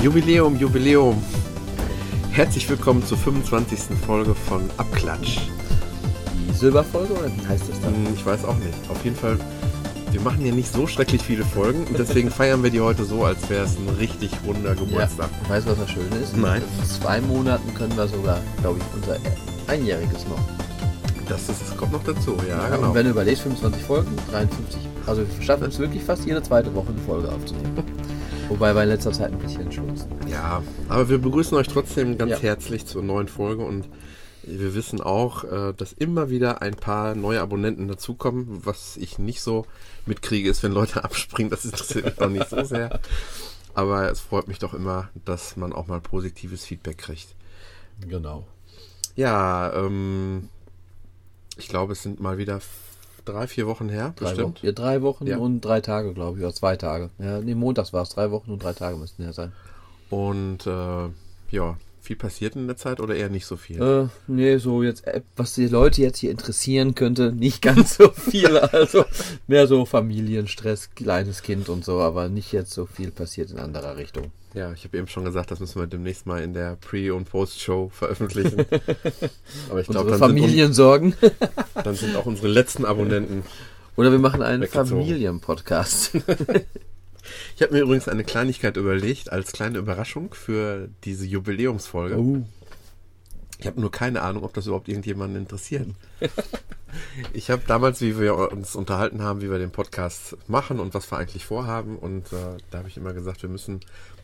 Jubiläum, Jubiläum. Herzlich willkommen zur 25. Folge von AppKlatsch. Die Silberfolge oder wie heißt das dann? Ich weiß auch nicht. Auf jeden Fall, wir machen ja nicht so schrecklich viele Folgen und deswegen feiern wir die heute so, als wäre es ein richtig runder Geburtstag. Ja, weißt du, was das Schöne ist? Nein. In 2 Monaten können wir sogar, glaube ich, unser Einjähriges noch. Das kommt noch dazu, ja genau. Und wenn du überlegst, 25 Folgen, 53. Also wir schaffen es wirklich fast jede zweite Woche eine Folge aufzunehmen. Wobei wir in letzter Zeit ein bisschen schmutzen. Ja, aber wir begrüßen euch trotzdem ganz herzlich zur neuen Folge und wir wissen auch, dass immer wieder ein paar neue Abonnenten dazukommen. Was ich nicht so mitkriege, ist, wenn Leute abspringen, das interessiert mich noch nicht so sehr. Aber es freut mich doch immer, dass man auch mal positives Feedback kriegt. Genau. Ja, ich glaube, es sind mal wieder 3-4 Wochen her, bestimmt. Ja, 3 Wochen und 3 Tage, glaube ich, oder 2 Tage. Ja, nee, montags war es, 3 Wochen und 3 Tage müssten ja sein. Und ja, viel passiert in der Zeit oder eher nicht so viel? Nee, so jetzt, was die Leute jetzt hier interessieren könnte, nicht ganz so viel. Also mehr so Familienstress, kleines Kind und so, aber nicht jetzt so viel passiert in anderer Richtung. Ja, ich habe eben schon gesagt, das müssen wir demnächst mal in der Pre- und Post-Show veröffentlichen. Aber ich glaube, dann Familiensorgen. Dann sind auch unsere letzten Abonnenten. Oder wir machen einen Familien-Podcast. Ich habe mir übrigens eine Kleinigkeit überlegt, als kleine Überraschung für diese Jubiläumsfolge. Oh. Ich habe nur keine Ahnung, ob das überhaupt irgendjemanden interessiert. Ich habe damals, wie wir uns unterhalten haben, wie wir den Podcast machen und was wir eigentlich vorhaben, und da habe ich immer gesagt, wir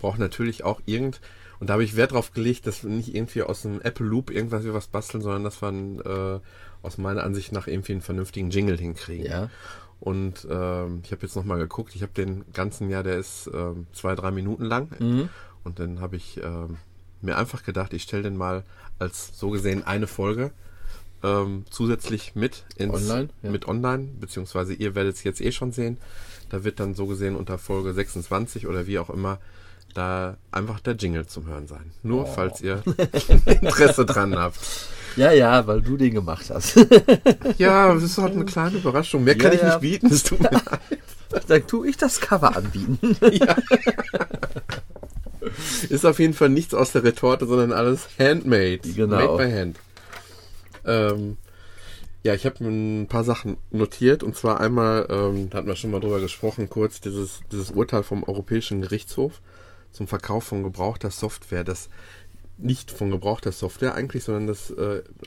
brauchen natürlich auch und da habe ich Wert drauf gelegt, dass wir nicht irgendwie aus dem Apple Loop was basteln, sondern dass wir aus meiner Ansicht nach irgendwie einen vernünftigen Jingle hinkriegen. Ja. Und ich habe jetzt nochmal geguckt, ich habe den ganzen Jahr, der ist 2-3 Minuten lang, und dann habe ich mir einfach gedacht, ich stelle den mal als so gesehen eine Folge zusätzlich mit online, beziehungsweise ihr werdet es jetzt schon sehen, da wird dann so gesehen unter Folge 26 oder wie auch immer, da einfach der Jingle zum Hören sein. Nur falls ihr Interesse dran habt. Ja, weil du den gemacht hast. Ja, das ist halt eine kleine Überraschung. Mehr kann ich nicht bieten, es tut mir leid. Dann tue ich das Cover anbieten. Ja. Ist auf jeden Fall nichts aus der Retorte, sondern alles handmade. Genau. Made by hand. Ja, ich habe ein paar Sachen notiert, und zwar einmal, da hatten wir schon mal drüber gesprochen, kurz dieses Urteil vom Europäischen Gerichtshof zum Verkauf von gebrauchter Software, das nicht von gebrauchter Software eigentlich, sondern das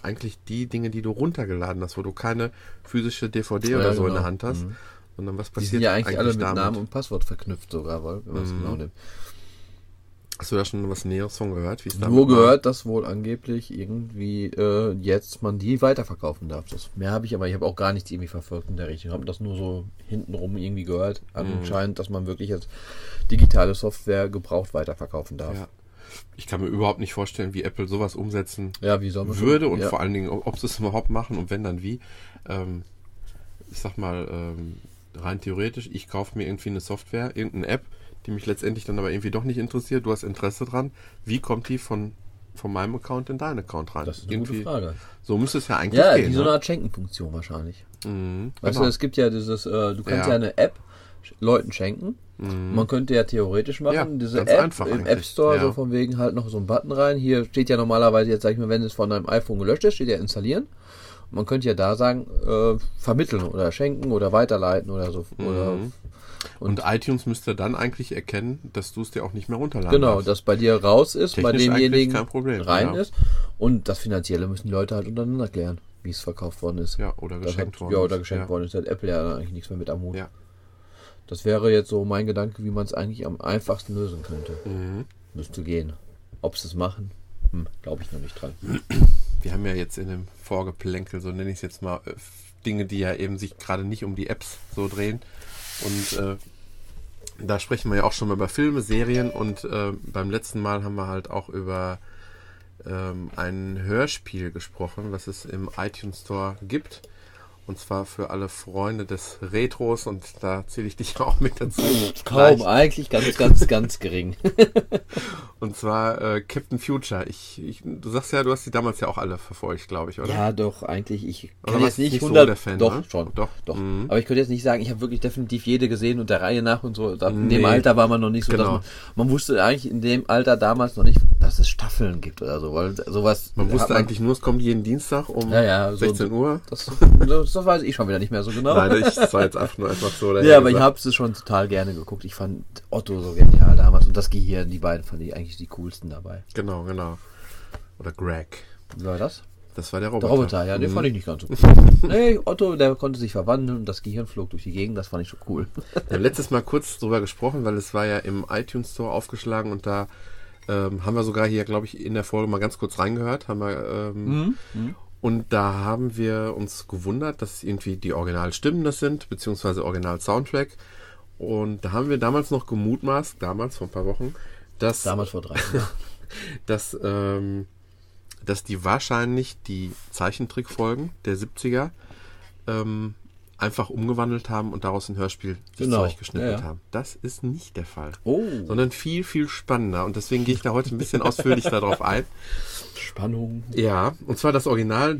eigentlich die Dinge, die du runtergeladen hast, wo du keine physische DVD oder so in der Hand hast, sondern was passiert eigentlich damit? Die sind ja eigentlich alle mit Namen und Passwort verknüpft sogar, wenn man es genau nimmt. Hast du da schon was Näheres von gehört? Nur gehört, dass wohl angeblich irgendwie jetzt man die weiterverkaufen darf. Das mehr habe ich, aber ich habe auch gar nichts irgendwie verfolgt in der Richtung. Ich habe das nur so hintenrum irgendwie gehört. Anscheinend, dass man wirklich jetzt digitale Software gebraucht weiterverkaufen darf. Ja. Ich kann mir überhaupt nicht vorstellen, wie Apple sowas umsetzen würde und vor allen Dingen, ob sie es überhaupt machen und wenn, dann wie. Ich sag mal, rein theoretisch, ich kaufe mir irgendwie eine Software, irgendeine App, die mich letztendlich dann aber irgendwie doch nicht interessiert. Du hast Interesse dran. Wie kommt die von meinem Account in deinen Account rein? Das ist eine gute Frage. So müsste es ja eigentlich gehen. Ja, wie so eine Art Schenken-Funktion wahrscheinlich. Weißt du, es gibt ja dieses, du kannst ja eine App Leuten schenken. Man könnte ja theoretisch machen, diese App im App Store, so von wegen halt noch so einen Button rein. Hier steht ja normalerweise, jetzt sag ich mal, wenn es von deinem iPhone gelöscht ist, steht ja installieren. Man könnte ja da sagen, vermitteln oder schenken oder weiterleiten oder so. Oder und iTunes müsste dann eigentlich erkennen, dass du es dir auch nicht mehr runterladen darfst. Genau, dass bei dir raus ist, technisch bei denjenigen kein Problem, rein ist. Und das Finanzielle müssen die Leute halt untereinander klären, wie es verkauft worden ist. Ja, oder geschenkt worden ist. Da hat Apple ja eigentlich nichts mehr mit am Hut. Ja. Das wäre jetzt so mein Gedanke, wie man es eigentlich am einfachsten lösen könnte. Müsste gehen. Ob sie es machen, glaube ich noch nicht dran. Wir haben ja jetzt in dem Vorgeplänkel, so nenne ich es jetzt mal, Dinge, die ja eben sich gerade nicht um die Apps so drehen. Und da sprechen wir ja auch schon mal über Filme, Serien, und beim letzten Mal haben wir halt auch über ein Hörspiel gesprochen, was es im iTunes Store gibt. Und zwar für alle Freunde des Retros, und da zähle ich dich auch mit dazu. Kaum, eigentlich ganz gering. Und zwar Captain Future. Du sagst ja, du hast die damals ja auch alle verfolgt, glaube ich, oder? Ja, doch, eigentlich. Ich kann jetzt nicht 100 so der Fan, doch, ne? Schon. Doch. Mhm. Aber ich könnte jetzt nicht sagen, ich habe wirklich definitiv jede gesehen und der Reihe nach und so. In dem Alter war man noch nicht so, dass man wusste eigentlich in dem Alter damals noch nicht, dass es Staffeln gibt oder so. Weil sowas man wusste eigentlich nur, es kommt jeden Dienstag um 16 Uhr. Das weiß ich schon wieder nicht mehr so genau. Nein, ich sah jetzt einfach so. Ja, aber ich habe es schon total gerne geguckt. Ich fand Otto so genial damals. Und das Gehirn, die beiden fand ich eigentlich die coolsten dabei. Genau. Oder Greg. Wie war das? Das war der Roboter. Der Roboter, ja, den fand ich nicht ganz so cool. Nee, Otto, der konnte sich verwandeln und das Gehirn flog durch die Gegend. Das fand ich schon cool. Wir haben letztes Mal kurz drüber gesprochen, weil es war ja im iTunes Store aufgeschlagen und da haben wir sogar hier, glaube ich, in der Folge mal ganz kurz reingehört. Haben wir... Und da haben wir uns gewundert, dass irgendwie die Originalstimmen das sind, beziehungsweise Original-Soundtrack. Und da haben wir damals noch gemutmaßt, vor ein paar Wochen, dass... Damals vor 3 Jahren. dass die wahrscheinlich die Zeichentrickfolgen der 70er einfach umgewandelt haben und daraus ein Hörspiel Zeug geschnitten haben. Das ist nicht der Fall. Oh. Sondern viel, viel spannender. Und deswegen gehe ich da heute ein bisschen ausführlich darauf ein. Spannung. Ja, und zwar die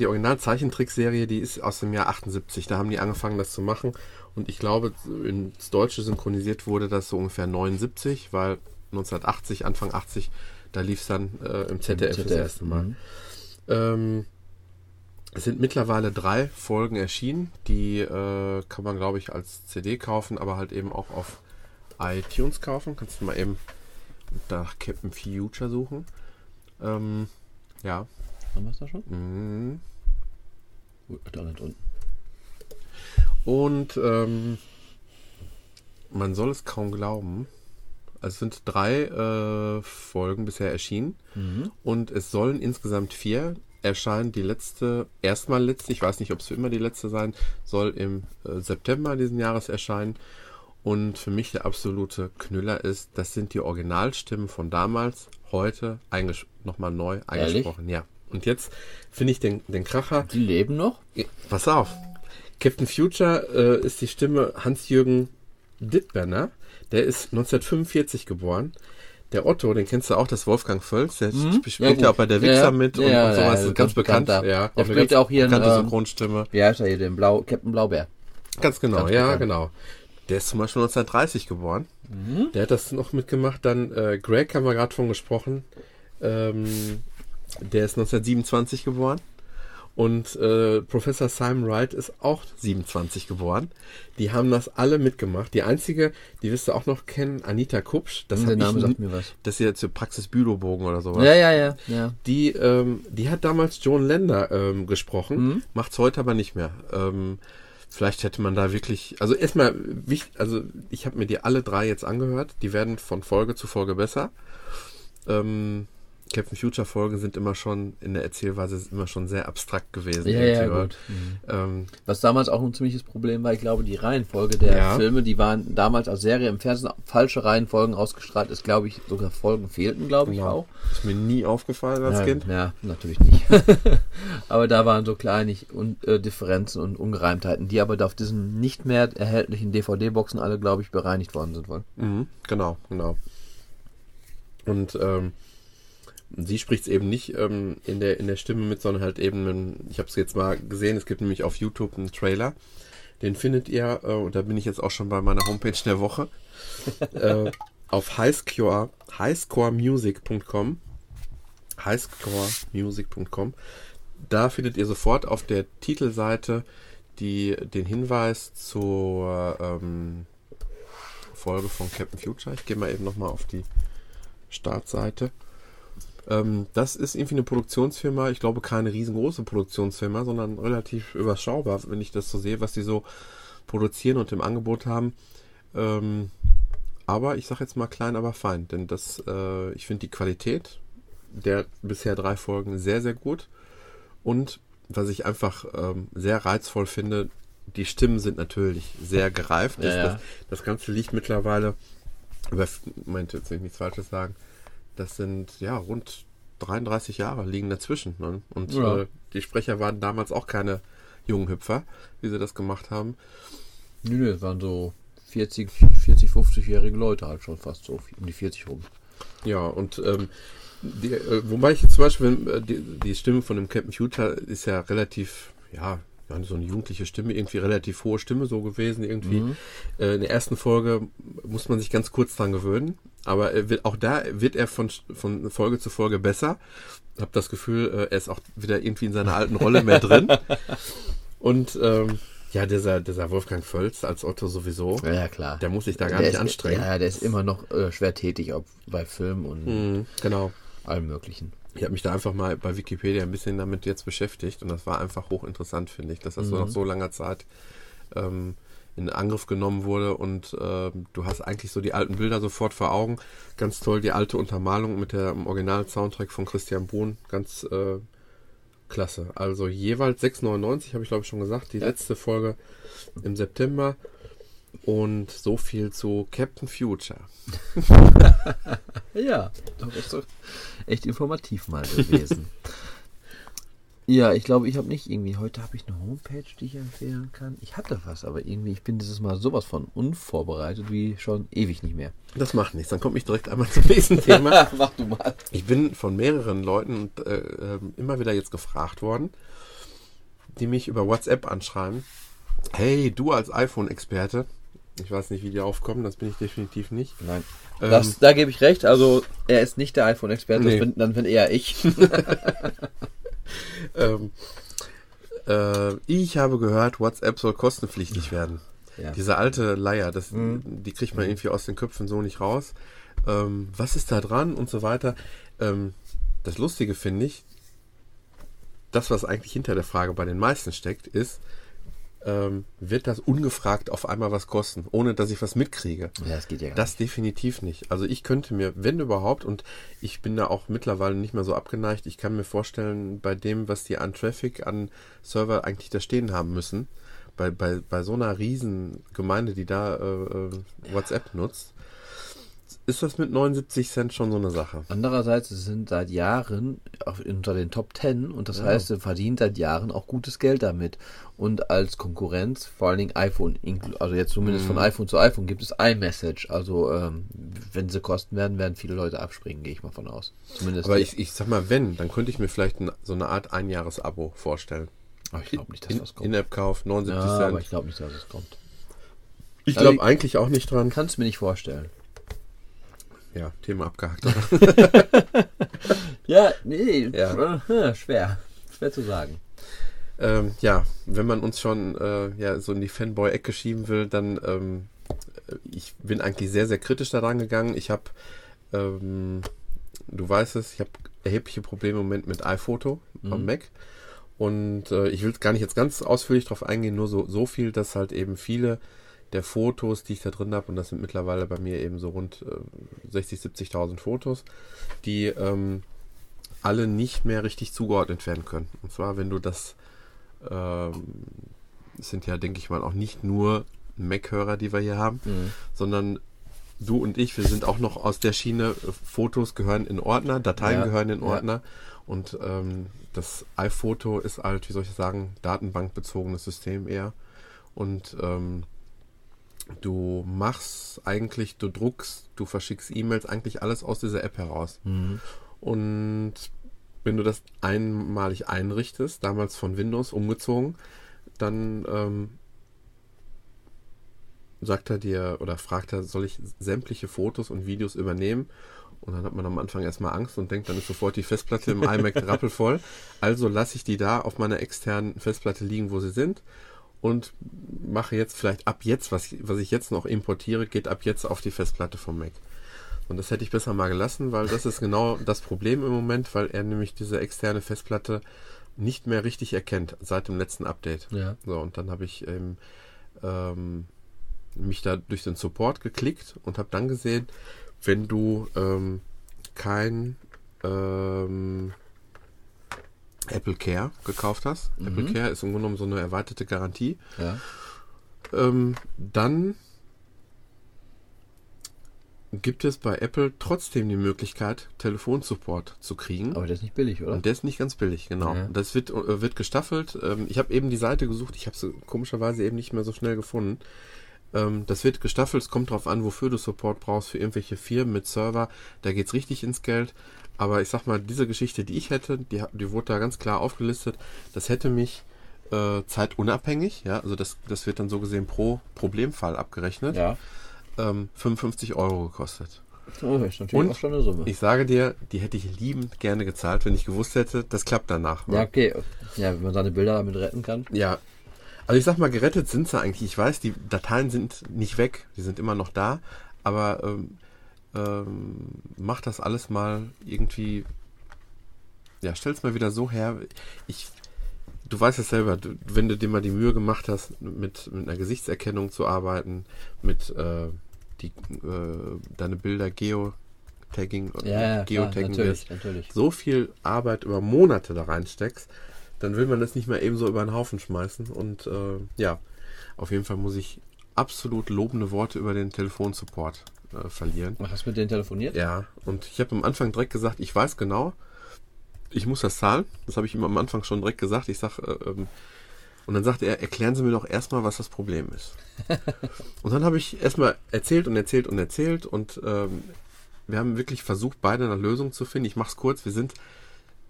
Original-Zeichentrickserie, die ist aus dem Jahr 78. Da haben die angefangen, das zu machen. Und ich glaube, ins Deutsche synchronisiert wurde das so ungefähr 79, weil 1980, Anfang 80, da lief es dann im ZDF das erste Mal. Es sind mittlerweile 3 Folgen erschienen, die kann man, glaube ich, als CD kaufen, aber halt eben auch auf iTunes kaufen. Kannst du mal eben nach Captain Future suchen. Ja. Haben wir es da schon? Mhm. Da nicht unten. Und man soll es kaum glauben, es sind 3 Folgen bisher erschienen und es sollen insgesamt 4 erscheinen. Die letzte, ich weiß nicht, ob es für immer die letzte sein soll, im September diesen Jahres erscheinen. Und für mich der absolute Knüller ist, das sind die Originalstimmen von damals, heute nochmal neu eingesprochen. Ehrlich? Ja. Und jetzt finde ich den Kracher. Die leben noch? Pass auf. Captain Future ist die Stimme Hans-Jürgen Dittbanner. Der ist 1945 geboren. Der Otto, den kennst du auch, das Wolfgang Völz. Der spielt ja auch bei der Wichser mit und sowas. Das ist ganz bekannt. Ja, der spielt auch hier eine Synchronstimme. Wie heißt er hier? Den Captain Blaubeer. Ganz genau, genau. Der ist zum Beispiel 1930 geboren. Der hat das noch mitgemacht. Dann Greg, haben wir gerade von gesprochen. Der ist 1927 geboren. Und Professor Simon Wright ist auch 27 geboren. Die haben das alle mitgemacht. Die einzige, die wirst du auch noch kennen, Anita Kupsch. Der Name sagt mir was. Das ist jetzt zur Praxis Bülow-Bogen oder sowas. Ja. Die hat damals John Lander gesprochen. Macht's heute aber nicht mehr. Vielleicht hätte man da wirklich, ich habe mir die alle 3 jetzt angehört. Die werden von Folge zu Folge besser. Captain Future Folgen sind immer schon in der Erzählweise sehr abstrakt gewesen. Gut. Was damals auch ein ziemliches Problem war, ich glaube, die Reihenfolge der Filme, die waren damals als Serie im Fernsehen falsche Reihenfolgen ausgestrahlt ist, glaube ich, sogar Folgen fehlten, glaube ich auch. Ist mir nie aufgefallen als Kind. Ja, natürlich nicht. Aber da waren so kleine Differenzen und Ungereimtheiten, die aber auf diesen nicht mehr erhältlichen DVD-Boxen alle, glaube ich, bereinigt worden sind. Genau. Und sie spricht es eben nicht in der Stimme mit, sondern halt eben, ich habe es jetzt mal gesehen, es gibt nämlich auf YouTube einen Trailer, den findet ihr, und da bin ich jetzt auch schon bei meiner Homepage der Woche, auf highscoremusic.com, highscoremusic.com, da findet ihr sofort auf der Titelseite den Hinweis zur Folge von Captain Future. Ich gehe mal eben nochmal auf die Startseite. Das ist irgendwie eine Produktionsfirma, ich glaube keine riesengroße Produktionsfirma, sondern relativ überschaubar, wenn ich das so sehe, was die so produzieren und im Angebot haben. Aber ich sage jetzt mal klein, aber fein, denn ich finde die Qualität der bisher 3 Folgen sehr, sehr gut. Und was ich einfach sehr reizvoll finde, die Stimmen sind natürlich sehr gereift. Das Ganze liegt mittlerweile, Moment, jetzt will ich nichts Falsches sagen, das sind rund 33 Jahre liegen dazwischen. Ne? Und die Sprecher waren damals auch keine jungen Hüpfer, wie sie das gemacht haben. Nö, das waren so 40, 50-jährige Leute halt schon fast so, um die 40 rum. Ja, und wobei ich jetzt zum Beispiel, die Stimme von dem Captain Future ist ja relativ, ja, so eine jugendliche Stimme, irgendwie relativ hohe Stimme so gewesen, irgendwie. Mhm. In der ersten Folge muss man sich ganz kurz dran gewöhnen, aber auch da wird er von Folge zu Folge besser. Ich habe das Gefühl, er ist auch wieder irgendwie in seiner alten Rolle mehr drin. Und ja, dieser Wolfgang Völz als Otto sowieso. Ja, klar. Der muss sich da gar nicht anstrengen. Ja, der ist immer noch schwer tätig, auch bei Filmen und genau. allem Möglichen. Ich habe mich da einfach mal bei Wikipedia ein bisschen damit jetzt beschäftigt und das war einfach hochinteressant, finde ich, dass das so nach so langer Zeit in Angriff genommen wurde und du hast eigentlich so die alten Bilder sofort vor Augen. Ganz toll, die alte Untermalung mit dem Original-Soundtrack von Christian Bohn, ganz klasse. Also jeweils 6,99, habe ich glaube ich schon gesagt, die letzte Folge im September. Und so viel zu Captain Future. Ja, das ist doch echt informativ mal gewesen. Ja, ich glaube, ich habe nicht irgendwie, heute habe ich eine Homepage, die ich empfehlen kann. Ich hatte was, aber irgendwie, ich bin dieses Mal sowas von unvorbereitet wie schon ewig nicht mehr. Das macht nichts, dann komme ich direkt einmal zum nächsten Thema. Mach du mal. Ich bin von mehreren Leuten immer wieder jetzt gefragt worden, die mich über WhatsApp anschreiben. Hey, du als iPhone-Experte. Ich weiß nicht, wie die aufkommen, das bin ich definitiv nicht. Nein. Da gebe ich recht, also er ist nicht der iPhone-Experte, nee. Dann bin eher ich. Ich habe gehört, WhatsApp soll kostenpflichtig werden. Ja. Diese alte Leier, die kriegt man irgendwie aus den Köpfen so nicht raus. Was ist da dran und so weiter. Das Lustige finde ich, das, was eigentlich hinter der Frage bei den meisten steckt, ist, wird das ungefragt auf einmal was kosten, ohne dass ich was mitkriege. Ja, das geht ja gar nicht. Das definitiv nicht. Also ich könnte mir, wenn überhaupt, und ich bin da auch mittlerweile nicht mehr so abgeneigt, ich kann mir vorstellen, bei dem, was die an Traffic, an Server eigentlich da stehen haben müssen, bei so einer riesen Gemeinde, die da WhatsApp nutzt, ist das mit 79 Cent schon so eine Sache. Andererseits sind seit Jahren unter den Top 10 und das heißt, sie verdienen seit Jahren auch gutes Geld damit. Und als Konkurrenz, vor allen Dingen iPhone, also jetzt zumindest von iPhone zu iPhone, gibt es iMessage. Also wenn sie kosten werden, werden viele Leute abspringen, gehe ich mal von aus. Zumindest. Aber ich sag mal, wenn, dann könnte ich mir vielleicht so eine Art Einjahresabo vorstellen. Aber ich glaube nicht, dass das kommt. In-App-Kauf, 79 Cent. Aber ich glaube nicht, dass das kommt. Ich glaube eigentlich auch nicht dran. Kannst du mir nicht vorstellen. Ja, Thema abgehakt. Ja, nee, ja. Schwer zu sagen. Ja, wenn man uns schon so in die Fanboy-Ecke schieben will, dann ich bin eigentlich sehr, sehr kritisch daran gegangen. Ich habe, du weißt es, ich habe erhebliche Probleme im Moment mit iPhoto am Mac und ich will gar nicht jetzt ganz ausführlich drauf eingehen, nur so viel, dass halt eben viele der Fotos, die ich da drin habe, und das sind mittlerweile bei mir eben so rund 60.000, 70.000 Fotos, die alle nicht mehr richtig zugeordnet werden können. Und zwar, wenn du das, sind ja, denke ich mal, auch nicht nur Mac-Hörer, die wir hier haben, sondern du und ich, wir sind auch noch aus der Schiene, Fotos gehören in Ordner, Dateien gehören in Ordner und das iPhoto ist halt, wie soll ich sagen, datenbankbezogenes System eher und du machst eigentlich, du druckst, du verschickst E-Mails, eigentlich alles aus dieser App heraus. Und wenn du das einmalig einrichtest, damals von Windows umgezogen, dann sagt er dir oder fragt er, soll ich sämtliche Fotos und Videos übernehmen? Und dann hat man am Anfang erstmal Angst und denkt, dann ist sofort die Festplatte im iMac rappelvoll. Also lasse ich die da auf meiner externen Festplatte liegen, wo sie sind. Und mache jetzt vielleicht ab jetzt, was ich jetzt noch importiere, geht ab jetzt auf die Festplatte vom Mac. Und das hätte ich besser mal gelassen, weil das ist genau das Problem im Moment, weil er nämlich diese externe Festplatte nicht mehr richtig erkennt seit dem letzten Update. Ja. So, und dann habe ich mich da durch den Support geklickt und habe dann gesehen, wenn du kein Apple Care gekauft hast. Apple Care ist im Grunde genommen so eine erweiterte Garantie. Ja. Dann gibt es bei Apple trotzdem die Möglichkeit, Telefonsupport zu kriegen. Aber der ist nicht billig, oder? Und der ist nicht ganz billig, genau. Ja. Das wird gestaffelt. Ich habe eben die Seite gesucht, ich habe sie komischerweise eben nicht mehr so schnell gefunden. Das wird gestaffelt, es kommt darauf an, wofür du Support brauchst, für irgendwelche Firmen mit Server, da geht's richtig ins Geld. Aber ich sag mal, diese Geschichte, die ich hätte, die wurde da ganz klar aufgelistet, das hätte mich zeitunabhängig, ja, also das wird dann so gesehen pro Problemfall abgerechnet, ja. 55 € gekostet. Oh, das ist natürlich und auch schon eine Summe. Ich sage dir, die hätte ich liebend gerne gezahlt, wenn ich gewusst hätte, das klappt danach. Ja, okay. Ja, wenn man seine Bilder damit retten kann. Ja. Also ich sag mal, gerettet sind sie eigentlich. Ich weiß, die Dateien sind nicht weg, die sind immer noch da, aber mach das alles mal irgendwie, ja, stell's mal wieder so her. Du weißt es selber, wenn du dir mal die Mühe gemacht hast, mit einer Gesichtserkennung zu arbeiten, mit deine Bilder Geotagging und ja, Geotagging klar, natürlich. So viel Arbeit über Monate da reinsteckst, dann will man das nicht mehr eben so über den Haufen schmeißen. Und ja, auf jeden Fall muss ich absolut lobende Worte über den Telefonsupport verlieren. Hast du mit denen telefoniert? Ja, und ich habe am Anfang direkt gesagt, ich weiß genau, ich muss das zahlen. Das habe ich ihm am Anfang schon direkt gesagt. Ich sage, und dann sagt er, erklären Sie mir doch erstmal, was das Problem ist. Und dann habe ich erstmal erzählt und wir haben wirklich versucht, beide eine Lösung zu finden. Ich mache es kurz, wir sind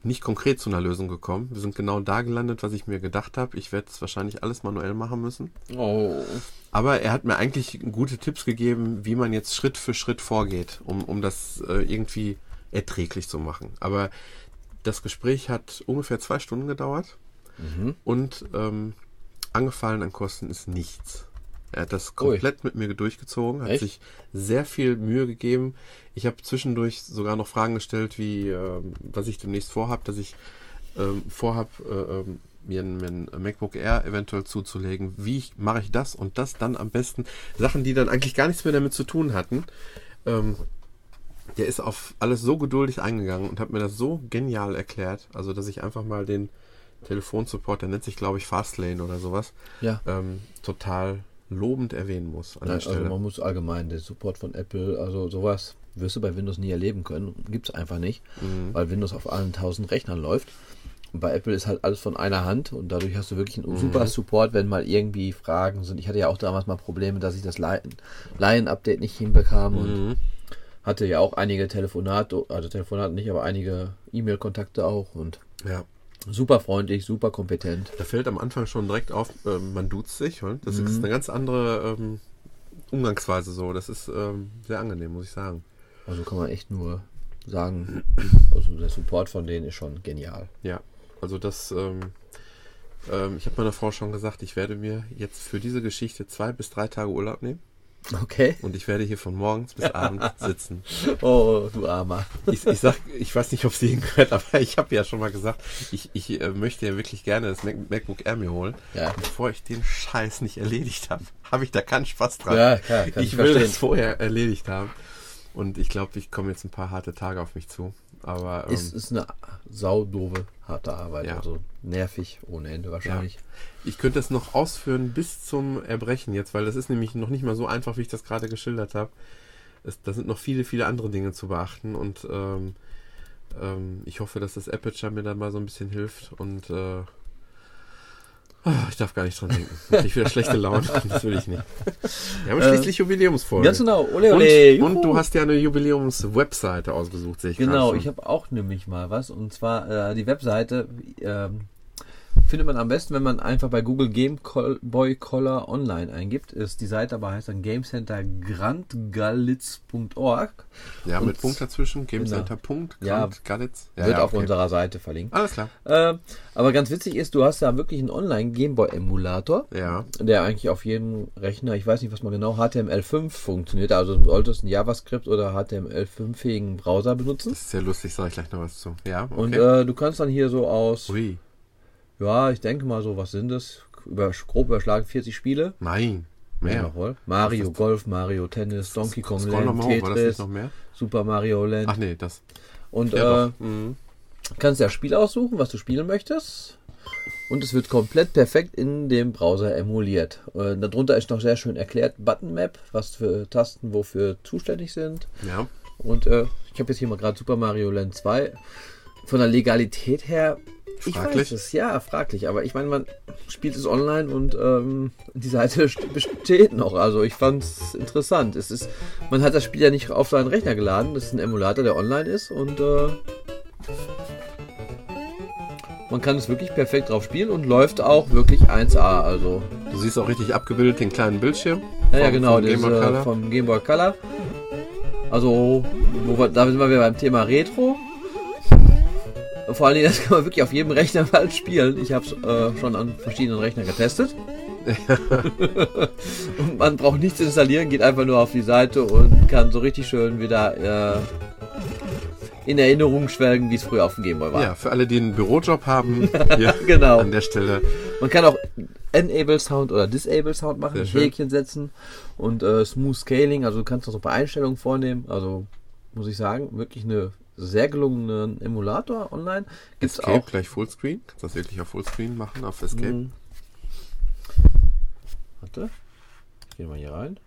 nicht konkret zu einer Lösung gekommen. Wir sind genau da gelandet, was ich mir gedacht habe. Ich werde es wahrscheinlich alles manuell machen müssen. Oh. Aber er hat mir eigentlich gute Tipps gegeben, wie man jetzt Schritt für Schritt vorgeht, um das irgendwie erträglich zu machen. Aber das Gespräch hat ungefähr 2 Stunden gedauert und angefallen an Kosten ist nichts. Er hat das komplett mit mir durchgezogen, hat sich sehr viel Mühe gegeben. Ich habe zwischendurch sogar noch Fragen gestellt, wie was ich demnächst vorhabe, dass ich mir ein MacBook Air eventuell zuzulegen. Wie mache ich das und das dann am besten? Sachen, die dann eigentlich gar nichts mehr damit zu tun hatten. Der ist auf alles so geduldig eingegangen und hat mir das so genial erklärt, also dass ich einfach mal den Telefonsupport, der nennt sich glaube ich Fastlane oder sowas, ja, total lobend erwähnen muss. An der Stelle. Also man muss allgemein den Support von Apple, also sowas wirst du bei Windows nie erleben können, gibt es einfach nicht, weil Windows auf allen 1000 Rechnern läuft. Und bei Apple ist halt alles von einer Hand und dadurch hast du wirklich einen super Support, wenn mal irgendwie Fragen sind. Ich hatte ja auch damals mal Probleme, dass ich das Lion-Update nicht hinbekam und hatte ja auch einige Telefonate, also Telefonate nicht, aber einige E-Mail-Kontakte auch und ja. Super freundlich, super kompetent. Da fällt am Anfang schon direkt auf, man duzt sich. Das ist eine ganz andere Umgangsweise so. Das ist sehr angenehm, muss ich sagen. Also kann man echt nur sagen, also der Support von denen ist schon genial. Ja, also das, ich habe meiner Frau schon gesagt, ich werde mir jetzt für diese Geschichte 2 bis 3 Tage Urlaub nehmen. Okay. Und ich werde hier von morgens bis abends sitzen. Oh, du Armer. Ich weiß nicht, ob sie hingehört, aber ich habe ja schon mal gesagt, ich möchte ja wirklich gerne das MacBook Air mir holen. Ja. Und bevor ich den Scheiß nicht erledigt habe, habe ich da keinen Spaß dran. Ja, klar. Ich will das vorher erledigt haben. Und ich glaube, ich komme jetzt ein paar harte Tage auf mich zu. Aber ist eine saudoofe, harte Arbeit. Ja. Also nervig ohne Ende wahrscheinlich. Ja. Ich könnte das noch ausführen bis zum Erbrechen jetzt, weil das ist nämlich noch nicht mal so einfach, wie ich das gerade geschildert habe. Da sind noch viele, viele andere Dinge zu beachten und ich hoffe, dass das Aperture mir dann mal so ein bisschen hilft und ich darf gar nicht dran denken. Ich wieder schlechte Laune, das will ich nicht. Wir haben schließlich Jubiläumsfolge. Ganz genau, ole, ole. Und du hast ja eine Jubiläums-Webseite ausgesucht, sehe ich gerade. Genau, ich habe auch nämlich mal was. Und zwar die Webseite findet man am besten, wenn man einfach bei Google Game Boy Color Online eingibt. Die Seite aber heißt dann GameCenter.grandgalitz.org. Ja, und mit Punkt dazwischen. GameCenter.grandgalitz. Ja, wird auf unserer Seite verlinkt. Alles klar. Aber ganz witzig ist, du hast da wirklich einen Online-Game Boy-Emulator, ja, der eigentlich auf jedem Rechner, ich weiß nicht, was man genau, HTML5 funktioniert. Also du solltest einen JavaScript oder HTML5-fähigen Browser benutzen. Das ist sehr lustig, sage ich gleich noch was zu. Ja, okay. Und du kannst dann hier so aus... Ui. Ja, ich denke mal so, was sind das? Grob überschlagen 40 Spiele. Nein, mehr. Ja, Mario Golf, Mario Tennis, Donkey Kong Land, Tetris, Super Mario Land. Ach nee, das. Und kannst dir das Spiel aussuchen, was du spielen möchtest. Und es wird komplett perfekt in dem Browser emuliert. Darunter ist noch sehr schön erklärt Button Map, was für Tasten wofür zuständig sind. Ja. Und ich habe jetzt hier mal gerade Super Mario Land 2. Von der Legalität her, fraglich. Ich weiß es, ja, fraglich. Aber ich meine, man spielt es online und die Seite besteht noch. Also ich fand es interessant. Es ist, man hat das Spiel ja nicht auf seinen Rechner geladen. Das ist ein Emulator, der online ist und man kann es wirklich perfekt drauf spielen und läuft auch wirklich 1A. Also du siehst auch richtig abgebildet den kleinen Bildschirm. Ja, ja genau, vom Game Boy Color. Also, da sind wir wieder beim Thema Retro. Vor allen Dingen, das kann man wirklich auf jedem Rechner bald spielen. Ich habe es schon an verschiedenen Rechnern getestet. Ja. Und man braucht nichts installieren, geht einfach nur auf die Seite und kann so richtig schön wieder in Erinnerung schwelgen, wie es früher auf dem Gameboy war. Ja, für alle, die einen Bürojob haben, hier genau. An der Stelle. Man kann auch Enable Sound oder Disable Sound machen, Häkchen setzen und Smooth Scaling, also du kannst noch so ein paar Einstellungen vornehmen. Also muss ich sagen, wirklich eine sehr gelungenen Emulator online. Gibt's Escape auch gleich Fullscreen. Kannst du das wirklich auf Fullscreen machen, auf Escape? Warte. Gehen wir hier rein.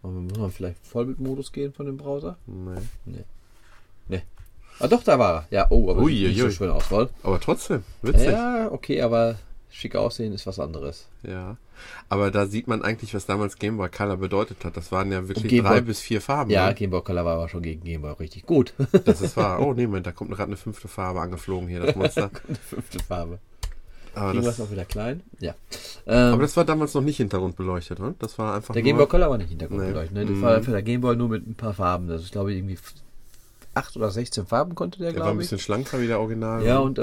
Muss man vielleicht Vollbildmodus gehen von dem Browser? Nein. Nee. Ah doch, da war er. Ja, oh, aber sieht so schön aus, voll. Aber trotzdem, witzig. Ja, okay, aber schick aussehen ist was anderes. Ja, aber da sieht man eigentlich, was damals Game Boy Color bedeutet hat. Das waren ja wirklich 3 bis 4 Farben. Ja, ne? Game Boy Color war aber schon gegen Game Boy richtig gut. Das ist wahr. Oh, nee, Moment, da kommt gerade eine 5. Farbe angeflogen hier, das Monster. Eine 5. Farbe. Kriegen wir es noch wieder klein? Ja. Aber das war damals noch nicht hintergrundbeleuchtet, oder? Das war einfach der Game Boy Color war nicht hintergrundbeleuchtet. Nee. Ne? Das war für der Game Boy nur mit ein paar Farben. Das ist, glaube ich, irgendwie 8 oder 16 Farben konnte der glaube ich. Der war ein bisschen schlanker wie der Original. Ja, und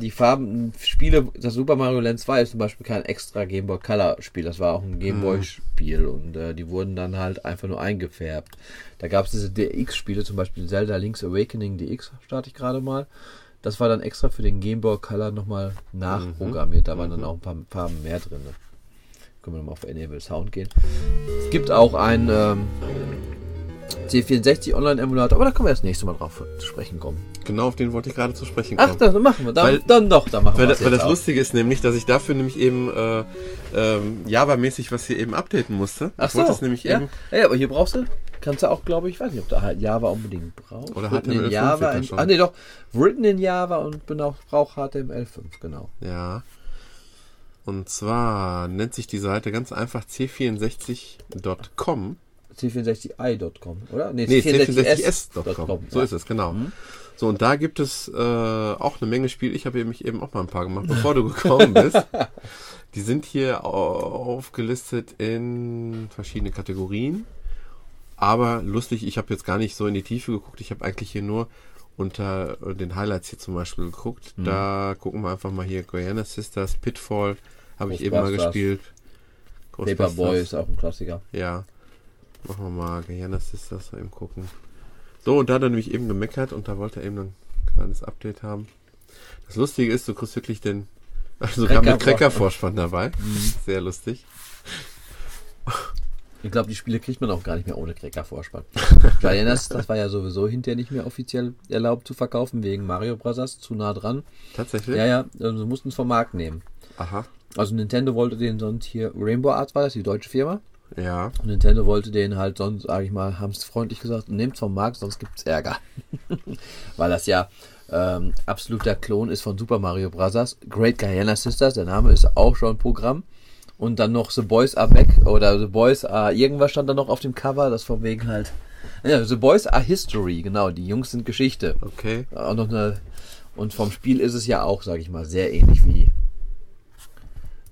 die Farben, Spiele, das Super Mario Land 2 ist zum Beispiel kein extra Game Boy Color Spiel, das war auch ein Game Boy Spiel und die wurden dann halt einfach nur eingefärbt. Da gab es diese DX-Spiele, zum Beispiel Zelda Link's Awakening DX, starte ich gerade mal. Das war dann extra für den Game Boy Color nochmal nachprogrammiert, da waren dann auch ein paar Farben mehr drin. Ne? Können wir nochmal auf Enable Sound gehen. Es gibt auch ein C64 Online-Emulator, aber da können wir das nächste Mal drauf zu sprechen kommen. Genau, auf den wollte ich gerade zu sprechen kommen. Ach, das machen wir, weil das Lustige ist nämlich, dass ich dafür nämlich eben Java-mäßig was hier eben updaten musste. Ach so, das nämlich ja? Eben ja, aber hier kannst du auch, glaube ich, weiß nicht, ob du halt Java unbedingt brauchst. Oder HTML5 Java schon. Ah, nee, doch, written in Java und braucht HTML5, genau. Ja, und zwar nennt sich die Seite ganz einfach c64.com. C64i.com, oder? Nee, C64s.com. So ist es, genau. So, und da gibt es auch eine Menge Spiele. Ich habe mich eben auch mal ein paar gemacht, bevor du gekommen bist. Die sind hier aufgelistet in verschiedene Kategorien. Aber lustig, ich habe jetzt gar nicht so in die Tiefe geguckt. Ich habe eigentlich hier nur unter den Highlights hier zum Beispiel geguckt. Da gucken wir einfach mal hier. Guyana Sisters, Pitfall habe ich eben mal gespielt. Paperboy ist auch ein Klassiker. Ja. Machen wir mal, Guyana Sisters, mal eben gucken. So, und da hat er nämlich eben gemeckert und da wollte er eben ein kleines Update haben. Das Lustige ist, du kriegst wirklich sogar mit Cracker-Vorspann dabei. Sehr lustig. Ich glaube, die Spiele kriegt man auch gar nicht mehr ohne Cracker-Vorspann. Guyana Sisters war ja sowieso hinterher nicht mehr offiziell erlaubt zu verkaufen, wegen Mario Bros. Zu nah dran. Tatsächlich? Ja, also sie mussten es vom Markt nehmen. Aha. Also Nintendo wollte den sonst hier, Rainbow Arts war das, die deutsche Firma. Ja. Und Nintendo wollte den halt sonst, sag ich mal, haben es freundlich gesagt, nehmt's vom Markt, sonst gibt's Ärger. Weil das ja absoluter Klon ist von Super Mario Bros. Great Guyana Sisters, der Name ist auch schon Programm. Und dann noch The Boys Are Back oder The Boys Are irgendwas stand da noch auf dem Cover, das von wegen halt. Ja, The Boys Are History, genau, die Jungs sind Geschichte. Okay. Auch noch und vom Spiel ist es ja auch, sag ich mal, sehr ähnlich wie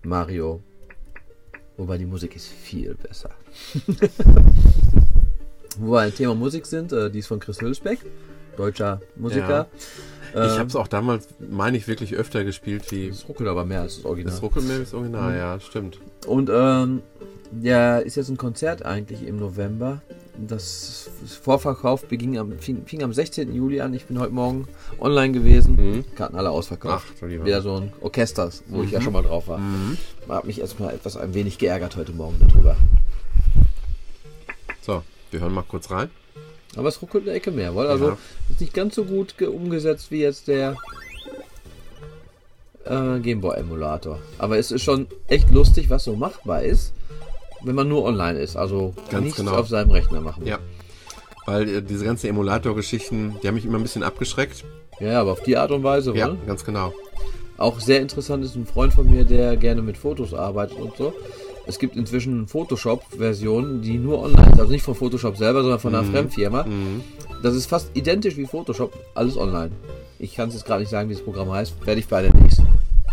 Mario. Wobei die Musik ist viel besser. Wo wir ein Thema Musik sind, die ist von Chris Hülsbeck, deutscher Musiker. Ja. Ich habe es auch damals, meine ich, wirklich öfter gespielt. Das ruckelt aber mehr als das Original. Das ruckelt mehr als das Original, ja, stimmt. Und ja, ist jetzt ein Konzert eigentlich im November. Das Vorverkauf fing am 16. Juli an. Ich bin heute Morgen online gewesen. Karten alle ausverkauft. Ach, wieder so ein Orchester, wo ich ja schon mal drauf war. Hat mich erstmal ein wenig geärgert heute Morgen darüber. So, wir hören mal kurz rein. Aber es ruckelt eine Ecke mehr, weil also ist nicht ganz so gut umgesetzt wie jetzt der Gameboy-Emulator. Aber es ist schon echt lustig, was so machbar ist, wenn man nur online ist. Also ganz nichts auf seinem Rechner machen. Ja, weil diese ganzen Emulator-Geschichten, die haben mich immer ein bisschen abgeschreckt. Ja, aber auf die Art und Weise, ja, oder? Ganz genau. Auch sehr interessant ist ein Freund von mir, der gerne mit Fotos arbeitet und so. Es gibt inzwischen Photoshop-Versionen, die nur online sind. Also nicht von Photoshop selber, sondern von einer Fremdfirma. Mhm. Das ist fast identisch wie Photoshop, alles online. Ich kann es jetzt gerade nicht sagen, wie das Programm heißt. Werde ich bei dem nächsten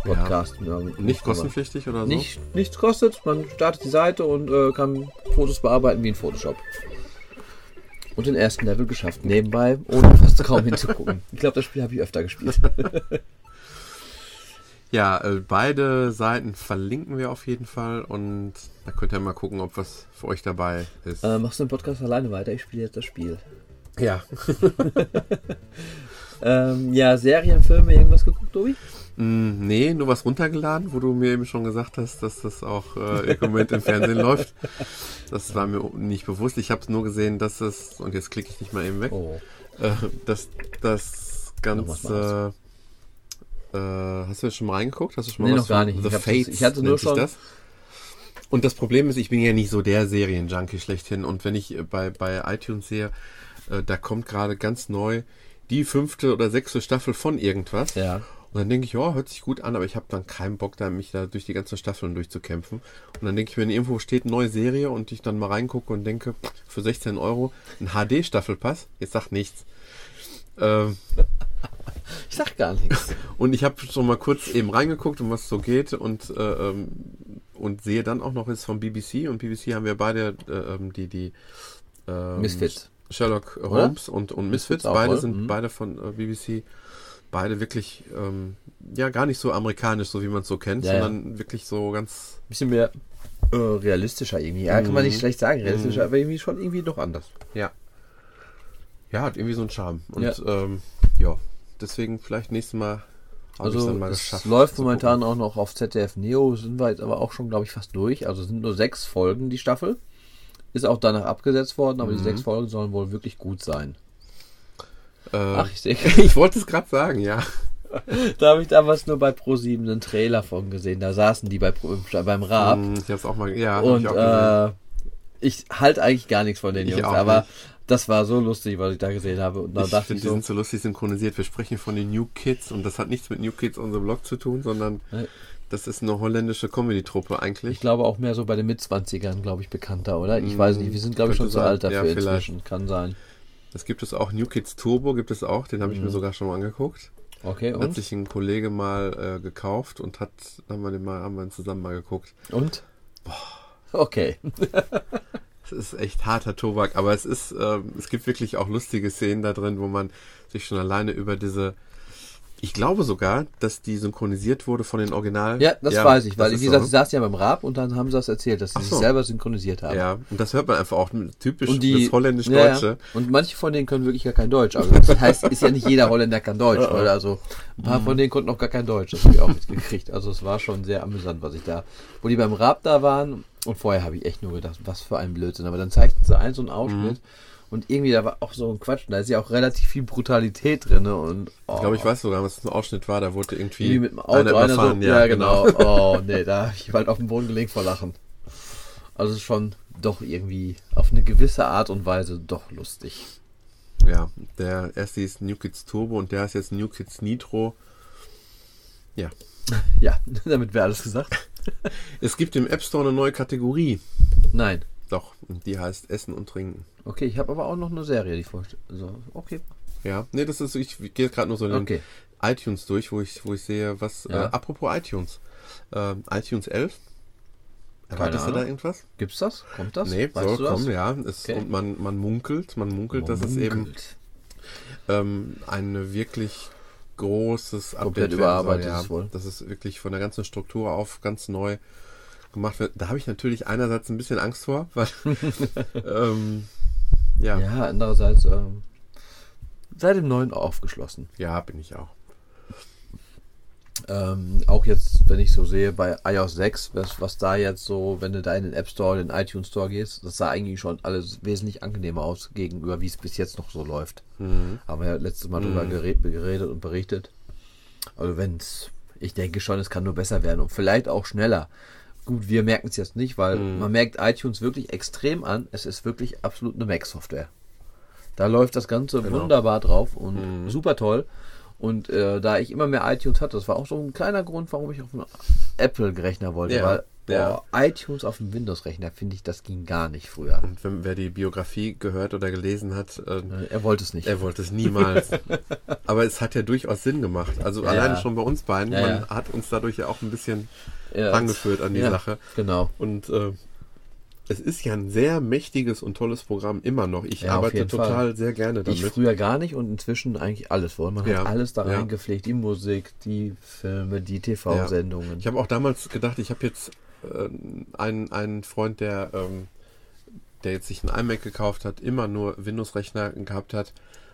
Podcast. Ja. Nicht kostenpflichtig oder so? Nichts kostet. Man startet die Seite und kann Fotos bearbeiten wie in Photoshop. Und den ersten Level geschafft. Nebenbei, ohne fast kaum hinzugucken. Ich glaube, das Spiel habe ich öfter gespielt. Ja, beide Seiten verlinken wir auf jeden Fall und da könnt ihr mal gucken, ob was für euch dabei ist. Machst du den Podcast alleine weiter? Ich spiele jetzt das Spiel. Ja. Ja, Serien, Filme, irgendwas geguckt, Tobi? Nee, nur was runtergeladen, wo du mir eben schon gesagt hast, dass das auch im Moment im Fernsehen läuft. Das war mir nicht bewusst. Ich habe es nur gesehen, dass es, und jetzt klicke ich nicht mal eben weg, dass das Ganze... hast du jetzt schon mal reingeguckt? Hast du schon mal noch gar nicht. The Fates, ich hatte nur schon das. Und das Problem ist, ich bin ja nicht so der Serienjunkie schlechthin. Und wenn ich bei iTunes sehe, da kommt gerade ganz neu die 5. oder 6. Staffel von irgendwas. Ja. Und dann denke ich, ja, hört sich gut an, aber ich habe dann keinen Bock, mich da durch die ganzen Staffeln durchzukämpfen. Und dann denke ich, wenn irgendwo steht, neue Serie und ich dann mal reingucke und denke, für 16 € ein HD-Staffelpass, jetzt sagt nichts. Ich sag gar nichts. Und ich habe schon mal kurz eben reingeguckt, um was so geht und sehe dann auch noch, ist von BBC und BBC haben wir beide die Misfits. Sherlock Holmes und Misfits. Auch, beide sind beide von BBC. Beide wirklich gar nicht so amerikanisch, so wie man es so kennt, sondern wirklich so ganz... Bisschen mehr realistischer irgendwie. Ja, kann man nicht schlecht sagen, realistischer, aber irgendwie schon irgendwie doch anders. Ja. Ja, hat irgendwie so einen Charme. Und deswegen vielleicht nächstes Mal habe ich es dann mal geschafft. Es läuft momentan auch noch auf ZDF Neo, sind wir jetzt aber auch schon, glaube ich, fast durch. Also es sind nur 6 Folgen die Staffel. Ist auch danach abgesetzt worden, aber die 6 Folgen sollen wohl wirklich gut sein. Ich sehe. Ich wollte es gerade sagen, ja. Da habe ich damals nur bei Pro7 einen Trailer von gesehen. Da saßen die beim Raab. Ich habe es auch mal gesehen. Ich halte eigentlich gar nichts von den Jungs, aber nicht. Das war so lustig, was ich da gesehen habe. Und dann ich finde, die sind so lustig synchronisiert. Wir sprechen von den New Kids und das hat nichts mit New Kids on the Block zu tun, sondern das ist eine holländische Comedy-Truppe eigentlich. Ich glaube auch mehr so bei den Mitzwanzigern, glaube ich, bekannter, oder? Ich weiß nicht, wir sind, glaube ich, schon zu alt dafür inzwischen. Kann sein. Das gibt es auch, New Kids Turbo gibt es auch, den habe ich mir sogar schon mal angeguckt. Okay, und? Hat sich ein Kollege mal gekauft und haben wir zusammen mal geguckt. Und? Boah. Okay. Es ist echt harter Tobak, aber es gibt wirklich auch lustige Szenen da drin, wo man sich schon alleine über diese... Ich glaube sogar, dass die synchronisiert wurde von den Original... Ja, das weiß ich, weil wie gesagt, sie saßen ja beim Raab und dann haben sie das erzählt, dass sie sich selber synchronisiert haben. Ja, und das hört man einfach auch, typisch das Holländisch-Deutsche. Ja. Und manche von denen können wirklich gar kein Deutsch, also das heißt, ist ja nicht jeder Holländer kann Deutsch, oder? Also ein paar von denen konnten auch gar kein Deutsch, das habe ich auch mitgekriegt. Also es war schon sehr amüsant, was ich da... Wo die beim Raab da waren... Und vorher habe ich echt nur gedacht, was für ein Blödsinn. Aber dann zeigten sie so einen Ausschnitt und irgendwie da war auch so ein Quatsch. Da ist ja auch relativ viel Brutalität drin. Und, ich glaube, ich weiß sogar, was ein Ausschnitt war. Da wurde irgendwie mit dem Auto einer so... Ja, genau. Oh, nee, da habe ich bald auf den Boden gelegt vor Lachen. Also schon doch irgendwie auf eine gewisse Art und Weise doch lustig. Ja, der erste ist New Kids Turbo und der ist jetzt New Kids Nitro. Ja. Ja, damit wäre alles gesagt. Es gibt im App Store eine neue Kategorie. Nein. Doch, die heißt Essen und Trinken. Okay, ich habe aber auch noch eine Serie, die vorstelle. Also, okay. Ja, nee, das ist, ich gehe gerade nur so in iTunes durch, wo ich sehe, was. Ja. Apropos iTunes. iTunes 11. Erwartest du da irgendwas? Gibt's das? Kommt das? Nee, weißt du kommen, das? Ja. Und man munkelt, dass es eben eine wirklich großes Update. Komplett überarbeitet ist wohl. Das ist wirklich von der ganzen Struktur auf ganz neu gemacht wird. Da habe ich natürlich einerseits ein bisschen Angst vor, weil Ja, andererseits seit dem Neuen aufgeschlossen. Ja, bin ich auch. Auch jetzt, wenn ich so sehe, bei iOS 6, was da jetzt so, wenn du da in den App Store, in den iTunes Store gehst, das sah eigentlich schon alles wesentlich angenehmer aus gegenüber, wie es bis jetzt noch so läuft. Mhm. Aber ja, letztes Mal drüber geredet und berichtet. Also ich denke schon, es kann nur besser werden und vielleicht auch schneller. Gut, wir merken es jetzt nicht, weil man merkt iTunes wirklich extrem an. Es ist wirklich absolut eine Mac-Software. Da läuft das Ganze wunderbar drauf und super toll. Und da ich immer mehr iTunes hatte, das war auch so ein kleiner Grund, warum ich auf einen Apple-Rechner wollte, iTunes auf dem Windows-Rechner, finde ich, das ging gar nicht früher. Und wer die Biografie gehört oder gelesen hat... er wollte es nicht. Er wollte es niemals. Aber es hat ja durchaus Sinn gemacht. Also alleine schon bei uns beiden, man hat uns dadurch ja auch ein bisschen rangeführt an die Sache. Genau. Und es ist ja ein sehr mächtiges und tolles Programm immer noch. Ich arbeite total sehr gerne damit. Ich früher gar nicht und inzwischen eigentlich alles. Man hat alles da reingepflegt. Die Musik, die Filme, die TV-Sendungen. Ich habe auch damals gedacht, ich habe jetzt einen Freund, der jetzt sich einen iMac gekauft hat, immer nur Windows-Rechner gehabt hat.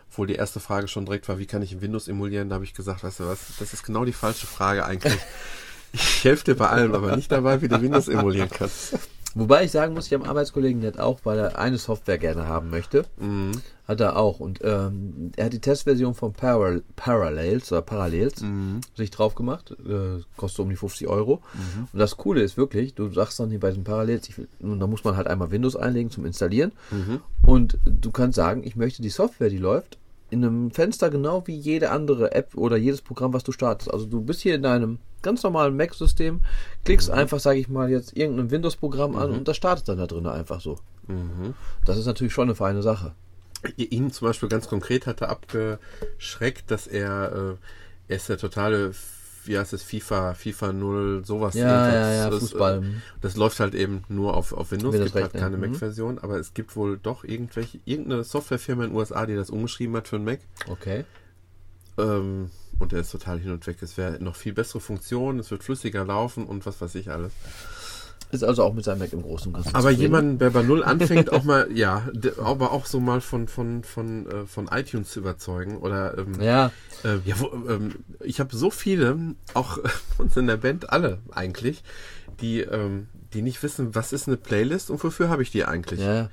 Obwohl die erste Frage schon direkt war, wie kann ich ein Windows emulieren? Da habe ich gesagt, weißt du was, das ist genau die falsche Frage eigentlich. Ich helfe dir bei allem, aber nicht dabei, wie du Windows emulieren kannst. Wobei ich sagen muss, ich habe einen Arbeitskollegen, der hat auch, weil er eine Software gerne haben möchte, hat er auch. Und er hat die Testversion von Parallels sich drauf gemacht. Kostet um die 50 Euro. Mhm. Und das Coole ist wirklich, du sagst dann hier bei den Parallels, da muss man halt einmal Windows einlegen zum Installieren. Mhm. Und du kannst sagen, ich möchte die Software, die läuft, in einem Fenster genau wie jede andere App oder jedes Programm, was du startest. Also du bist hier in deinem ganz normalen Mac-System, klickst einfach, sage ich mal, jetzt irgendein Windows-Programm an und das startet dann da drin einfach so. Mhm. Das ist natürlich schon eine feine Sache. Ihn zum Beispiel ganz konkret hatte abgeschreckt, dass er ist der totale, wie heißt es, FIFA 0, sowas. Ja, Fußball. Das läuft halt eben nur auf Windows, es gibt halt keine Mac-Version, aber es gibt wohl doch irgendeine Softwarefirma in den USA, die das umgeschrieben hat für einen Mac. Okay. Und er ist total hin und weg. Es wäre noch viel bessere Funktionen, es wird flüssiger laufen und was weiß ich alles. Ist also auch mit seinem Mac im Großen und Ganzen. Aber jemanden, der bei Null anfängt, auch mal, aber auch so mal von iTunes zu überzeugen. Oder, ich habe so viele, auch uns in der Band, alle eigentlich, die nicht wissen, was ist eine Playlist und wofür habe ich die eigentlich? Ja.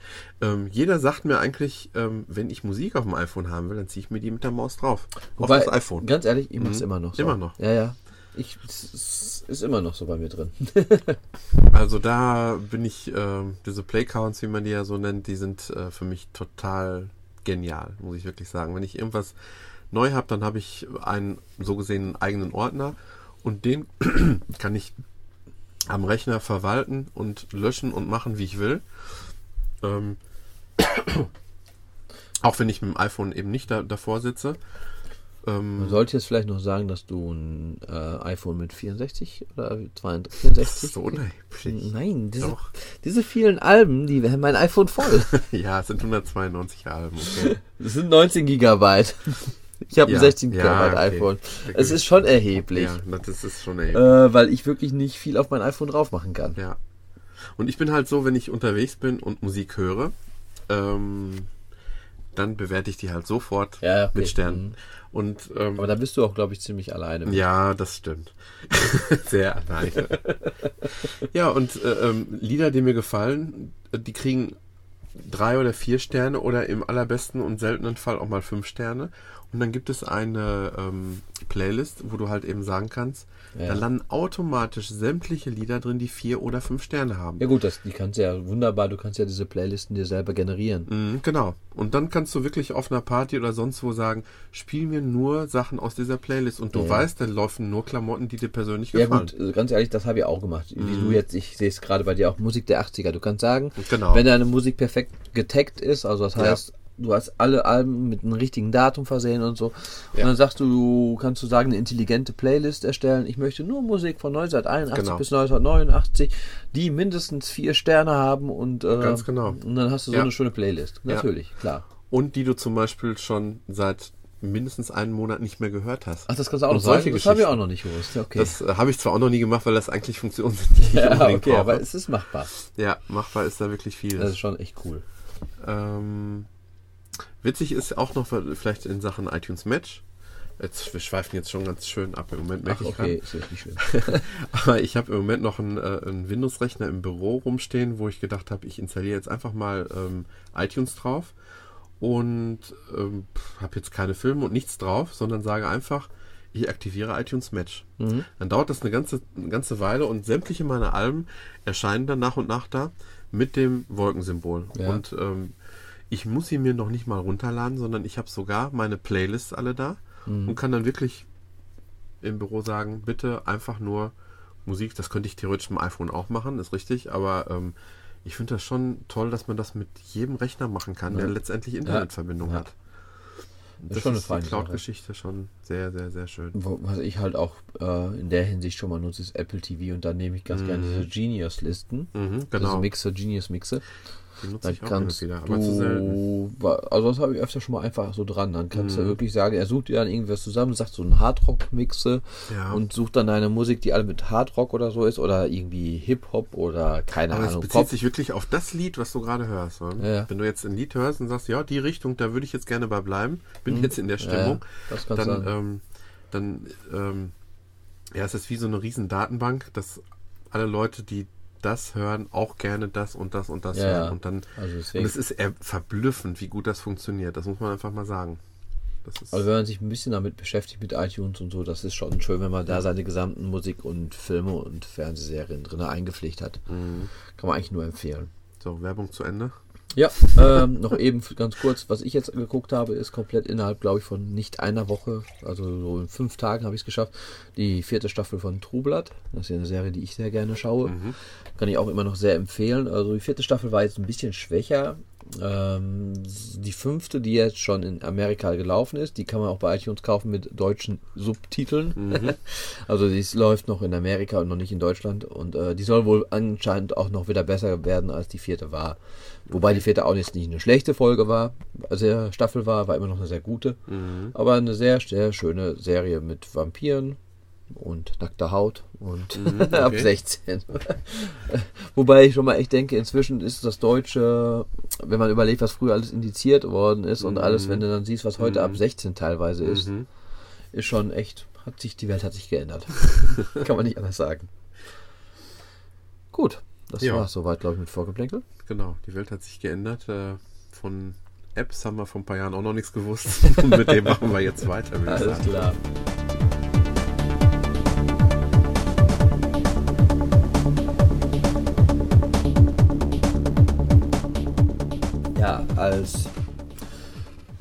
Jeder sagt mir eigentlich, wenn ich Musik auf dem iPhone haben will, dann ziehe ich mir die mit der Maus drauf. Wobei, auf das iPhone. Ganz ehrlich, ich mache es immer noch so. Immer noch. Ja. Es ist immer noch so bei mir drin. Also da bin ich, diese Playcounts, wie man die ja so nennt, die sind für mich total genial, muss ich wirklich sagen. Wenn ich irgendwas neu habe, dann habe ich einen, so gesehen, einen eigenen Ordner und den kann ich am Rechner verwalten und löschen und machen, wie ich will. Auch wenn ich mit dem iPhone eben nicht davor sitze. Man sollte jetzt vielleicht noch sagen, dass du ein iPhone mit 64 oder 64... Das ist so unerheblich. Nein, diese vielen Alben, die haben mein iPhone voll. Ja, es sind 192 Alben. Okay. Es sind 19 Gigabyte. Ich habe ein 16 Gigabyte iPhone. Es ist schon erheblich. Ja, das ist schon erheblich. Weil ich wirklich nicht viel auf mein iPhone drauf machen kann. Ja. Und ich bin halt so, wenn ich unterwegs bin und Musik höre, dann bewerte ich die halt sofort mit Sternen. Mhm. Und, aber da bist du auch, glaube ich, ziemlich alleine mit. Ja, das stimmt. Sehr alleine. Ja, und Lieder, die mir gefallen, die kriegen 3 oder 4 Sterne oder im allerbesten und seltenen Fall auch mal 5 Sterne. Und dann gibt es eine Playlist, wo du halt eben sagen kannst, da landen automatisch sämtliche Lieder drin, die 4 oder 5 Sterne haben. Ja gut, die kannst du ja wunderbar, du kannst ja diese Playlisten dir selber generieren. Genau. Und dann kannst du wirklich auf einer Party oder sonst wo sagen, spiel mir nur Sachen aus dieser Playlist. Und du weißt, dann laufen nur Klamotten, die dir persönlich gefallen. Ja gut, also ganz ehrlich, das habe ich auch gemacht. Wie du jetzt, ich sehe es gerade bei dir auch, Musik der 80er. Du kannst sagen, wenn deine Musik perfekt getaggt ist, also das heißt... Du hast alle Alben mit einem richtigen Datum versehen und so. Und dann sagst du, kannst du sagen, eine intelligente Playlist erstellen. Ich möchte nur Musik von 1981 bis 1989, die mindestens 4 Sterne haben und, ganz genau. Und dann hast du so eine schöne Playlist. Natürlich, klar. Und die du zum Beispiel schon seit mindestens einen Monat nicht mehr gehört hast. Ach, das kannst du auch noch sagen? Das habe ich auch noch nicht gewusst. Okay. Das habe ich zwar auch noch nie gemacht, weil das eigentlich Funktionen sind, die ich unbedingt brauche. Aber es ist machbar. Ja, machbar ist da wirklich viel. Das ist schon echt cool. Witzig ist auch noch vielleicht in Sachen iTunes Match, Wir schweifen jetzt schon ganz schön ab. Im Moment merke ich gerade. Ist nicht schlimm. Aber ich habe im Moment noch einen Windows-Rechner im Büro rumstehen, wo ich gedacht habe, ich installiere jetzt einfach mal iTunes drauf und habe jetzt keine Filme und nichts drauf, sondern sage einfach, ich aktiviere iTunes Match. Mhm. Dann dauert das eine ganze Weile und sämtliche meiner Alben erscheinen dann nach und nach da mit dem Wolkensymbol. Ja. Und ich muss sie mir noch nicht mal runterladen, sondern ich habe sogar meine Playlists alle da. Und kann dann wirklich im Büro sagen, bitte einfach nur Musik. Das könnte ich theoretisch mit dem iPhone auch machen, ist richtig. Aber ich finde das schon toll, dass man das mit jedem Rechner machen kann, der letztendlich Internetverbindung hat. Das ist schon eine feine Cloud-Geschichte, schon sehr, sehr, sehr schön. Was ich halt auch in der Hinsicht schon mal nutze, ist Apple TV. Und da nehme ich ganz gerne diese Genius-Listen. Mhm, genau. Also Mixer, Genius-Mixer. Dann kannst wieder, du, also das habe ich öfter schon mal einfach so dran, dann kannst du wirklich sagen, er sucht dir dann irgendwas zusammen, sagt so einen Hardrock-Mixe und sucht dann eine Musik, die alle mit Hardrock oder so ist oder irgendwie Hip-Hop oder keine Ahnung. Aber es bezieht sich wirklich auf das Lied, was du gerade hörst. Ja. Wenn du jetzt ein Lied hörst und sagst, ja, die Richtung, da würde ich jetzt gerne bei bleiben, bin jetzt in der Stimmung, dann ist das wie so eine riesen Datenbank, dass alle Leute, die das hören, auch gerne das und das und das hören. Und dann, also und es ist eher verblüffend, wie gut das funktioniert. Das muss man einfach mal sagen. Das ist, also wenn man sich ein bisschen damit beschäftigt, mit iTunes und so, das ist schon schön, wenn man da seine gesamten Musik und Filme und Fernsehserien drin eingepflegt hat. Mhm. Kann man eigentlich nur empfehlen. So, Werbung zu Ende. Ja, noch eben ganz kurz, was ich jetzt geguckt habe, ist komplett innerhalb, glaube ich, von nicht einer Woche, also so in 5 Tagen habe ich es geschafft, die 4. Staffel von True Blood. Das ist ja eine Serie, die ich sehr gerne schaue, kann ich auch immer noch sehr empfehlen. Also die 4. Staffel war jetzt ein bisschen schwächer, die 5., die jetzt schon in Amerika gelaufen ist, die kann man auch bei iTunes kaufen mit deutschen Subtiteln, also die läuft noch in Amerika und noch nicht in Deutschland und die soll wohl anscheinend auch noch wieder besser werden, als die 4. war. Wobei die 4. auch jetzt nicht eine schlechte Folge war, also Staffel war immer noch eine sehr gute, aber eine sehr, sehr schöne Serie mit Vampiren und nackter Haut und ab 16. Wobei ich schon mal echt denke, inzwischen ist das Deutsche, wenn man überlegt, was früher alles indiziert worden ist und alles, wenn du dann siehst, was heute ab 16 teilweise ist, ist schon echt, die Welt hat sich geändert. Kann man nicht anders sagen. Gut. Das war es soweit, glaube ich, mit Vorgeplänkel. Genau, die Welt hat sich geändert. Von Apps haben wir vor ein paar Jahren auch noch nichts gewusst. Und mit dem machen wir jetzt weiter. Alles klar. Ja, als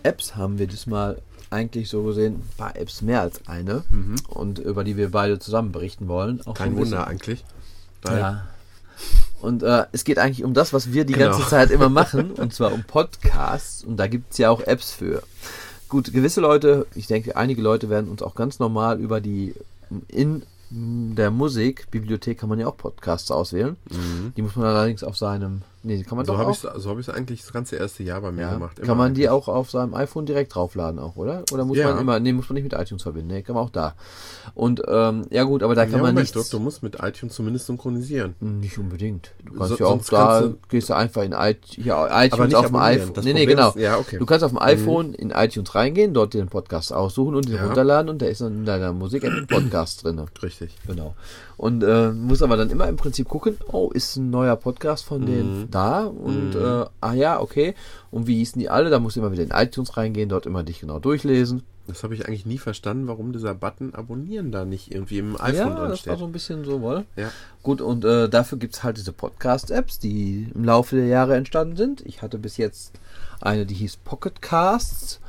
Apps haben wir diesmal eigentlich so gesehen ein paar Apps mehr als eine. Und über die wir beide zusammen berichten wollen. Auch kein Wunder eigentlich. Ja. Und es geht eigentlich um das, was wir die ganze Zeit immer machen, und zwar um Podcasts. Und da gibt es ja auch Apps für. Gut, gewisse Leute, ich denke, einige Leute werden uns auch ganz normal über die, in der Musikbibliothek kann man ja auch Podcasts auswählen. Die muss man allerdings auf seinem, kann man so doch auch. So habe ich es eigentlich das ganze erste Jahr bei mir gemacht. Kann man die auch auf seinem iPhone direkt draufladen auch, oder? Oder muss man immer, muss man nicht mit iTunes verbinden, kann man auch da. Und, ja gut, aber da kann man nicht. Du musst mit iTunes zumindest synchronisieren. Nicht unbedingt. Du kannst ja auch da, gehst du einfach in iTunes auf dem iPhone. Du kannst auf dem iPhone in iTunes reingehen, dort den Podcast aussuchen und den runterladen und da ist dann in deiner Musik ein Podcast drin. Richtig. Genau. Und muss aber dann immer im Prinzip gucken, oh, ist ein neuer Podcast von denen da und okay. Und wie hießen die alle? Da musst du immer wieder in iTunes reingehen, dort immer dich genau durchlesen. Das habe ich eigentlich nie verstanden, warum dieser Button Abonnieren da nicht irgendwie im iPhone drin steht. Ja, das war so ein bisschen so, wohl. Ja. Gut, und dafür gibt es halt diese Podcast-Apps, die im Laufe der Jahre entstanden sind. Ich hatte bis jetzt eine, die hieß Pocket Casts.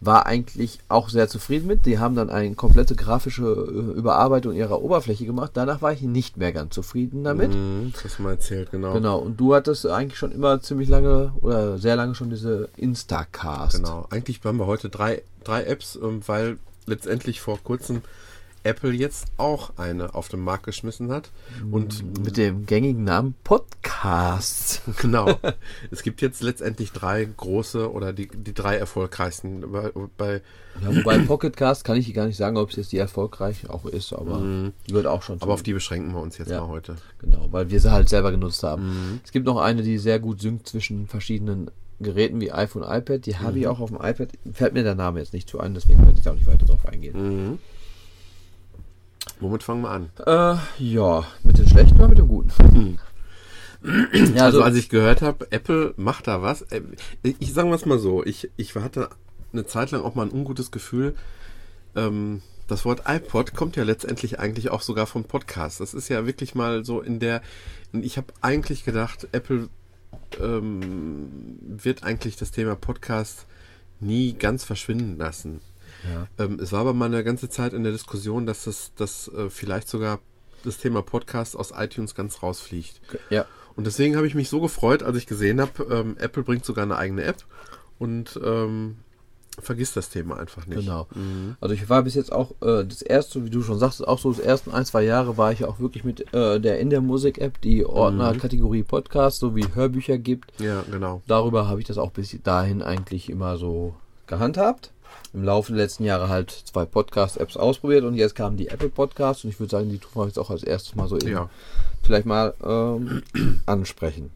War eigentlich auch sehr zufrieden mit. Die haben dann eine komplette grafische Überarbeitung ihrer Oberfläche gemacht. Danach war ich nicht mehr ganz zufrieden damit. Das hast du mal erzählt, genau. Genau, und du hattest eigentlich schon immer ziemlich lange oder sehr lange schon diese Instacast. Genau, eigentlich haben wir heute drei Apps, weil letztendlich vor kurzem Apple jetzt auch eine auf den Markt geschmissen hat. Und mit dem gängigen Namen Podcasts. Genau. Es gibt jetzt letztendlich 3 große oder die 3 erfolgreichsten. Wobei Pocket Cast kann ich gar nicht sagen, ob es jetzt die erfolgreich auch ist, aber wird auch schon. Aber auf die beschränken wir uns jetzt mal heute. Genau, weil wir sie halt selber genutzt haben. Es gibt noch eine, die sehr gut synkt zwischen verschiedenen Geräten wie iPhone, iPad, die habe ich auch auf dem iPad. Fällt mir der Name jetzt nicht zu ein, deswegen werde ich da auch nicht weiter drauf eingehen. Mhm. Womit fangen wir an? Ja, mit den schlechten oder mit den guten? Mhm. Ja, also als ich gehört habe, Apple macht da was. Ich sage es mal so, ich hatte eine Zeit lang auch mal ein ungutes Gefühl. Das Wort iPod kommt ja letztendlich eigentlich auch sogar vom Podcast. Das ist ja wirklich mal so in der... Ich habe eigentlich gedacht, Apple wird eigentlich das Thema Podcast nie ganz verschwinden lassen. Ja. Es war aber mal eine ganze Zeit in der Diskussion, dass vielleicht sogar das Thema Podcast aus iTunes ganz rausfliegt. Ja. Und deswegen habe ich mich so gefreut, als ich gesehen habe, Apple bringt sogar eine eigene App und vergisst das Thema einfach nicht. Genau. Mhm. Also ich war bis jetzt auch das erste, wie du schon sagst, auch so das ersten 1-2 Jahre war ich auch wirklich mit in der Musik-App die Ordner-Kategorie Podcast sowie Hörbücher gibt. Ja, genau. Darüber habe ich das auch bis dahin eigentlich immer so gehandhabt. Im Laufe der letzten Jahre halt 2 Podcast-Apps ausprobiert und jetzt kamen die Apple Podcasts und ich würde sagen, die tun wir jetzt auch als erstes mal so vielleicht mal ansprechen.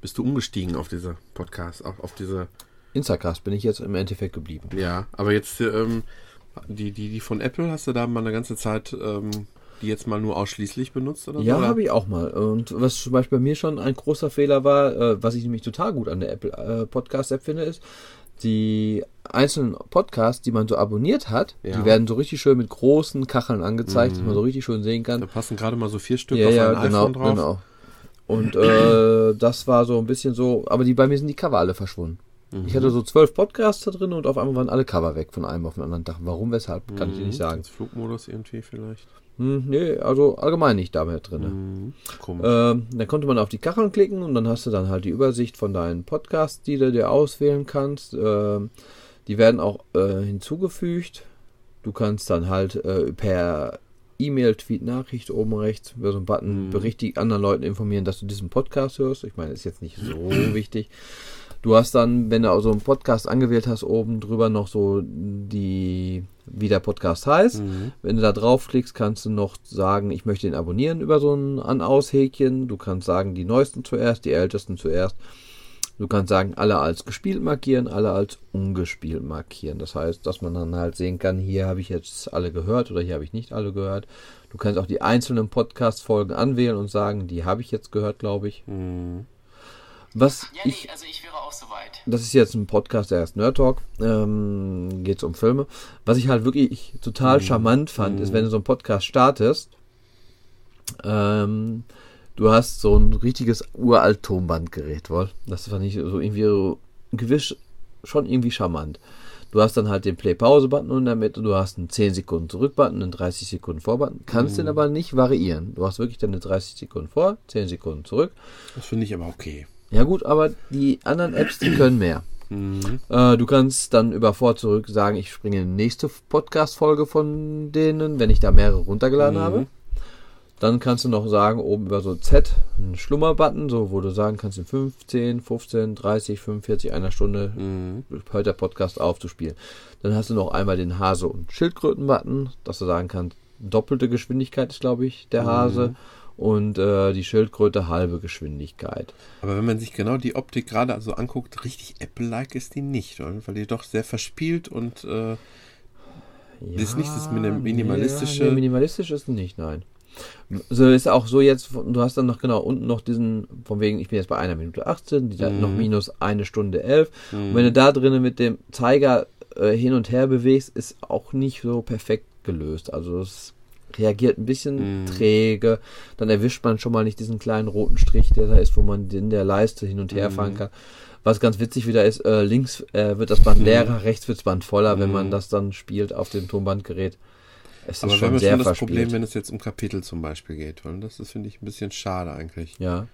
Bist du umgestiegen auf diese Podcasts, auf diese Instacast bin ich jetzt im Endeffekt geblieben. Ja, aber jetzt die von Apple, hast du da mal eine ganze Zeit die jetzt mal nur ausschließlich benutzt? Oder ja, so, habe ich auch mal. Und was zum Beispiel bei mir schon ein großer Fehler war, was ich nämlich total gut an der Apple Podcast-App finde, ist, die einzelnen Podcasts, die man so abonniert hat, die werden so richtig schön mit großen Kacheln angezeigt, dass man so richtig schön sehen kann. Da passen gerade mal so 4 Stück auf ein iPhone drauf. Genau. Und das war so ein bisschen so, aber bei mir sind die Cover alle verschwunden. Ich hatte so 12 Podcasts da drin und auf einmal waren alle Cover weg von einem auf den anderen Tag. Warum, weshalb, kann ich dir nicht sagen. Flugmodus irgendwie vielleicht? Nee, also allgemein nicht da mehr drin. Komisch. Dann konnte man auf die Kacheln klicken und dann hast du dann halt die Übersicht von deinen Podcasts, die du dir auswählen kannst. Die werden auch hinzugefügt. Du kannst dann halt per E-Mail, Tweet, Nachricht oben rechts über so einen Button berichtigt anderen Leuten informieren, dass du diesen Podcast hörst. Ich meine, ist jetzt nicht so wichtig. Du hast dann, wenn du so einen Podcast angewählt hast, oben drüber noch so wie der Podcast heißt. Mhm. Wenn du da draufklickst, kannst du noch sagen, ich möchte ihn abonnieren über so ein An-Aus-Häkchen. Du kannst sagen, die neuesten zuerst, die ältesten zuerst. Du kannst sagen, alle als gespielt markieren, alle als ungespielt markieren. Das heißt, dass man dann halt sehen kann, hier habe ich jetzt alle gehört oder hier habe ich nicht alle gehört. Du kannst auch die einzelnen Podcast-Folgen anwählen und sagen, die habe ich jetzt gehört, glaube ich. Mhm. Was ich wäre auch soweit. Das ist jetzt ein Podcast, der heißt Nerd Talk. Geht's um Filme. Was ich halt wirklich total charmant fand, ist, wenn du so einen Podcast startest, du hast so ein richtiges uralt Tonbandgerät, wohl. Das fand ich so irgendwie so gewiss schon irgendwie charmant. Du hast dann halt den Play-Pause-Button in der Mitte, du hast einen 10 Sekunden Zurück-Button, einen 30 Sekunden Vor-Button, kannst den aber nicht variieren. Du hast wirklich dann eine 30 Sekunden vor, 10 Sekunden zurück. Das finde ich aber okay. Ja gut, aber die anderen Apps, die können mehr. Du kannst dann über vor zurück sagen, ich springe in die nächste Podcast-Folge von denen, wenn ich da mehrere runtergeladen habe. Dann kannst du noch sagen, oben über so Z, einen Schlummer-Button, so, wo du sagen kannst, in 15, 15, 30, 45, einer Stunde hört der Podcast auf zu spielen. Dann hast du noch einmal den Hase- und Schildkröten-Button, dass du sagen kannst, doppelte Geschwindigkeit ist, glaube ich, der Hase. Und die Schildkröte halbe Geschwindigkeit. Aber wenn man sich genau die Optik gerade so anguckt, richtig Apple-like ist die nicht, oder? Weil die doch sehr verspielt und das ist nicht das Minimalistische. Minimalistisch ist nicht, nein. So ist auch so jetzt, du hast dann noch genau unten noch diesen, von wegen, ich bin jetzt bei einer Minute 18, die dann noch minus eine Stunde 11. Und wenn du da drinnen mit dem Zeiger hin und her bewegst, ist auch nicht so perfekt gelöst. Also es reagiert ein bisschen träge, dann erwischt man schon mal nicht diesen kleinen roten Strich, der da ist, wo man in der Leiste hin und her fahren kann. Was ganz witzig wieder ist, links wird das Band leerer, rechts wird das Band voller, wenn man das dann spielt auf dem Tonbandgerät. Es aber ist schon sehr verspielt. Aber wir haben das Problem, wenn es jetzt um Kapitel zum Beispiel geht, und das finde ich ein bisschen schade eigentlich. Ja.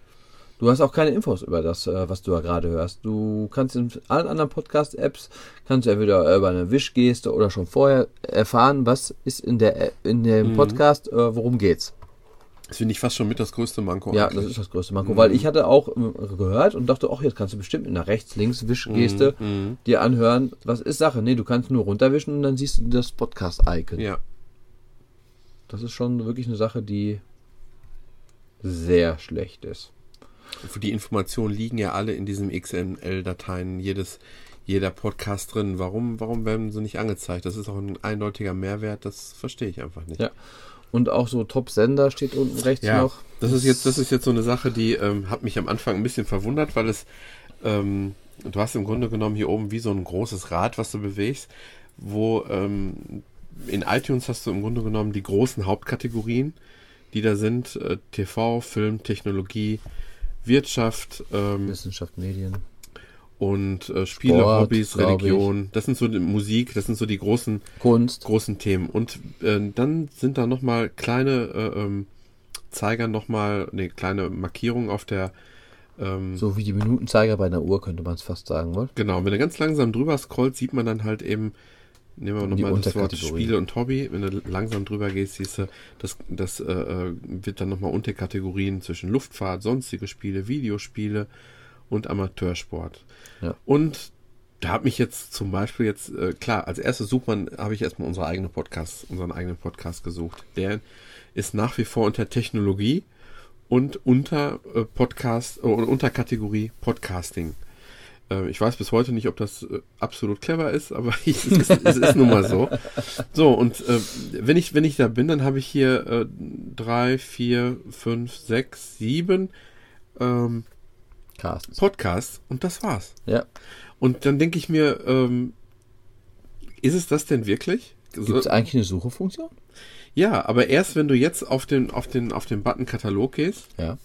Du hast auch keine Infos über das, was du da gerade hörst. Du kannst in allen anderen Podcast-Apps, kannst du entweder über eine Wischgeste oder schon vorher erfahren, was ist in dem Podcast, worum geht's. Das finde ich fast schon mit das größte Manko. Ja, eigentlich. Das ist das größte Manko, weil ich hatte auch gehört und dachte, jetzt kannst du bestimmt in der Rechts-Links-Wischgeste dir anhören, was ist Sache. Nee, du kannst nur runterwischen und dann siehst du das Podcast-Icon. Ja. Das ist schon wirklich eine Sache, die sehr schlecht ist. Die Informationen liegen ja alle in diesen XML-Dateien, jeder Podcast drin. Warum werden sie nicht angezeigt? Das ist auch ein eindeutiger Mehrwert, das verstehe ich einfach nicht. Ja. Und auch so Top-Sender steht unten rechts noch. Das ist jetzt so eine Sache, die hat mich am Anfang ein bisschen verwundert, weil es, du hast im Grunde genommen hier oben wie so ein großes Rad, was du bewegst, wo in iTunes hast du im Grunde genommen die großen Hauptkategorien, die da sind, TV, Film, Technologie, Wirtschaft, Wissenschaft, Medien und Spiele, Sport, Hobbys, Religion. Das sind so Musik, das sind so die großen Themen. Und dann sind da nochmal kleine Zeiger, kleine Markierungen auf der... so wie die Minutenzeiger bei einer Uhr, könnte man es fast sagen, oder? Genau, wenn du ganz langsam drüber scrollst, sieht man dann halt eben, nehmen wir nochmal das Wort Spiele und Hobby, wenn du langsam drüber gehst, siehst du, das wird dann nochmal Unterkategorien zwischen Luftfahrt, sonstige Spiele, Videospiele und Amateursport. Ja. Und da habe ich jetzt zum Beispiel als erstes habe ich erstmal unseren eigenen Podcast gesucht. Der ist nach wie vor unter Technologie und unter Podcast oder Unterkategorie Podcasting. Ich weiß bis heute nicht, ob das absolut clever ist, aber es ist nun mal so. So, und wenn ich da bin, dann habe ich hier 3, 4, 5, 6, 7 Podcasts und das war's. Ja. Und dann denke ich mir, ist es das denn wirklich? Gibt es eigentlich eine Suchefunktion? Ja, aber erst wenn du jetzt auf den Button Katalog gehst. Ja.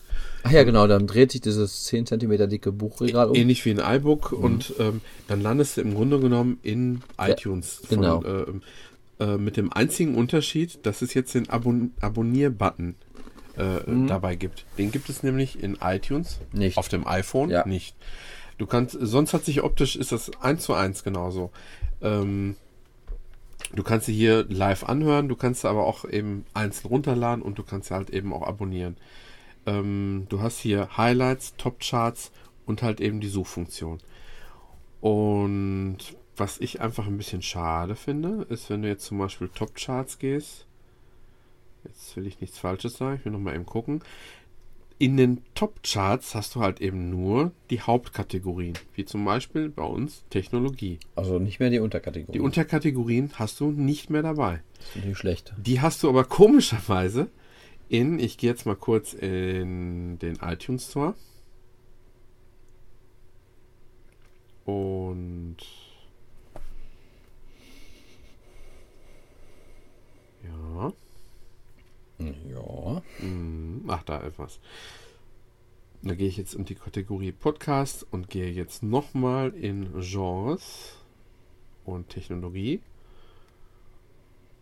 Ach ja, genau, dann dreht sich dieses 10 cm dicke Buchregal um. Ähnlich wie ein iBook und dann landest du im Grunde genommen in iTunes. Ja, genau. Mit dem einzigen Unterschied, dass es jetzt den Abonnier-Button dabei gibt. Den gibt es nämlich in iTunes, nicht. Auf dem iPhone nicht. Du kannst, sonst hat sich optisch, ist das 1:1 genauso. Du kannst sie hier live anhören, du kannst sie aber auch eben einzeln runterladen und du kannst sie halt eben auch abonnieren. Du hast hier Highlights, Top-Charts und halt eben die Suchfunktion. Und was ich einfach ein bisschen schade finde, ist, wenn du jetzt zum Beispiel Top-Charts gehst, jetzt will ich nichts Falsches sagen, ich will nochmal eben gucken, in den Top-Charts hast du halt eben nur die Hauptkategorien, wie zum Beispiel bei uns Technologie. Also nicht mehr die Unterkategorien. Die Unterkategorien hast du nicht mehr dabei. Das ist nicht schlecht. Die hast du aber komischerweise ich gehe jetzt mal kurz in den iTunes Store und da etwas. Da gehe ich jetzt in die Kategorie Podcast und gehe jetzt nochmal in Genres und Technologie.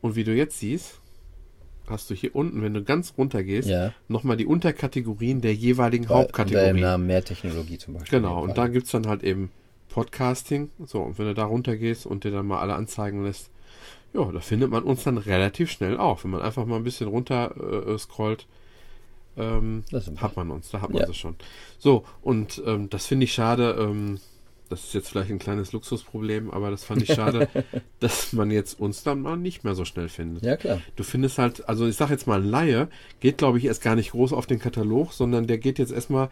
Und wie du jetzt siehst, hast du hier unten, wenn du ganz runter gehst, nochmal die Unterkategorien der jeweiligen Hauptkategorie. Unter dem Namen mehr Technologie zum Beispiel. Genau, und da gibt es dann halt eben Podcasting. So, und wenn du da runter gehst und dir dann mal alle anzeigen lässt, ja, da findet man uns dann relativ schnell auf. Wenn man einfach mal ein bisschen runter scrollt, hat man sie schon. So, und das finde ich schade. Das ist jetzt vielleicht ein kleines Luxusproblem, aber das fand ich schade, dass man jetzt uns dann mal nicht mehr so schnell findet. Ja, klar. Du findest halt, also ich sage jetzt mal, Laie geht, glaube ich, erst gar nicht groß auf den Katalog, sondern der geht jetzt erstmal.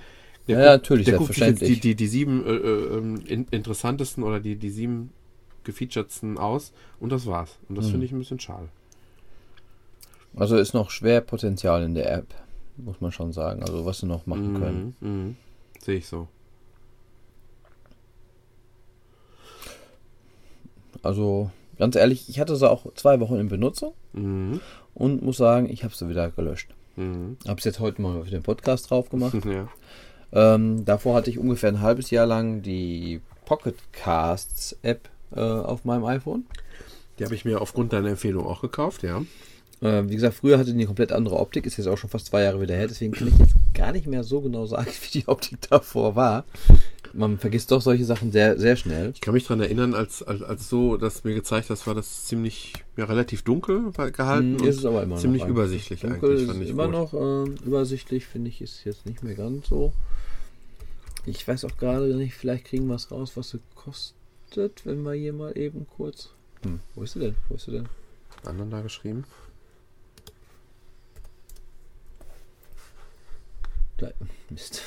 Der guckt sich jetzt die 7 interessantesten oder die 7 gefeaturtsten aus und das war's. Und das finde ich ein bisschen schade. Also ist noch schwer Potenzial in der App, muss man schon sagen. Also was sie noch machen können. Sehe ich so. Also ganz ehrlich, ich hatte sie auch 2 Wochen in Benutzung und muss sagen, ich habe sie wieder gelöscht. Habe es jetzt heute mal für den Podcast drauf gemacht. Ja. Davor hatte ich ungefähr ein halbes Jahr lang die Pocket Casts App auf meinem iPhone. Die habe ich mir aufgrund deiner Empfehlung auch gekauft, ja. Wie gesagt, früher hatte die eine komplett andere Optik, ist jetzt auch schon fast 2 Jahre wieder her, deswegen kann ich jetzt gar nicht mehr so genau sagen, wie die Optik davor war. Man vergisst doch solche Sachen sehr, sehr schnell. Ich kann mich daran erinnern, als so, dass mir gezeigt hast, war das ziemlich, relativ dunkel gehalten. Ist es aber immer noch ziemlich übersichtlich dunkel eigentlich. Dunkel ist immer noch übersichtlich, finde ich, ist jetzt nicht mehr ganz so. Ich weiß auch gerade nicht, vielleicht kriegen wir es raus, was es kostet, wenn wir hier mal eben kurz... Wo ist sie denn? Anderen da geschrieben. Mist.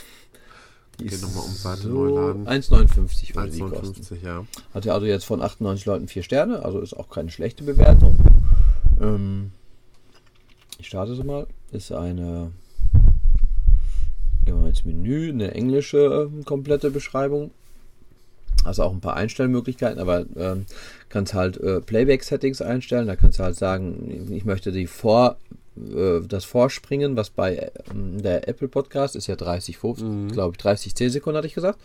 Die nochmal um Seite neu laden. 1,59 würde die kosten. Ja. Hat ja also jetzt von 98 Leuten 4 Sterne, also ist auch keine schlechte Bewertung. Ich starte sie mal. Ist eine, gehen wir mal ins Menü, eine englische komplette Beschreibung. Also auch ein paar Einstellmöglichkeiten, aber kannst halt Playback-Settings einstellen. Da kannst du halt sagen, ich möchte die das Vorspringen, was bei der Apple Podcast ist ja 30 Sekunden hatte ich gesagt.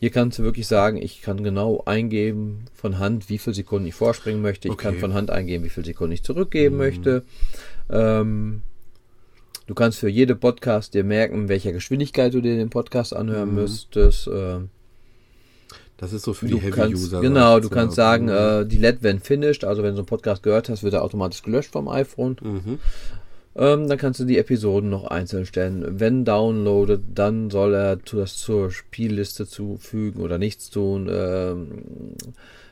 Hier kannst du wirklich sagen, ich kann genau eingeben von Hand, wie viele Sekunden ich vorspringen möchte. Okay. Ich kann von Hand eingeben, wie viele Sekunden ich zurückgeben möchte. Du kannst für jede Podcast dir merken, in welcher Geschwindigkeit du dir den Podcast anhören müsstest. Das ist so für die Heavy-User. Genau, du kannst sagen, delete when finished, also wenn du so einen Podcast gehört hast, wird er automatisch gelöscht vom iPhone. Dann kannst du die Episoden noch einzeln stellen. Wenn downloaded, dann soll er das zur Spielliste zufügen oder nichts tun.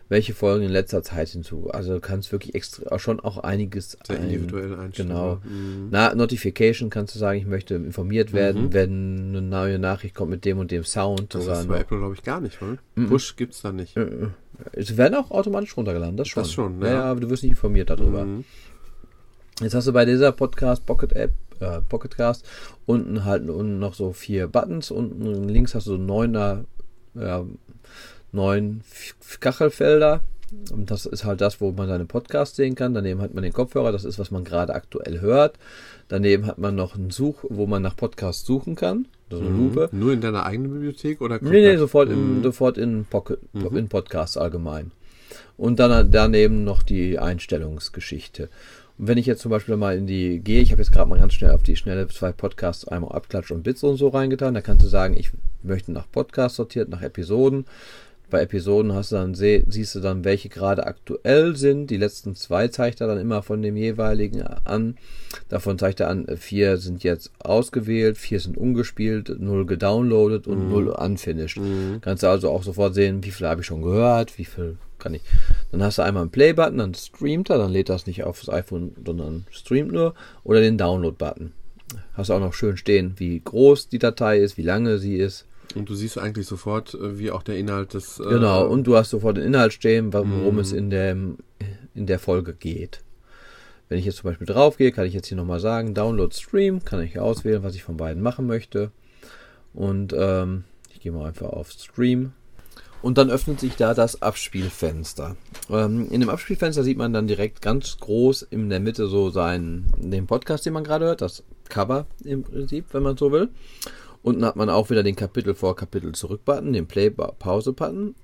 Welche Folgen in letzter Zeit hinzu. Also du kannst wirklich extra schon auch einiges individuell einstellen. Genau. Notification kannst du sagen, ich möchte informiert werden, wenn eine neue Nachricht kommt mit dem und dem Sound. Das ist bei Apple, glaube ich, gar nicht, oder? Push gibt es da nicht. Es werden auch automatisch runtergeladen, das schon. Ja, aber du wirst nicht informiert darüber. Jetzt hast du bei dieser Podcast Pocket Cast unten noch so 4 Buttons. Unten links hast du so 9 Kachelfelder, und das ist halt das, wo man seine Podcasts sehen kann. Daneben hat man den Kopfhörer, das ist, was man gerade aktuell hört. Daneben hat man noch einen Such, wo man nach Podcasts suchen kann, so eine Lupe. Nur in deiner eigenen Bibliothek oder? Nee, sofort in Pocket, in Podcasts allgemein. Und dann daneben noch die Einstellungsgeschichte. Und wenn ich jetzt zum Beispiel mal ich habe jetzt gerade mal ganz schnell auf die Schnelle 2 Podcasts, einmal AppKlatsch und Bits und so reingetan, da kannst du sagen, ich möchte nach Podcasts sortiert, nach Episoden. Bei Episoden hast du dann siehst du dann, welche gerade aktuell sind. Die letzten 2 zeigt er dann immer von dem jeweiligen an. Davon zeigt er an, 4 sind jetzt ausgewählt, 4 sind ungespielt, 0 gedownloadet und 0 unfinished. Kannst du also auch sofort sehen, wie viel habe ich schon gehört, wie viel kann ich. Dann hast du einmal einen Play-Button, dann streamt er, dann lädt er es nicht auf das iPhone, sondern streamt nur. Oder den Download-Button. Hast du auch noch schön stehen, wie groß die Datei ist, wie lange sie ist. Und du siehst eigentlich sofort, wie auch der Inhalt des... Genau, und du hast sofort den Inhalt stehen, worum es in der Folge geht. Wenn ich jetzt zum Beispiel drauf gehe, kann ich jetzt hier nochmal sagen, Download Stream, kann ich auswählen, was ich von beiden machen möchte. Und ich gehe mal einfach auf Stream. Und dann öffnet sich da das Abspielfenster. In dem Abspielfenster sieht man dann direkt ganz groß in der Mitte so den Podcast, den man gerade hört, das Cover im Prinzip, wenn man so will. Unten hat man auch wieder den Kapitel vor Kapitel zurück Button, den Play-Pause-Button.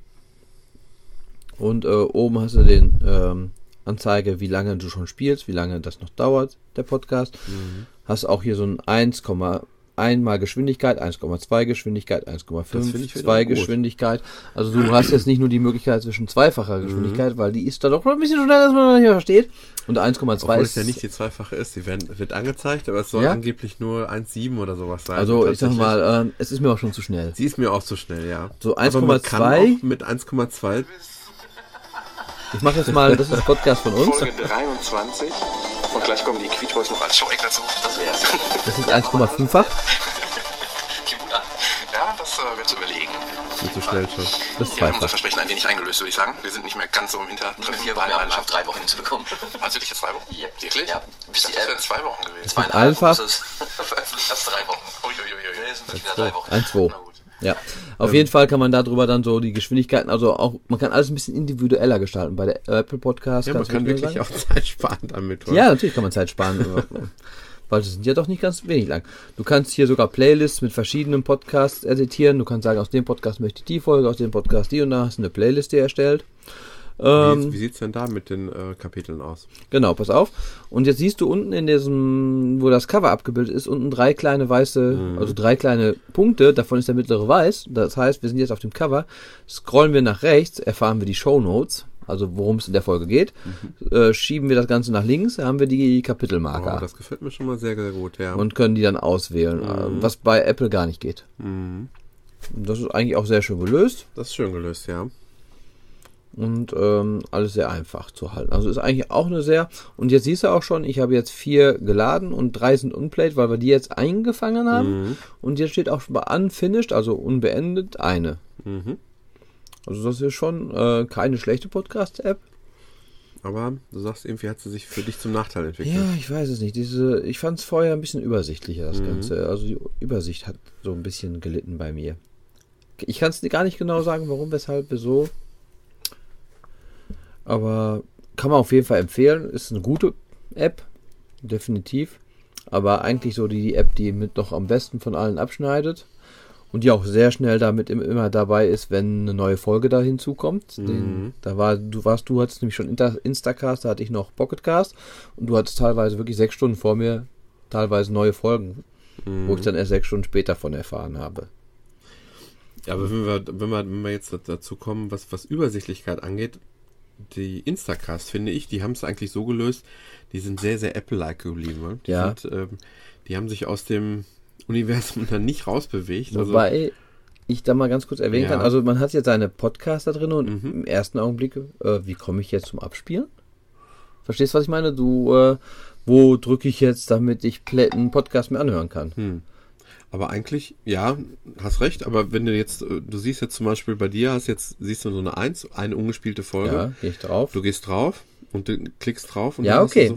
Und oben hast du den Anzeige, wie lange du schon spielst, wie lange das noch dauert, der Podcast. Hast auch hier so ein 1,1 mal Geschwindigkeit, 1,2 Geschwindigkeit, 1,5, 2 Geschwindigkeit. Also du hast jetzt nicht nur die Möglichkeit zwischen zweifacher Geschwindigkeit, weil die ist da doch noch ein bisschen schneller, dass man das nicht versteht. Und 1,2 ist... Obwohl es ja nicht die zweifache ist, die wird angezeigt, aber es soll angeblich nur 1,7 oder sowas sein. Also ich sag mal, es ist mir auch schon zu schnell. Sie ist mir auch zu schnell, ja. So 1,2... Aber man kann auch mit 1,2... Ich mach jetzt mal, das ist ein Podcast von uns. Folge 23. Und gleich kommen die Quietschboys noch als Showegg dazu. Das wär's. Das ist 1,5-fach. Ja, das wird zu überlegen. Nicht so schnell schon. Das ist 2-fach. Wir haben unser Versprechen ein wenig eingelöst, würde ich sagen. Wir sind nicht mehr ganz so im Hintergrund. Wir waren ja auf 3 Wochen hinzubekommen. Hast du dich jetzt 3 Wochen? Ja. Wirklich? Ja. Bis die wären 2 Wochen gewesen. 2,5-fach. Das veröffentlicht erst 3 Wochen. Uiuiui. Das sind wirklich wieder 3 Wochen. 1,2. Na gut. Ja, auf jeden Fall kann man darüber dann so die Geschwindigkeiten, also auch, man kann alles ein bisschen individueller gestalten bei der Apple Podcast. Ja, man kann wirklich auch Zeit sparen damit. Oder? Ja, natürlich kann man Zeit sparen, weil das sind ja doch nicht ganz wenig lang. Du kannst hier sogar Playlists mit verschiedenen Podcasts editieren. Du kannst sagen, aus dem Podcast möchte ich die Folge, aus dem Podcast die, und dann hast du eine Playlist erstellt. Wie sieht es denn da mit den Kapiteln aus? Genau, pass auf. Und jetzt siehst du unten in diesem, wo das Cover abgebildet ist, unten 3 kleine weiße, also 3 kleine Punkte. Davon ist der mittlere weiß. Das heißt, wir sind jetzt auf dem Cover. Scrollen wir nach rechts, erfahren wir die Shownotes, also worum es in der Folge geht. Schieben wir das Ganze nach links, haben wir die Kapitelmarker. Oh, das gefällt mir schon mal sehr, sehr gut, ja. Und können die dann auswählen, was bei Apple gar nicht geht. Das ist eigentlich auch sehr schön gelöst. Das ist schön gelöst, ja. und alles sehr einfach zu halten. Also ist eigentlich auch eine sehr, und jetzt siehst du auch schon, ich habe jetzt 4 geladen und 3 sind unplayed, weil wir die jetzt eingefangen haben, und jetzt steht auch schon mal unfinished, also unbeendet, 1. Also das ist schon keine schlechte Podcast-App. Aber du sagst, irgendwie hat sie sich für dich zum Nachteil entwickelt. Ja, ich weiß es nicht. Ich fand es vorher ein bisschen übersichtlicher, das Ganze. Also die Übersicht hat so ein bisschen gelitten bei mir. Ich kann es gar nicht genau sagen, warum, weshalb, wieso. Aber kann man auf jeden Fall empfehlen. Ist eine gute App, definitiv. Aber eigentlich so die App, die mit noch am besten von allen abschneidet. Und die auch sehr schnell damit immer dabei ist, wenn eine neue Folge da hinzukommt. Du hattest nämlich schon Instacast, da hatte ich noch Pocket Cast. Und du hattest teilweise wirklich 6 Stunden vor mir, teilweise neue Folgen, wo ich dann erst 6 Stunden später von erfahren habe. Ja, aber wenn wir jetzt dazu kommen, was Übersichtlichkeit angeht, die Instacast, finde ich, die haben es eigentlich so gelöst, die sind sehr, sehr Apple-like geblieben. Die haben sich aus dem Universum dann nicht rausbewegt. Wobei ich da mal ganz kurz erwähnen kann, also man hat jetzt seine Podcasts da drin und im ersten Augenblick, wie komme ich jetzt zum Abspielen? Verstehst du, was ich meine? Wo drücke ich jetzt, damit ich einen Podcast mehr anhören kann? Aber eigentlich, ja, hast recht, aber wenn du siehst jetzt zum Beispiel bei dir, siehst du so eine 1, eine ungespielte Folge. Ja, gehe ich drauf. Du gehst drauf. Und du klickst drauf. Und ja, okay.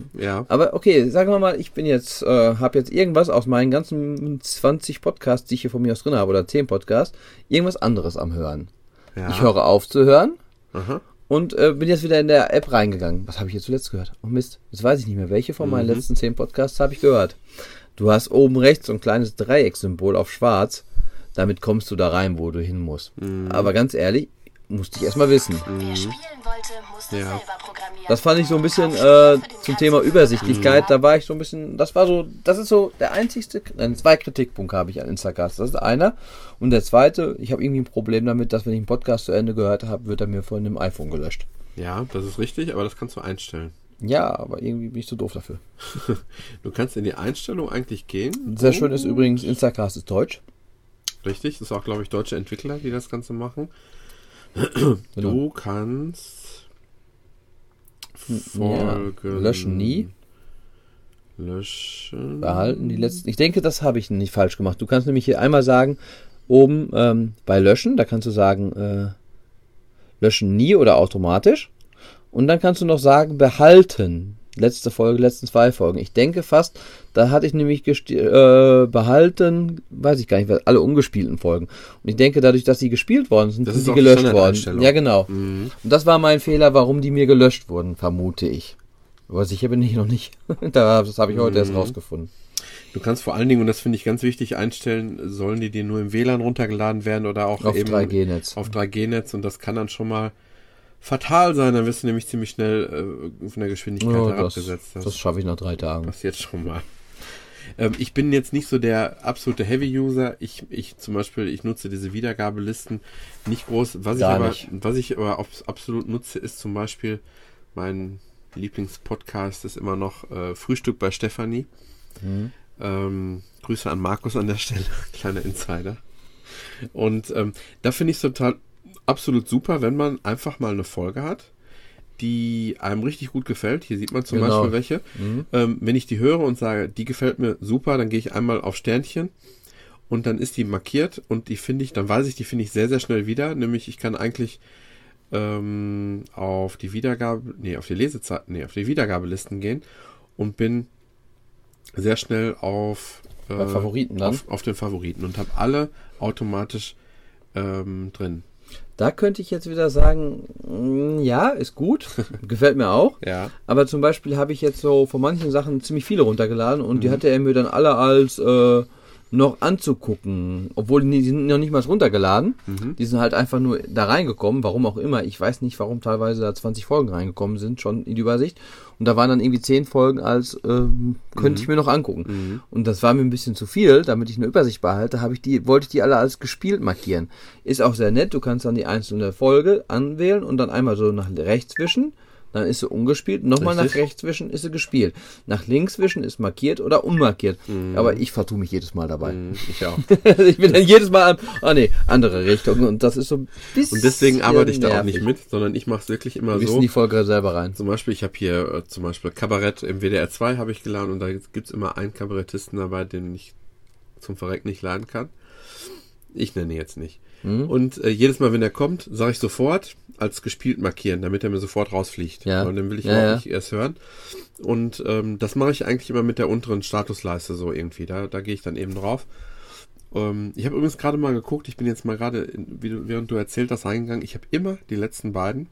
Aber okay, sagen wir mal, ich bin jetzt, habe jetzt irgendwas aus meinen ganzen 20 Podcasts, die ich hier von mir aus drin habe, oder 10 Podcasts, irgendwas anderes am Hören. Ja. Ich höre auf zu hören und bin jetzt wieder in der App reingegangen. Was habe ich jetzt zuletzt gehört? Oh Mist, jetzt weiß ich nicht mehr, welche von meinen letzten 10 Podcasts habe ich gehört. Du hast oben rechts so ein kleines Dreieckssymbol auf schwarz. Damit kommst du da rein, wo du hin musst. Aber ganz ehrlich, musste ich erstmal wissen. Wer spielen wollte, musste selber programmieren. Das fand ich so ein bisschen zum Thema Übersichtlichkeit. Da war ich so ein bisschen, das ist so der einzigste, 2 Kritikpunkte habe ich an Instacast. Das ist einer. Und der zweite, ich habe irgendwie ein Problem damit, dass wenn ich einen Podcast zu Ende gehört habe, wird er mir von dem iPhone gelöscht. Ja, das ist richtig, aber das kannst du einstellen. Ja, aber irgendwie bin ich zu doof dafür. Du kannst in die Einstellung eigentlich gehen. Sehr schön ist übrigens, Instacast ist deutsch. Richtig, das ist auch, glaube ich, deutsche Entwickler, die das Ganze machen. Du kannst Folgen löschen, löschen, behalten, die letzten. Ich denke, das habe ich nicht falsch gemacht. Du kannst nämlich hier einmal sagen, oben bei löschen, da kannst du sagen löschen nie oder automatisch, und dann kannst du noch sagen behalten, letzte Folge, letzten 2 Folgen. Ich denke fast, da hatte ich nämlich behalten, weiß ich gar nicht, alle ungespielten Folgen. Und ich denke, dadurch, dass sie gespielt worden sind, sind sie gelöscht worden. Ja, genau. Und das war mein Fehler, warum die mir gelöscht wurden, vermute ich. Aber sicher bin ich noch nicht. Das habe ich heute erst rausgefunden. Du kannst vor allen Dingen, und das finde ich ganz wichtig, einstellen, sollen die dir nur im WLAN runtergeladen werden oder auch auf eben 3G-Netz. Auf 3G-Netz, und das kann dann schon mal fatal sein, dann wirst du nämlich ziemlich schnell von der Geschwindigkeit herabgesetzt. Das schaffe ich nach 3 Tagen. Passiert schon mal. Ich bin jetzt nicht so der absolute Heavy-User. Ich zum Beispiel, ich nutze diese Wiedergabelisten nicht groß. Was ich aber absolut nutze, ist zum Beispiel, mein Lieblingspodcast ist immer noch Frühstück bei Stefanie. Grüße an Markus an der Stelle, kleiner Insider. Und da finde ich es total absolut super, wenn man einfach mal eine Folge hat, die einem richtig gut gefällt. Hier sieht man zum Beispiel welche. Wenn ich die höre und sage, die gefällt mir super, dann gehe ich einmal auf Sternchen und dann ist die markiert, und die finde ich sehr, sehr schnell wieder. Nämlich, ich kann eigentlich auf die Wiedergabelisten gehen und bin sehr schnell auf Favoriten dann. Auf den Favoriten und habe alle automatisch drin. Da könnte ich jetzt wieder sagen, ja, ist gut, gefällt mir auch. Ja. Aber zum Beispiel habe ich jetzt so von manchen Sachen ziemlich viele runtergeladen, und die hatte er mir dann alle als noch anzugucken, obwohl die sind noch nicht mal runtergeladen. Die sind halt einfach nur da reingekommen, warum auch immer. Ich weiß nicht, warum teilweise da 20 Folgen reingekommen sind, schon in die Übersicht. Und da waren dann irgendwie 10 Folgen als könnte ich mir noch angucken. Und das war mir ein bisschen zu viel, damit ich eine Übersicht behalte, wollte ich die alle als gespielt markieren. Ist auch sehr nett, du kannst dann die einzelne Folge anwählen und dann einmal so nach rechts wischen, Dann ist sie ungespielt. Nochmal nach rechts wischen, ist sie gespielt. Nach links wischen ist markiert oder unmarkiert. Mm. Aber ich vertue mich jedes Mal dabei. Mm, ich auch. Ich bin dann jedes Mal andere Richtung. Und das ist so ein bisschen. Und deswegen arbeite ich da auch nicht mit, sondern ich mache es wirklich immer so. Wir müssen die Folge selber rein. Zum Beispiel, ich habe hier zum Beispiel Kabarett im WDR 2 habe ich geladen und da gibt es immer einen Kabarettisten dabei, den ich zum Verrecken nicht laden kann. Ich nenne ihn jetzt nicht. Und jedes Mal, wenn er kommt, sage ich sofort als gespielt markieren, damit er mir sofort rausfliegt. Ja. Und dann will ich auch nicht erst hören. Und das mache ich eigentlich immer mit der unteren Statusleiste so irgendwie. Da gehe ich dann eben drauf. Ich habe übrigens gerade mal geguckt, ich bin jetzt mal gerade, während du erzählt hast, reingegangen. Ich habe immer die letzten beiden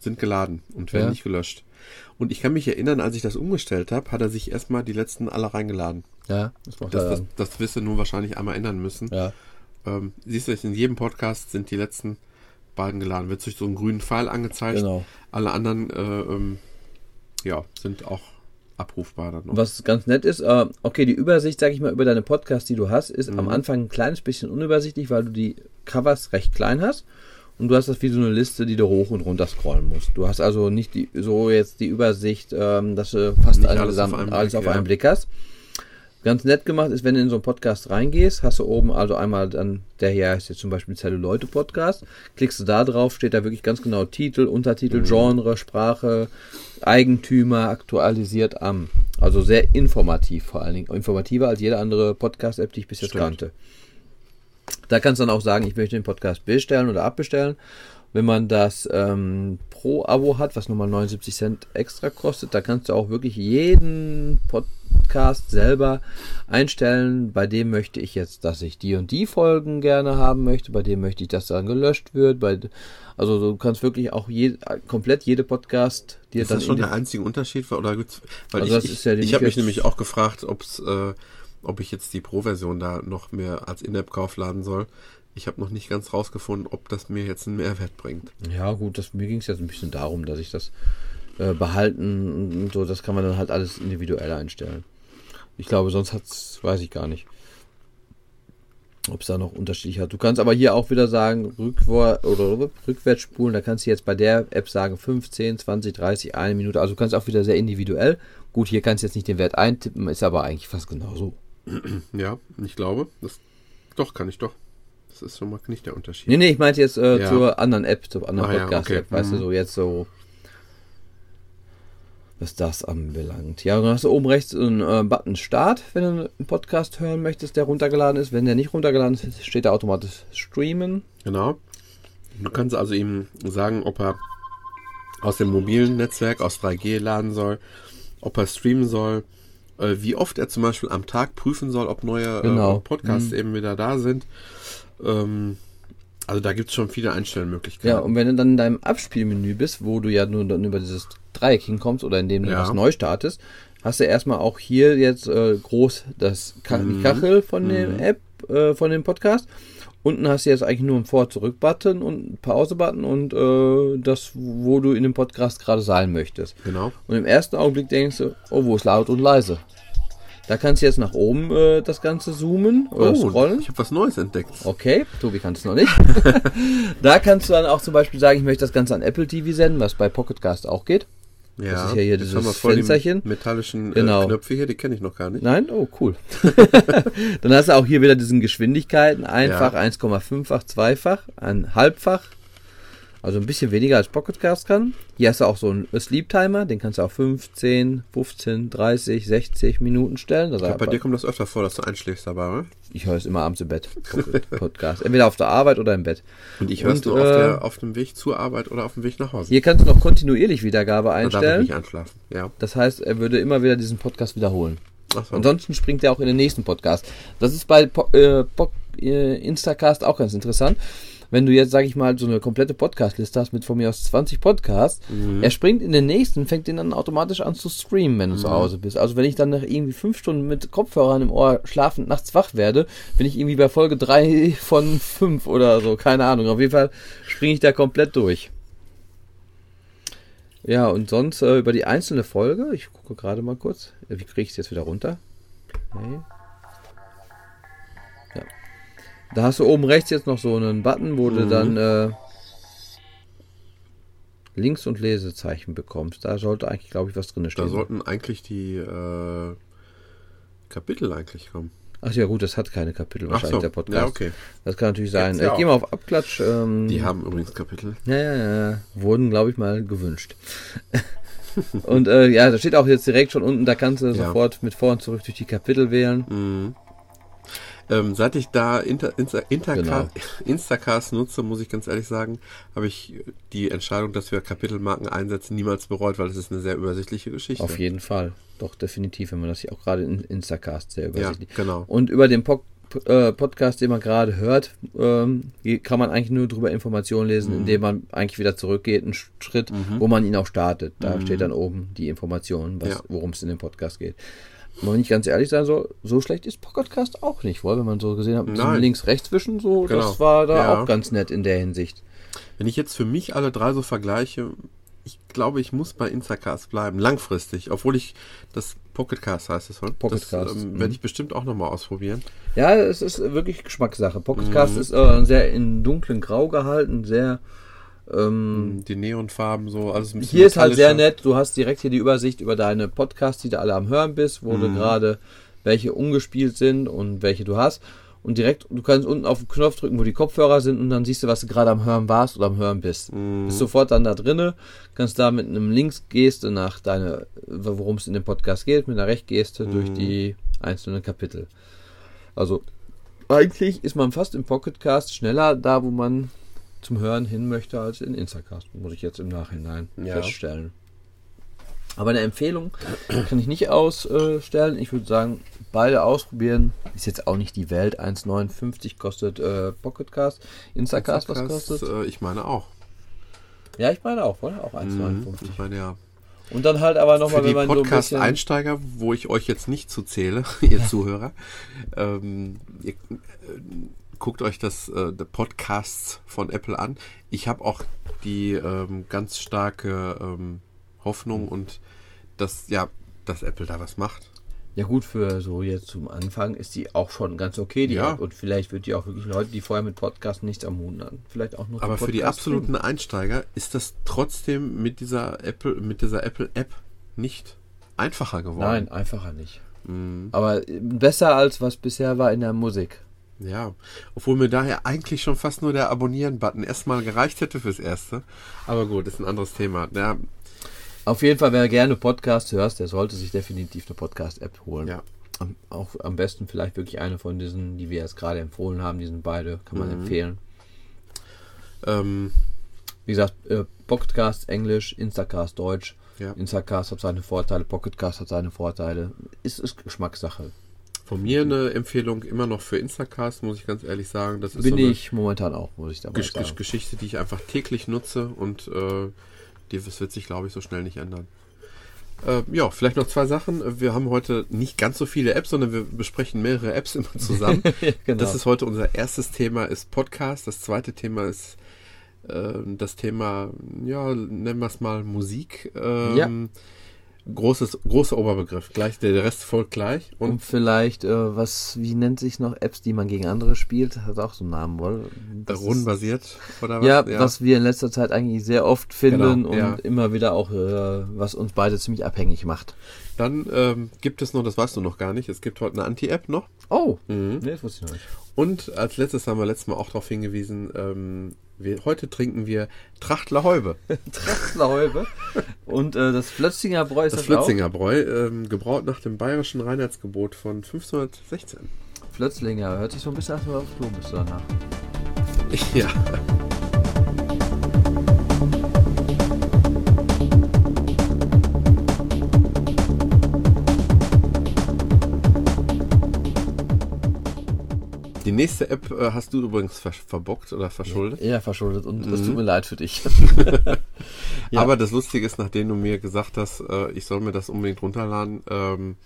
sind geladen und werden nicht gelöscht. Und ich kann mich erinnern, als ich das umgestellt habe, hat er sich erstmal die letzten alle reingeladen. Ja, das wirst du nur wahrscheinlich einmal ändern müssen. Ja. Siehst du, in jedem Podcast sind die letzten beiden geladen. Wird durch so einen grünen Pfeil angezeigt. Genau. Alle anderen sind auch abrufbar dann noch. Was ganz nett ist, die Übersicht, sag ich mal, über deine Podcasts, die du hast, ist am Anfang ein kleines bisschen unübersichtlich, weil du die Covers recht klein hast. Und du hast das wie so eine Liste, die du hoch und runter scrollen musst. Du hast also nicht die Übersicht, dass du fast alles auf einen Blick hast. Ganz nett gemacht ist, wenn du in so einen Podcast reingehst, hast du oben also einmal dann, der hier heißt jetzt zum Beispiel Zelluleute-Podcast, klickst du da drauf, steht da wirklich ganz genau Titel, Untertitel, Genre, Sprache, Eigentümer, aktualisiert am. Also sehr informativ vor allen Dingen, informativer als jede andere Podcast-App, die ich bis jetzt kannte. Da kannst du dann auch sagen, ich möchte den Podcast bestellen oder abbestellen. Wenn man das Pro-Abo hat, was nochmal 79 Cent extra kostet, da kannst du auch wirklich jeden Podcast selber einstellen. Bei dem möchte ich jetzt, dass ich die und die Folgen gerne haben möchte. Bei dem möchte ich, dass dann gelöscht wird. Also du kannst wirklich auch komplett jede Podcast... Ist das schon der einzige Unterschied? Oder gibt's, ich habe mich nämlich auch gefragt, ob ich jetzt die Pro-Version da noch mehr als In-App-Kauf laden soll. Ich habe noch nicht ganz rausgefunden, ob das mir jetzt einen Mehrwert bringt. Ja gut, mir ging es jetzt ein bisschen darum, dass ich das behalten und so, das kann man dann halt alles individuell einstellen. Ich glaube, sonst weiß ich gar nicht, ob es da noch unterschiedlich hat. Du kannst aber hier auch wieder sagen, rückwärts spulen, da kannst du jetzt bei der App sagen 15, 20, 30, eine Minute, also du kannst auch wieder sehr individuell. Gut, hier kannst du jetzt nicht den Wert eintippen, ist aber eigentlich fast genauso. Ja, ich glaube, kann ich doch. Das ist schon mal nicht der Unterschied. Nee, ich meinte jetzt zur anderen App, zur anderen Podcast-App. Okay. Weißt du, so jetzt so, was das anbelangt. Ja, dann hast du oben rechts einen Button Start, wenn du einen Podcast hören möchtest, der runtergeladen ist. Wenn der nicht runtergeladen ist, steht da automatisch Streamen. Genau. Du kannst also ihm sagen, ob er aus dem mobilen Netzwerk, aus 3G laden soll, ob er streamen soll, wie oft er zum Beispiel am Tag prüfen soll, ob neue Podcasts eben wieder da sind. Also da gibt es schon viele Einstellmöglichkeiten. Ja, und wenn du dann in deinem Abspielmenü bist, wo du ja nur dann über dieses Dreieck hinkommst oder indem du was neu startest, hast du erstmal auch hier jetzt groß das Kachel von dem App, von dem Podcast. Unten hast du jetzt eigentlich nur einen Vor-Zurück-Button und einen Pause-Button und das, wo du in dem Podcast gerade sein möchtest. Genau. Und im ersten Augenblick denkst du, wo ist laut und leise? Da kannst du jetzt nach oben das Ganze zoomen oder scrollen. Ich habe was Neues entdeckt. Okay, Tobi kann es noch nicht. Da kannst du dann auch zum Beispiel sagen, ich möchte das Ganze an Apple TV senden, was bei Pocket Cast auch geht. Ja, das ist ja hier dieses Fensterchen. Die metallischen Knöpfe hier, die kenne ich noch gar nicht. Nein? Oh, cool. Dann hast du auch hier wieder diesen Geschwindigkeiten. Einfach, 1,5-fach, zweifach, ein halbfach. Also ein bisschen weniger als Pocket Cast kann. Hier hast du auch so einen Sleep Timer, den kannst du auf 15, 15, 30, 60 Minuten stellen. Das bei dir kommt das öfter vor, dass du einschläfst dabei, oder? Ich höre es immer abends im Bett, Podcast. Entweder auf der Arbeit oder im Bett. Und ich höre es nur auf dem Weg zur Arbeit oder auf dem Weg nach Hause. Hier kannst du noch kontinuierlich Wiedergabe einstellen. Da darf ich nicht einschlafen, ja. Das heißt, er würde immer wieder diesen Podcast wiederholen. Ach so. Ansonsten springt er auch in den nächsten Podcast. Das ist bei Instacast auch ganz interessant. Wenn du jetzt, sag ich mal, so eine komplette Podcast-Liste hast mit von mir aus 20 Podcasts, er springt in den nächsten, fängt den dann automatisch an zu streamen, wenn du zu Hause bist. Also wenn ich dann nach irgendwie 5 Stunden mit Kopfhörern im Ohr schlafend nachts wach werde, bin ich irgendwie bei Folge 3 von 5 oder so, keine Ahnung. Auf jeden Fall springe ich da komplett durch. Ja, und sonst über die einzelne Folge, ich gucke gerade mal kurz, wie kriege ich es jetzt wieder runter? Okay. Da hast du oben rechts jetzt noch so einen Button, wo du dann Links- und Lesezeichen bekommst. Da sollte eigentlich, glaube ich, was drin stehen. Da sollten eigentlich die Kapitel eigentlich kommen. Ach ja, gut, das hat keine Kapitel wahrscheinlich, der Podcast. Ja, okay. Das kann natürlich sein. Ich gehe mal auf AppKlatsch. Die haben übrigens Kapitel. Ja. Wurden, glaube ich, mal gewünscht. Und da steht auch jetzt direkt schon unten, da kannst du sofort mit vor und zurück durch die Kapitel wählen. Mhm. Seit ich da Instacast nutze, muss ich ganz ehrlich sagen, habe ich die Entscheidung, dass wir Kapitelmarken einsetzen, niemals bereut, weil es ist eine sehr übersichtliche Geschichte. Auf jeden Fall. Doch, definitiv, wenn man das hier auch gerade in Instacast sehr übersichtlich. Ja, genau. Und über den Podcast, den man gerade hört, kann man eigentlich nur darüber Informationen lesen, indem man eigentlich wieder zurückgeht, einen Schritt, wo man ihn auch startet. Da steht dann oben die Information, worum es in dem Podcast geht. Wenn ich ganz ehrlich sein soll, so schlecht ist Pocket Cast auch nicht, weil wenn man so gesehen hat, ein Links-Rechts-Wischen, so, genau. Das war da auch ganz nett in der Hinsicht. Wenn ich jetzt für mich alle drei so vergleiche, ich glaube, ich muss bei Instacast bleiben, langfristig, obwohl ich das Pocket Cast heißt es, oder? Pocket Cast. Werde ich bestimmt auch nochmal ausprobieren. Ja, es ist wirklich Geschmackssache. Pocket Cast ist sehr in dunklen Grau gehalten, sehr... die Neonfarben so, alles ein bisschen. Hier ist halt sehr nett, du hast direkt hier die Übersicht über deine Podcasts, die du alle am Hören bist, wo du gerade welche umgespielt sind und welche du hast. Und direkt, du kannst unten auf den Knopf drücken, wo die Kopfhörer sind und dann siehst du, was du gerade am Hören warst oder am Hören bist. Bist sofort dann da drinne, kannst da mit einem Linksgeste nach worum es in dem Podcast geht, mit einer Rechtsgeste durch die einzelnen Kapitel. Also eigentlich ist man fast im Pocket Cast schneller da, wo man zum Hören hin möchte als in Instacast, muss ich jetzt im Nachhinein feststellen. Aber eine Empfehlung kann ich nicht ausstellen. Ich würde sagen, beide ausprobieren. Ist jetzt auch nicht die Welt. 1,59 kostet Pocketcast. Instacast, was kostet? Ich meine auch. Ja, ich meine auch, oder? Auch 1,59. Ich meine ja. Und dann halt aber nochmal, wenn man so ein bisschen... Für die Podcast-Einsteiger, wo ich euch jetzt nicht zu zähle, ihr Zuhörer, guckt euch das Podcasts von Apple an. Ich habe auch die ganz starke Hoffnung und dass Apple da was macht. Ja gut, für so jetzt zum Anfang ist die auch schon ganz okay, die App. Und vielleicht wird die auch wirklich Leute, die vorher mit Podcasts nichts am Hut hatten, vielleicht auch noch. Aber für die absoluten Einsteiger ist das trotzdem mit dieser Apple-App nicht einfacher geworden. Nein, einfacher nicht. Aber besser als was bisher war in der Musik. Ja, obwohl mir daher eigentlich schon fast nur der Abonnieren-Button erstmal gereicht hätte fürs Erste. Aber gut, ist ein anderes Thema. Ja. Auf jeden Fall, wer gerne Podcasts hört, der sollte sich definitiv eine Podcast-App holen. Ja. Auch am besten vielleicht wirklich eine von diesen, die wir jetzt gerade empfohlen haben. Die sind beide, kann man empfehlen. Wie gesagt, Podcast Englisch, Instacast Deutsch. Ja. Instacast hat seine Vorteile, Pocketcast hat seine Vorteile. Ist Geschmackssache. Von mir eine Empfehlung immer noch für Instacast, muss ich ganz ehrlich sagen. Das ist ich momentan auch, muss ich dabei sagen. Geschichte, die ich einfach täglich nutze und das wird sich, glaube ich, so schnell nicht ändern. Vielleicht noch zwei Sachen. Wir haben heute nicht ganz so viele Apps, sondern wir besprechen mehrere Apps immer zusammen. Genau. Das ist heute unser erstes Thema, ist Podcast. Das zweite Thema ist das Thema, nennen wir es mal Musik. Großer Oberbegriff. Gleich, der Rest folgt gleich. Und vielleicht, wie nennt sich noch Apps, die man gegen andere spielt? Hat auch so einen Namen wohl. Rundenbasiert oder was? Ja, was wir in letzter Zeit eigentlich sehr oft finden immer wieder auch, was uns beide ziemlich abhängig macht. Dann gibt es noch, das weißt du noch gar nicht, es gibt heute eine Anti-App noch. Oh, das wusste ich noch nicht. Und als letztes haben wir letztes Mal auch darauf hingewiesen, heute trinken wir Trachtlerhäube. Trachtlerhäube. Und das Flötzinger Bräu ist das auch? Das Flötzinger Bräu, gebraut nach dem bayerischen Reinheitsgebot von 1516. Flötzlinger, hört sich so ein bisschen an, auf Klo bist du danach. Ja. Die nächste App hast du übrigens verbockt oder verschuldet. Ja, verschuldet und das tut mir leid für dich. Aber das Lustige ist, nachdem du mir gesagt hast, ich soll mir das unbedingt runterladen,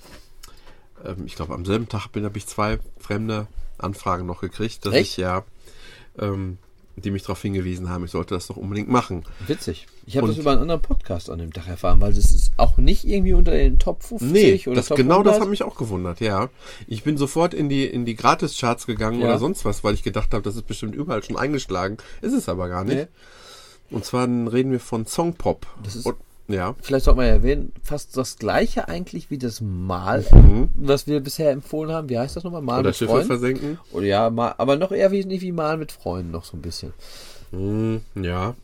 ich glaube am selben Tag habe ich zwei fremde Anfragen noch gekriegt, dass Echt? Ich die mich darauf hingewiesen haben, ich sollte das doch unbedingt machen. Witzig. Ich habe das über einen anderen Podcast an dem Tag erfahren, weil das ist auch nicht irgendwie unter den Top 50 oder Top 100. Genau das hat mich auch gewundert, ja. Ich bin sofort in die Gratis-Charts gegangen oder sonst was, weil ich gedacht habe, das ist bestimmt überall schon eingeschlagen. Ist es aber gar nicht. Und zwar reden wir von SongPop. Das ist, und, ja. Vielleicht sollte man ja erwähnen, fast das gleiche eigentlich wie das Mal, was wir bisher empfohlen haben. Wie heißt das nochmal? Mal oder mit Schiffe Freunden versenken. Oder ja, mal, aber noch eher wie, nicht wie Mal mit Freunden, noch so ein bisschen. Ja.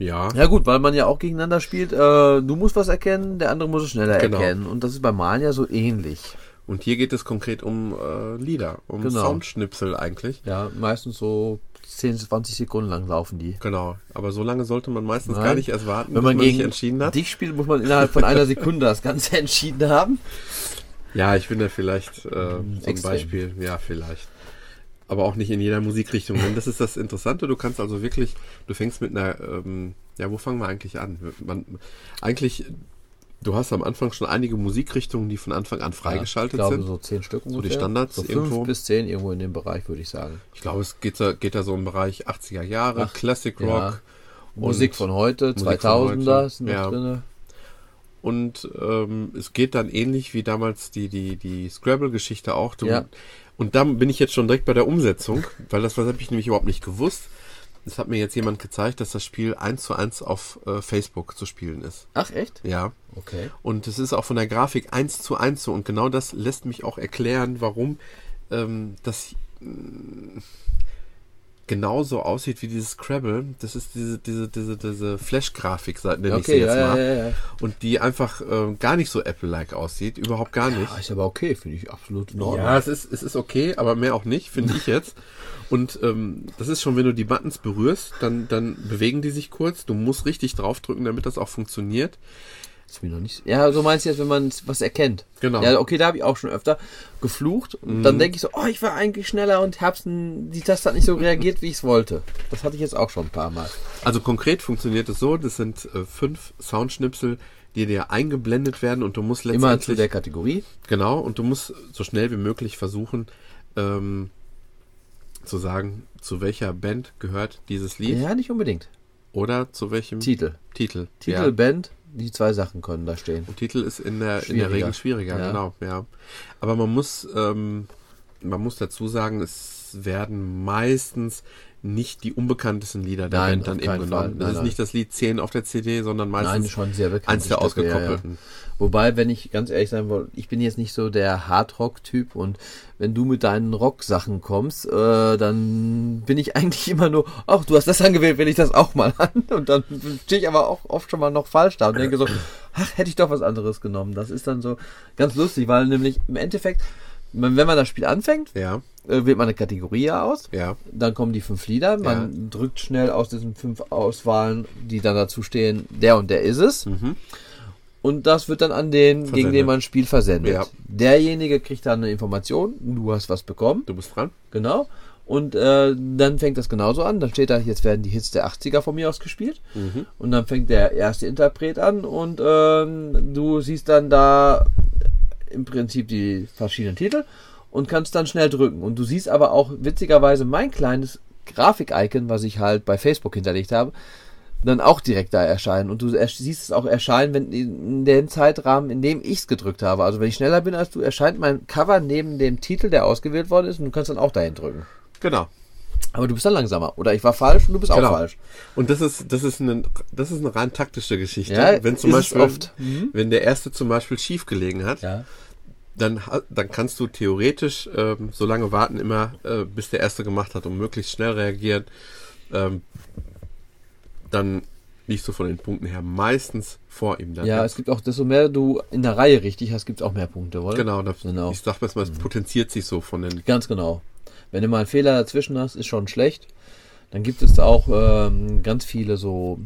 Ja gut, weil man ja auch gegeneinander spielt. Du musst was erkennen, der andere muss es schneller erkennen. Und das ist beim Malen ja so ähnlich. Und hier geht es konkret um Lieder, um Soundschnipsel eigentlich. Ja, meistens so 10, 20 Sekunden lang laufen die. Genau, aber so lange sollte man meistens gar nicht erst warten, wenn man gegen sich entschieden hat. Dich spielt, muss man innerhalb von einer Sekunde das Ganze entschieden haben. Ja, ich bin da vielleicht so ein Beispiel. Ja, vielleicht. Aber auch nicht in jeder Musikrichtung. Und das ist das Interessante, du kannst also wirklich, du fängst mit einer, wo fangen wir eigentlich an? Du hast am Anfang schon einige Musikrichtungen, die von Anfang an freigeschaltet sind. Ich glaube, so 10 Stück ungefähr. So die Standards. So 5 bis 10 irgendwo in dem Bereich, würde ich sagen. Ich glaube, es geht da so im Bereich 80er Jahre, Classic Rock. Ja. Musik von heute, 2000er sind noch drin. Und es geht dann ähnlich wie damals die Scrabble-Geschichte auch. Und da bin ich jetzt schon direkt bei der Umsetzung, weil das habe ich nämlich überhaupt nicht gewusst. Das hat mir jetzt jemand gezeigt, dass das Spiel 1:1 auf Facebook zu spielen ist. Ach, echt? Ja. Okay. Und es ist auch von der Grafik 1:1 so. Und genau das lässt mich auch erklären, warum das genauso aussieht wie dieses Scrabble. Das ist diese Flash-Grafik, nenne ich sie jetzt mal. Ja. Und die einfach gar nicht so Apple-like aussieht. Überhaupt gar nicht. Ja, ist aber okay, finde ich absolut normal. Ja, es ist okay, aber mehr auch nicht, finde ich jetzt. Und das ist schon, wenn du die Buttons berührst, dann bewegen die sich kurz. Du musst richtig draufdrücken, damit das auch funktioniert. Das ist mir noch nicht. Ja, so meinst du jetzt, wenn man was erkennt. Genau. Ja, okay, da habe ich auch schon öfter geflucht. Und dann denke ich so, ich war eigentlich schneller und die Taste hat nicht so reagiert, wie ich es wollte. Das hatte ich jetzt auch schon ein paar Mal. Also konkret funktioniert es so, das sind 5 Soundschnipsel, die dir eingeblendet werden und du musst letztendlich... Immer zu der Kategorie. Genau, und du musst so schnell wie möglich versuchen, zu sagen, zu welcher Band gehört dieses Lied? Ja, nicht unbedingt. Oder zu welchem Titel? Titel, Band, die zwei Sachen können da stehen. Und Titel ist in der Regel schwieriger, genau. Ja. Aber man muss dazu sagen, es werden meistens nicht die unbekanntesten Lieder der Band dann eben genommen. Das ist nicht das Lied 10 auf der CD, sondern meistens schon sehr bekannt, eins der ausgekoppelten. Ja. Wobei, wenn ich ganz ehrlich sein wollte, ich bin jetzt nicht so der Hardrock-Typ und wenn du mit deinen Rock-Sachen kommst, dann bin ich eigentlich immer nur, du hast das angewählt, will ich das auch mal an. Und dann stehe ich aber auch oft schon mal noch falsch da und denke so, hätte ich doch was anderes genommen. Das ist dann so ganz lustig, weil nämlich im Endeffekt, wenn man das Spiel anfängt, wählt man eine Kategorie aus, dann kommen die 5 Lieder, man drückt schnell aus diesen 5 Auswahlen, die dann dazu stehen, der und der ist es. Mhm. Und das wird dann an den, versendet, gegen den man ein Spiel versendet. Ja. Derjenige kriegt dann eine Information, du hast was bekommen. Du bist dran. Genau. Und dann fängt das genauso an. Dann steht da, jetzt werden die Hits der 80er von mir aus gespielt. Mhm. Und dann fängt der erste Interpret an und du siehst dann da im Prinzip die verschiedenen Titel und kannst dann schnell drücken. Und du siehst aber auch witzigerweise mein kleines Grafik-Icon, was ich halt bei Facebook hinterlegt habe, dann auch direkt da erscheinen. Und du siehst es auch erscheinen, wenn in dem Zeitrahmen, in dem ich es gedrückt habe. Also wenn ich schneller bin als du, erscheint mein Cover neben dem Titel, der ausgewählt worden ist, und du kannst dann auch dahin drücken. Genau. Aber du bist dann langsamer. Oder ich war falsch und du bist auch falsch. Und das ist eine rein taktische Geschichte. Ja, wenn zum Beispiel, wenn der erste zum Beispiel schief gelegen hat, dann kannst du theoretisch so lange warten, immer bis der erste gemacht hat und möglichst schnell reagieren. Dann liegst du von den Punkten her meistens vor ihm. Dann es gibt auch, desto mehr du in der Reihe richtig hast, gibt es auch mehr Punkte, oder? Genau. Ich sag mal, es potenziert sich so von den... Ganz genau. Wenn du mal einen Fehler dazwischen hast, ist schon schlecht. Dann gibt es auch ganz viele so,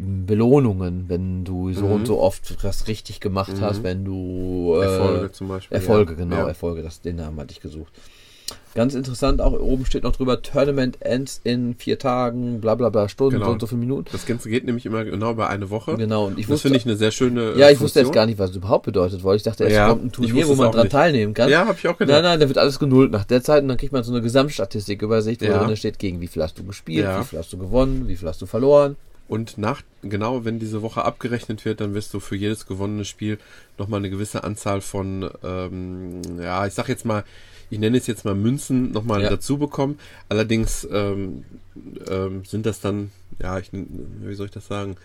Belohnungen, wenn du so und so oft was richtig gemacht hast, wenn du... Erfolge zum Beispiel. Erfolge, den Namen hatte ich gesucht. Ganz interessant, auch oben steht noch drüber, Tournament ends in 4 Tagen, blablabla Stunden, so und so viele Minuten. Das Ganze geht nämlich immer genau bei 1 Woche. Genau. Und das finde ich eine sehr schöne Funktion. Wusste jetzt gar nicht, was es überhaupt bedeutet, weil ich dachte, es kommt ein Turnier, wo man dran teilnehmen kann. Ja, habe ich auch gedacht. Nein, da wird alles genullt nach der Zeit und dann kriegt man so eine Gesamtstatistikübersicht, wo drin steht, gegen wie viel hast du gespielt, wie viel hast du gewonnen, wie viel hast du verloren. Und wenn diese Woche abgerechnet wird, dann wirst du für jedes gewonnene Spiel nochmal eine gewisse Anzahl von, ich sag jetzt mal, ich nenne es jetzt mal Münzen, nochmal dazu bekommen. Allerdings sind das dann, ja, wie soll ich das sagen?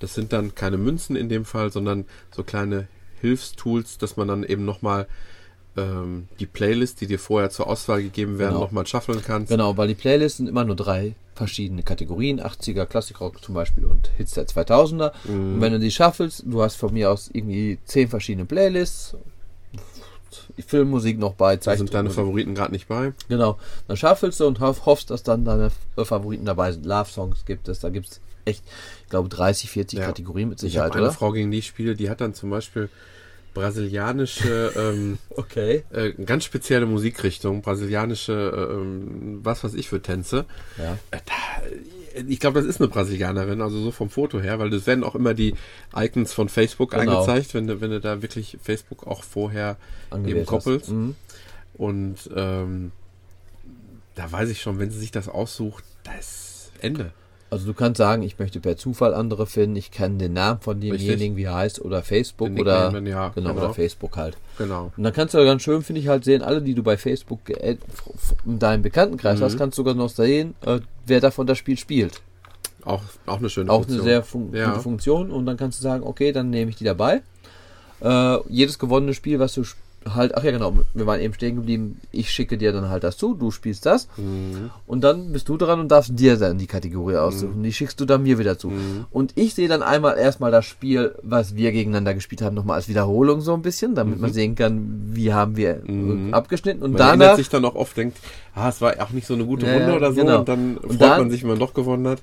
Das sind dann keine Münzen in dem Fall, sondern so kleine Hilfstools, dass man dann eben nochmal die Playlist, die dir vorher zur Auswahl gegeben werden, nochmal shuffeln kannst. Genau, weil die Playlist sind immer nur 3 verschiedene Kategorien, 80er, Klassikrock zum Beispiel und Hits der 2000er. Mm. Und wenn du die shuffelst, du hast von mir aus irgendwie 10 verschiedene Playlists, Filmmusik noch bei, Zeichentrickmusik. Da sind deine Favoriten gerade nicht bei. Genau, dann shuffelst du und hoffst, dass dann deine Favoriten dabei sind. Love-Songs gibt es, da gibt es echt, ich glaube, 30, 40 Kategorien mit Sicherheit, oder? Eine Frau, gegen die ich spiele, die hat dann zum Beispiel brasilianische, ganz spezielle Musikrichtung, brasilianische, was weiß ich für Tänze. Ja. Ich glaube, das ist eine Brasilianerin, also so vom Foto her, weil das werden auch immer die Icons von Facebook angezeigt, wenn du da wirklich Facebook auch vorher angewählt eben koppelst. Mhm. Und da weiß ich schon, wenn sie sich das aussucht, das Ende. Also du kannst sagen, ich möchte per Zufall andere finden, ich kenne den Namen von demjenigen, wie er heißt, oder Facebook oder, Namen, oder Facebook halt. Genau. Und dann kannst du ganz schön, finde ich, halt sehen, alle, die du bei Facebook in deinem Bekanntenkreis hast, kannst du sogar noch sehen, wer davon das Spiel spielt. Auch eine schöne Funktion. Auch eine sehr gute Funktion, und dann kannst du sagen, okay, dann nehme ich die dabei. Jedes gewonnene Spiel, was du halt, ach ja genau, wir waren eben stehen geblieben, ich schicke dir dann halt das zu, du spielst das und dann bist du dran und darfst dir dann die Kategorie aussuchen, die schickst du dann mir wieder zu und ich sehe dann erstmal das Spiel, was wir gegeneinander gespielt haben, nochmal als Wiederholung so ein bisschen, damit man sehen kann, wie haben wir abgeschnitten, und man erinnert sich dann auch oft, denkt, es war auch nicht so eine gute Runde oder so, genau. Und dann freut man sich, wenn man doch gewonnen hat.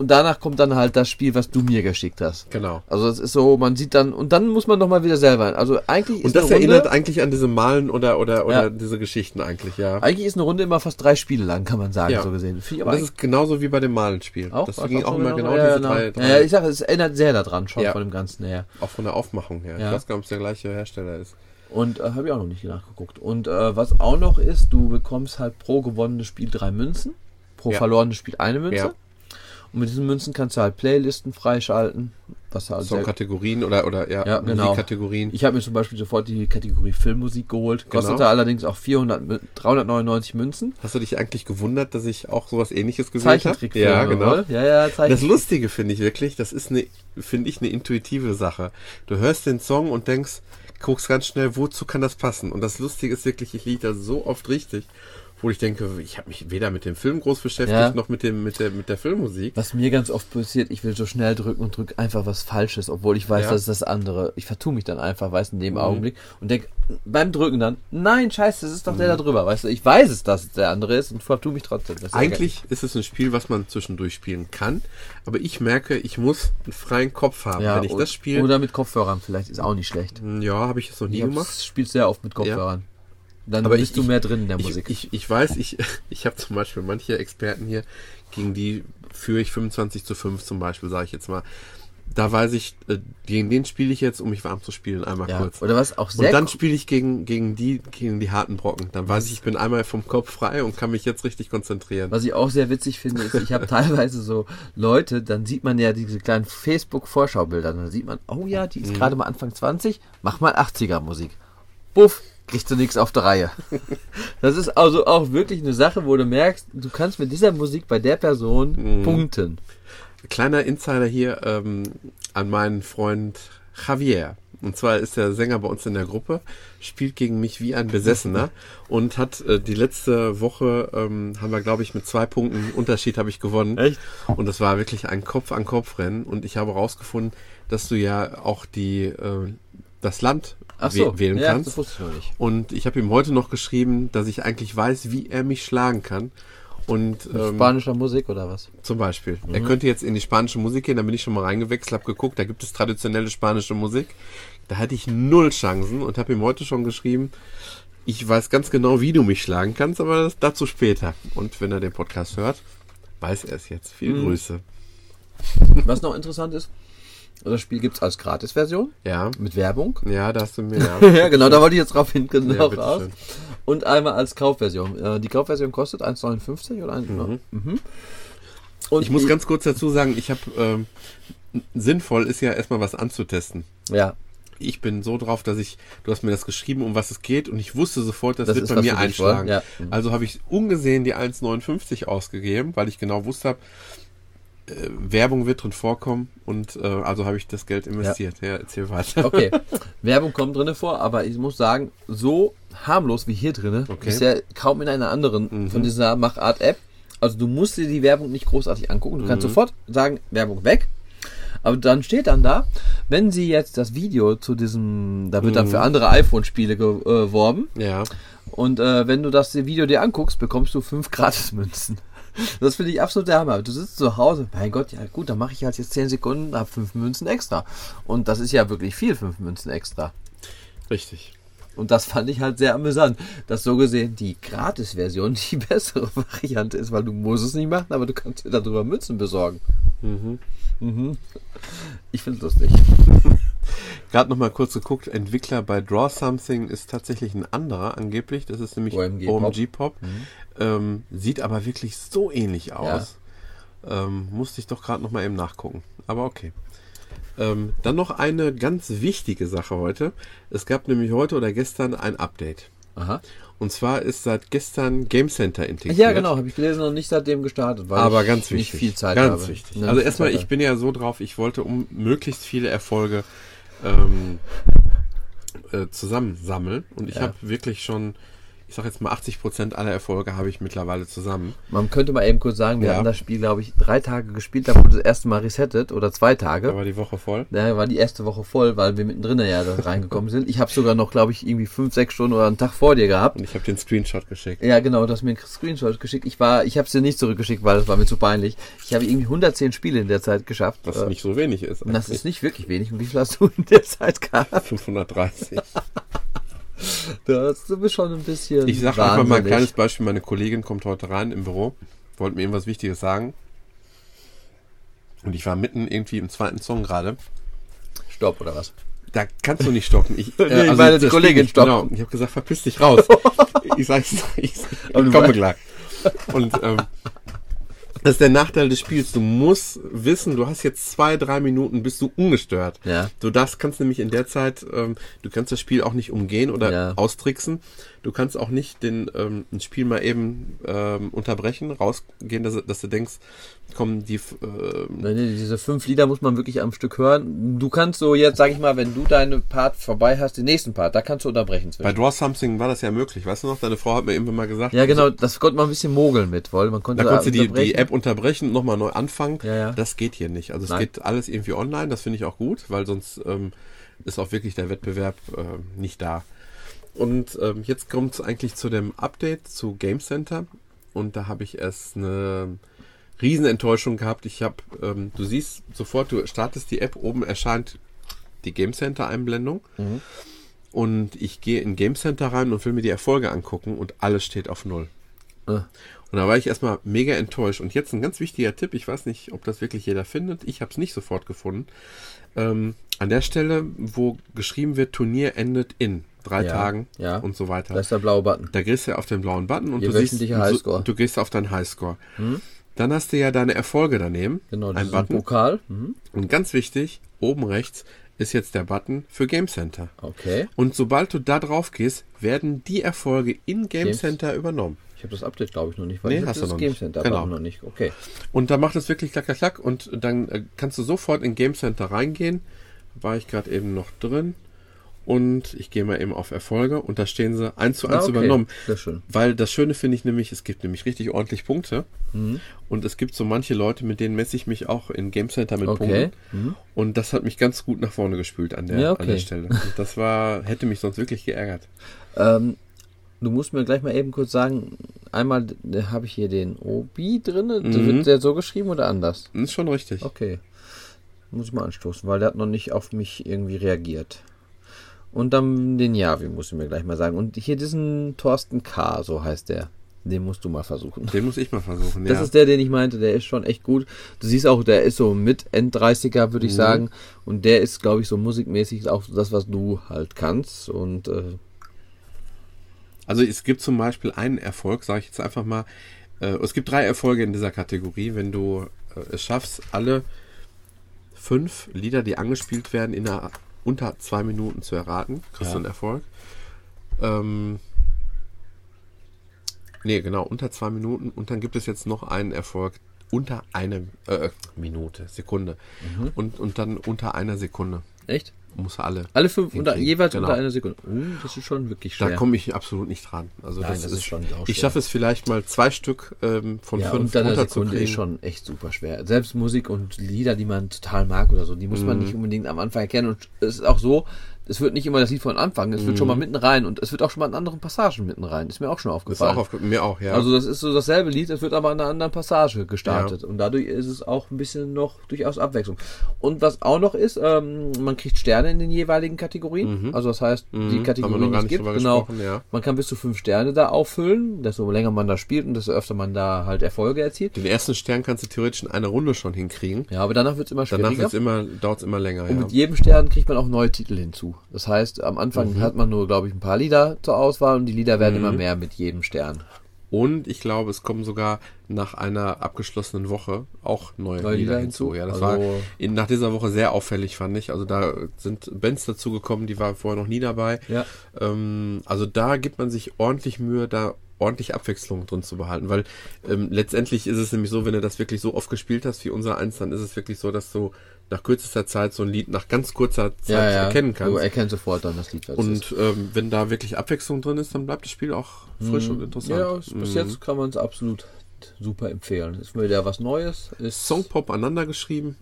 Und danach kommt dann halt das Spiel, was du mir geschickt hast. Genau. Also das ist so, man sieht dann, und dann muss man nochmal wieder selber. Also eigentlich ist und das eine Runde, erinnert eigentlich an diese Malen oder diese Geschichten eigentlich, ja. Eigentlich ist eine Runde immer fast 3 Spiele lang, kann man sagen, so gesehen. Und das ist genauso wie bei dem Malenspiel. Auch? Das ging auch immer genau diese drei. Ja, ich sage, es erinnert sehr daran schon von dem Ganzen her. Auch von der Aufmachung her. Ja. Ich weiß gar nicht, ob es der gleiche Hersteller ist. Und habe ich auch noch nicht nachgeguckt. Und was auch noch ist, du bekommst halt pro gewonnenes Spiel 3 Münzen, pro verlorenes Spiel 1 Münze. Ja. Und mit diesen Münzen kannst du halt Playlisten freischalten. Was halt Songkategorien oder Musikkategorien. Genau. Ich habe mir zum Beispiel sofort die Kategorie Filmmusik geholt. Kostete allerdings auch 399 Münzen. Hast du dich eigentlich gewundert, dass ich auch sowas Ähnliches gewählt habe? Ja, genau. Das Lustige finde ich wirklich, das ist eine intuitive Sache. Du hörst den Song und denkst, guckst ganz schnell, wozu kann das passen? Und das Lustige ist wirklich, ich liege da so oft richtig. Wo ich denke, ich habe mich weder mit dem Film groß beschäftigt, noch mit der Filmmusik. Was mir ganz oft passiert, ich will so schnell drücken und drücke einfach was Falsches, obwohl ich weiß, das ist das andere. Ich vertue mich dann einfach, weißt du, in dem Augenblick und denke beim Drücken dann, nein, scheiße, das ist doch der da drüber, weißt du, ich weiß es, dass es der andere ist und vertue mich trotzdem. Eigentlich ist es ein Spiel, was man zwischendurch spielen kann, aber ich merke, ich muss einen freien Kopf haben, wenn ich das spiele. Oder mit Kopfhörern vielleicht, ist auch nicht schlecht. Ja, habe ich jetzt noch nie gemacht. Ich spiele sehr oft mit Kopfhörern. Ja. Dann bist du mehr drin in der Musik. Ich weiß, ich habe zum Beispiel manche Experten hier, gegen die führe ich 25:5 zum Beispiel, sage ich jetzt mal. Da weiß ich, gegen den spiele ich jetzt, um mich warm zu spielen, einmal kurz. Oder was auch sehr und dann spiele ich gegen die harten Brocken. Dann weiß ich bin einmal vom Kopf frei und kann mich jetzt richtig konzentrieren. Was ich auch sehr witzig finde, ist, ich habe teilweise so Leute, dann sieht man ja diese kleinen Facebook-Vorschaubilder. Dann sieht man, oh ja, die ist gerade mal Anfang 20, mach mal 80er-Musik. Buff. Kriegst du nichts auf der Reihe. Das ist also auch wirklich eine Sache, wo du merkst, du kannst mit dieser Musik bei der Person punkten. Kleiner Insider hier an meinen Freund Javier. Und zwar ist der Sänger bei uns in der Gruppe, spielt gegen mich wie ein Besessener und hat die letzte Woche, haben wir glaube ich mit 2 Punkten Unterschied habe ich gewonnen. Echt? Und das war wirklich ein Kopf-an-Kopf-Rennen und ich habe herausgefunden, dass du ja auch das Land wählen kannst. Das wusste ich nicht. Und ich habe ihm heute noch geschrieben, dass ich eigentlich weiß, wie er mich schlagen kann. Und mit spanischer Musik oder was? Zum Beispiel. Er könnte jetzt in die spanische Musik gehen, da bin ich schon mal reingewechselt, habe geguckt, da gibt es traditionelle spanische Musik. Da hatte ich 0 Chancen und habe ihm heute schon geschrieben, ich weiß ganz genau, wie du mich schlagen kannst, aber das dazu später. Und wenn er den Podcast hört, weiß er es jetzt. Viele Grüße. Was noch interessant ist, das Spiel gibt es als Gratis-Version. Ja. Mit Werbung. Ja, da hast du mir. Ja, genau, da wollte ich jetzt drauf hin. Genau, ja, raus. Und einmal als Kaufversion. Die Kaufversion kostet 1,59 oder 1. Und ich muss ganz kurz dazu sagen, ich habe sinnvoll ist ja erstmal was anzutesten. Ja. ich bin so drauf, dass du hast mir das geschrieben, um was es geht, und ich wusste sofort, das wird bei mir einschlagen. Ja. Also habe ich ungesehen die 1,59 ausgegeben, weil ich genau wusste habe, Werbung wird drin vorkommen, und also habe ich das Geld investiert. Ja, erzähl weiter. Okay, Werbung kommt drin vor, aber ich muss sagen, so harmlos wie hier drin, ist ja kaum in einer anderen von dieser Machart-App. Also du musst dir die Werbung nicht großartig angucken. Du kannst sofort sagen, Werbung weg. Aber dann steht dann da, wenn sie jetzt das Video zu diesem, da wird dann für andere iPhone-Spiele geworben. Ja. Und wenn du das Video dir anguckst, bekommst du 5 Gratismünzen. Das finde ich absolut der Hammer. Du sitzt zu Hause, mein Gott, ja gut, dann mache ich halt jetzt 10 Sekunden, habe 5 Münzen extra. Und das ist ja wirklich viel, 5 Münzen extra. Richtig. Und das fand ich halt sehr amüsant, dass so gesehen die Gratis-Version die bessere Variante ist, weil du musst es nicht machen, aber du kannst dir darüber Münzen besorgen. Ich finde es lustig. Gerade nochmal kurz geguckt, Entwickler bei Draw Something ist tatsächlich ein anderer angeblich, das ist nämlich OMG Pop. Sieht aber wirklich so ähnlich aus. Ja. Musste ich doch gerade nochmal eben nachgucken, aber okay. Dann noch eine ganz wichtige Sache heute. Es gab nämlich heute oder gestern ein Update. Aha. Und zwar ist seit gestern Game Center integriert. Ja, genau, habe ich gelesen, noch nicht seitdem gestartet, weil aber ich ganz wichtig, nicht viel Zeit ganz habe. Wichtig. Ne, also erstmal, ich bin ja so drauf, ich wollte möglichst viele Erfolge zusammensammeln. Und ich habe wirklich schon, ich sage jetzt mal, 80% aller Erfolge habe ich mittlerweile zusammen. Man könnte mal eben kurz sagen, wir haben das Spiel, glaube ich, 3 Tage gespielt, da wurde das erste Mal resettet oder 2 Tage. Da war die Woche voll. Da war die erste Woche voll, weil wir mittendrin ja da reingekommen sind. Ich habe sogar noch, glaube ich, irgendwie 5-6 Stunden oder einen Tag vor dir gehabt. Und ich habe dir einen Screenshot geschickt. Ja, genau, du hast mir einen Screenshot geschickt. Ich habe es dir nicht zurückgeschickt, weil das war mir zu peinlich. Ich habe irgendwie 110 Spiele in der Zeit geschafft. Was nicht so wenig ist. Eigentlich. Das ist nicht wirklich wenig. Und wie viel hast du in der Zeit gehabt? 530. Du bist schon ein bisschen. Ich sage einfach mal ein kleines Beispiel. Meine Kollegin kommt heute rein im Büro, wollte mir irgendwas Wichtiges sagen. Und ich war mitten irgendwie im zweiten Song gerade. Stopp, oder was? Da kannst du nicht stoppen. Ich nee, also meine Kollegin stoppt. Genau. Ich habe gesagt, verpiss dich raus. Ich komme gleich. Und das ist der Nachteil des Spiels. Du musst wissen, du hast jetzt 2-3 Minuten, bist du ungestört. Ja. Du kannst nämlich in der Zeit, du kannst das Spiel auch nicht umgehen oder austricksen. Du kannst auch nicht ein Spiel mal eben unterbrechen, rausgehen, dass du denkst, komm, diese 5 Lieder muss man wirklich am Stück hören. Du kannst so jetzt, sag ich mal, wenn du deinen Part vorbei hast, den nächsten Part, da kannst du unterbrechen. Bei Draw Something war das ja möglich, weißt du noch? Deine Frau hat mir irgendwann mal gesagt. Ja, genau, das konnte man ein bisschen mogeln mit, weil man konnte die App unterbrechen, nochmal neu anfangen. Ja, ja. Das geht hier nicht. Also es geht alles irgendwie online, das finde ich auch gut, weil sonst ist auch wirklich der Wettbewerb nicht da. Und jetzt kommt es eigentlich zu dem Update zu Game Center, und da habe ich erst eine Riesenenttäuschung gehabt. Ich habe, du siehst sofort, du startest die App, oben erscheint die Game Center Einblendung und ich gehe in Game Center rein und will mir die Erfolge angucken und alles steht auf 0. Und da war ich erstmal mega enttäuscht. Und jetzt ein ganz wichtiger Tipp, ich weiß nicht, ob das wirklich jeder findet, ich habe es nicht sofort gefunden. An der Stelle, wo geschrieben wird, Turnier endet in 3 Tagen und so weiter. Da ist der blaue Button. Da gehst du auf den blauen Button und du gehst auf deinen Highscore. Dann hast du ja deine Erfolge daneben. Genau, das ist ein Pokal. Und ganz wichtig, oben rechts ist jetzt der Button für Game Center. Okay. Und sobald du da drauf gehst, werden die Erfolge in Game Center übernommen. Ich habe das Update, glaube ich, noch nicht, weil ich habe das Game Center noch nicht. Okay. Und da macht es wirklich klack, klack, klack, und dann kannst du sofort in Game Center reingehen. War ich gerade eben noch drin. Und ich gehe mal eben auf Erfolge, und da stehen sie 1:1 übernommen. Sehr schön. Weil das Schöne finde ich nämlich, es gibt nämlich richtig ordentlich Punkte. Und es gibt so manche Leute, mit denen messe ich mich auch in Game Center mit Punkten. Und das hat mich ganz gut nach vorne gespült an der Stelle. Und das hätte mich sonst wirklich geärgert. Du musst mir gleich mal eben kurz sagen, einmal habe ich hier den Obi drin. Wird der so geschrieben oder anders? Ist schon richtig. Okay. Muss ich mal anstoßen, weil der hat noch nicht auf mich irgendwie reagiert. Und dann den Javi, musst du mir gleich mal sagen. Und hier diesen Thorsten K., so heißt der. Den musst du mal versuchen. Den muss ich mal versuchen, Das ist der, den ich meinte, der ist schon echt gut. Du siehst auch, der ist so mit End-30er, würde ich sagen. Und der ist, glaube ich, so musikmäßig auch das, was du halt kannst. Und also es gibt zum Beispiel einen Erfolg, sage ich jetzt einfach mal. Es gibt 3 Erfolge in dieser Kategorie. Wenn du es schaffst, alle 5 Lieder, die angespielt werden, in einer unter 2 Minuten zu erraten. Kriegst du einen Erfolg. Unter 2 Minuten. Und dann gibt es jetzt noch einen Erfolg unter einer Minute, Sekunde. Mhm. Und dann unter einer Sekunde. Echt? Muss alle 5 jeweils unter einer Sekunde. Das ist schon wirklich schwer. Da komme ich absolut nicht dran. Also nein, das ist schon auch schwer. Ich schaffe es vielleicht mal 2 Stück von 5 runterzukriegen. Das ist schon echt super schwer. Selbst Musik und Lieder, die man total mag oder so, die muss man nicht unbedingt am Anfang erkennen. Und es ist auch so, es wird nicht immer das Lied von Anfang, es wird schon mal mitten rein und es wird auch schon mal in anderen Passagen mitten rein. Ist mir auch schon aufgefallen. Mir auch, ja. Also das ist so dasselbe Lied, es wird aber in einer anderen Passage gestartet. Ja. Und dadurch ist es auch ein bisschen noch durchaus Abwechslung. Und was auch noch ist, man kriegt Sterne in den jeweiligen Kategorien. Mhm. Also das heißt, die Kategorien, die es gibt, genau. Ja. Man kann bis zu 5 Sterne da auffüllen. Desto länger man da spielt und desto öfter man da halt Erfolge erzielt. Den ersten Stern kannst du theoretisch in einer Runde schon hinkriegen. Ja, aber danach wird es immer schwieriger. Dauert es immer länger. Und mit jedem Stern kriegt man auch neue Titel hinzu. Das heißt, am Anfang hat man nur, glaube ich, ein paar Lieder zur Auswahl und die Lieder werden immer mehr mit jedem Stern. Und ich glaube, es kommen sogar nach einer abgeschlossenen Woche auch neue Lieder hinzu. Ja, das war nach dieser Woche sehr auffällig, fand ich. Also da sind Bands dazugekommen, die waren vorher noch nie dabei. Ja. Also da gibt man sich ordentlich Mühe, da ordentlich Abwechslung drin zu behalten, weil letztendlich ist es nämlich so, wenn du das wirklich so oft gespielt hast wie unser eins, dann ist es wirklich so, dass du nach kürzester Zeit so ein Lied nach ganz kurzer Zeit erkennen kannst. Du erkennst sofort dann das Lied. Und wenn da wirklich Abwechslung drin ist, dann bleibt das Spiel auch frisch und interessant. Ja, bis jetzt kann man es absolut super empfehlen. Ist wieder was Neues. Ist SongPop aneinander geschrieben,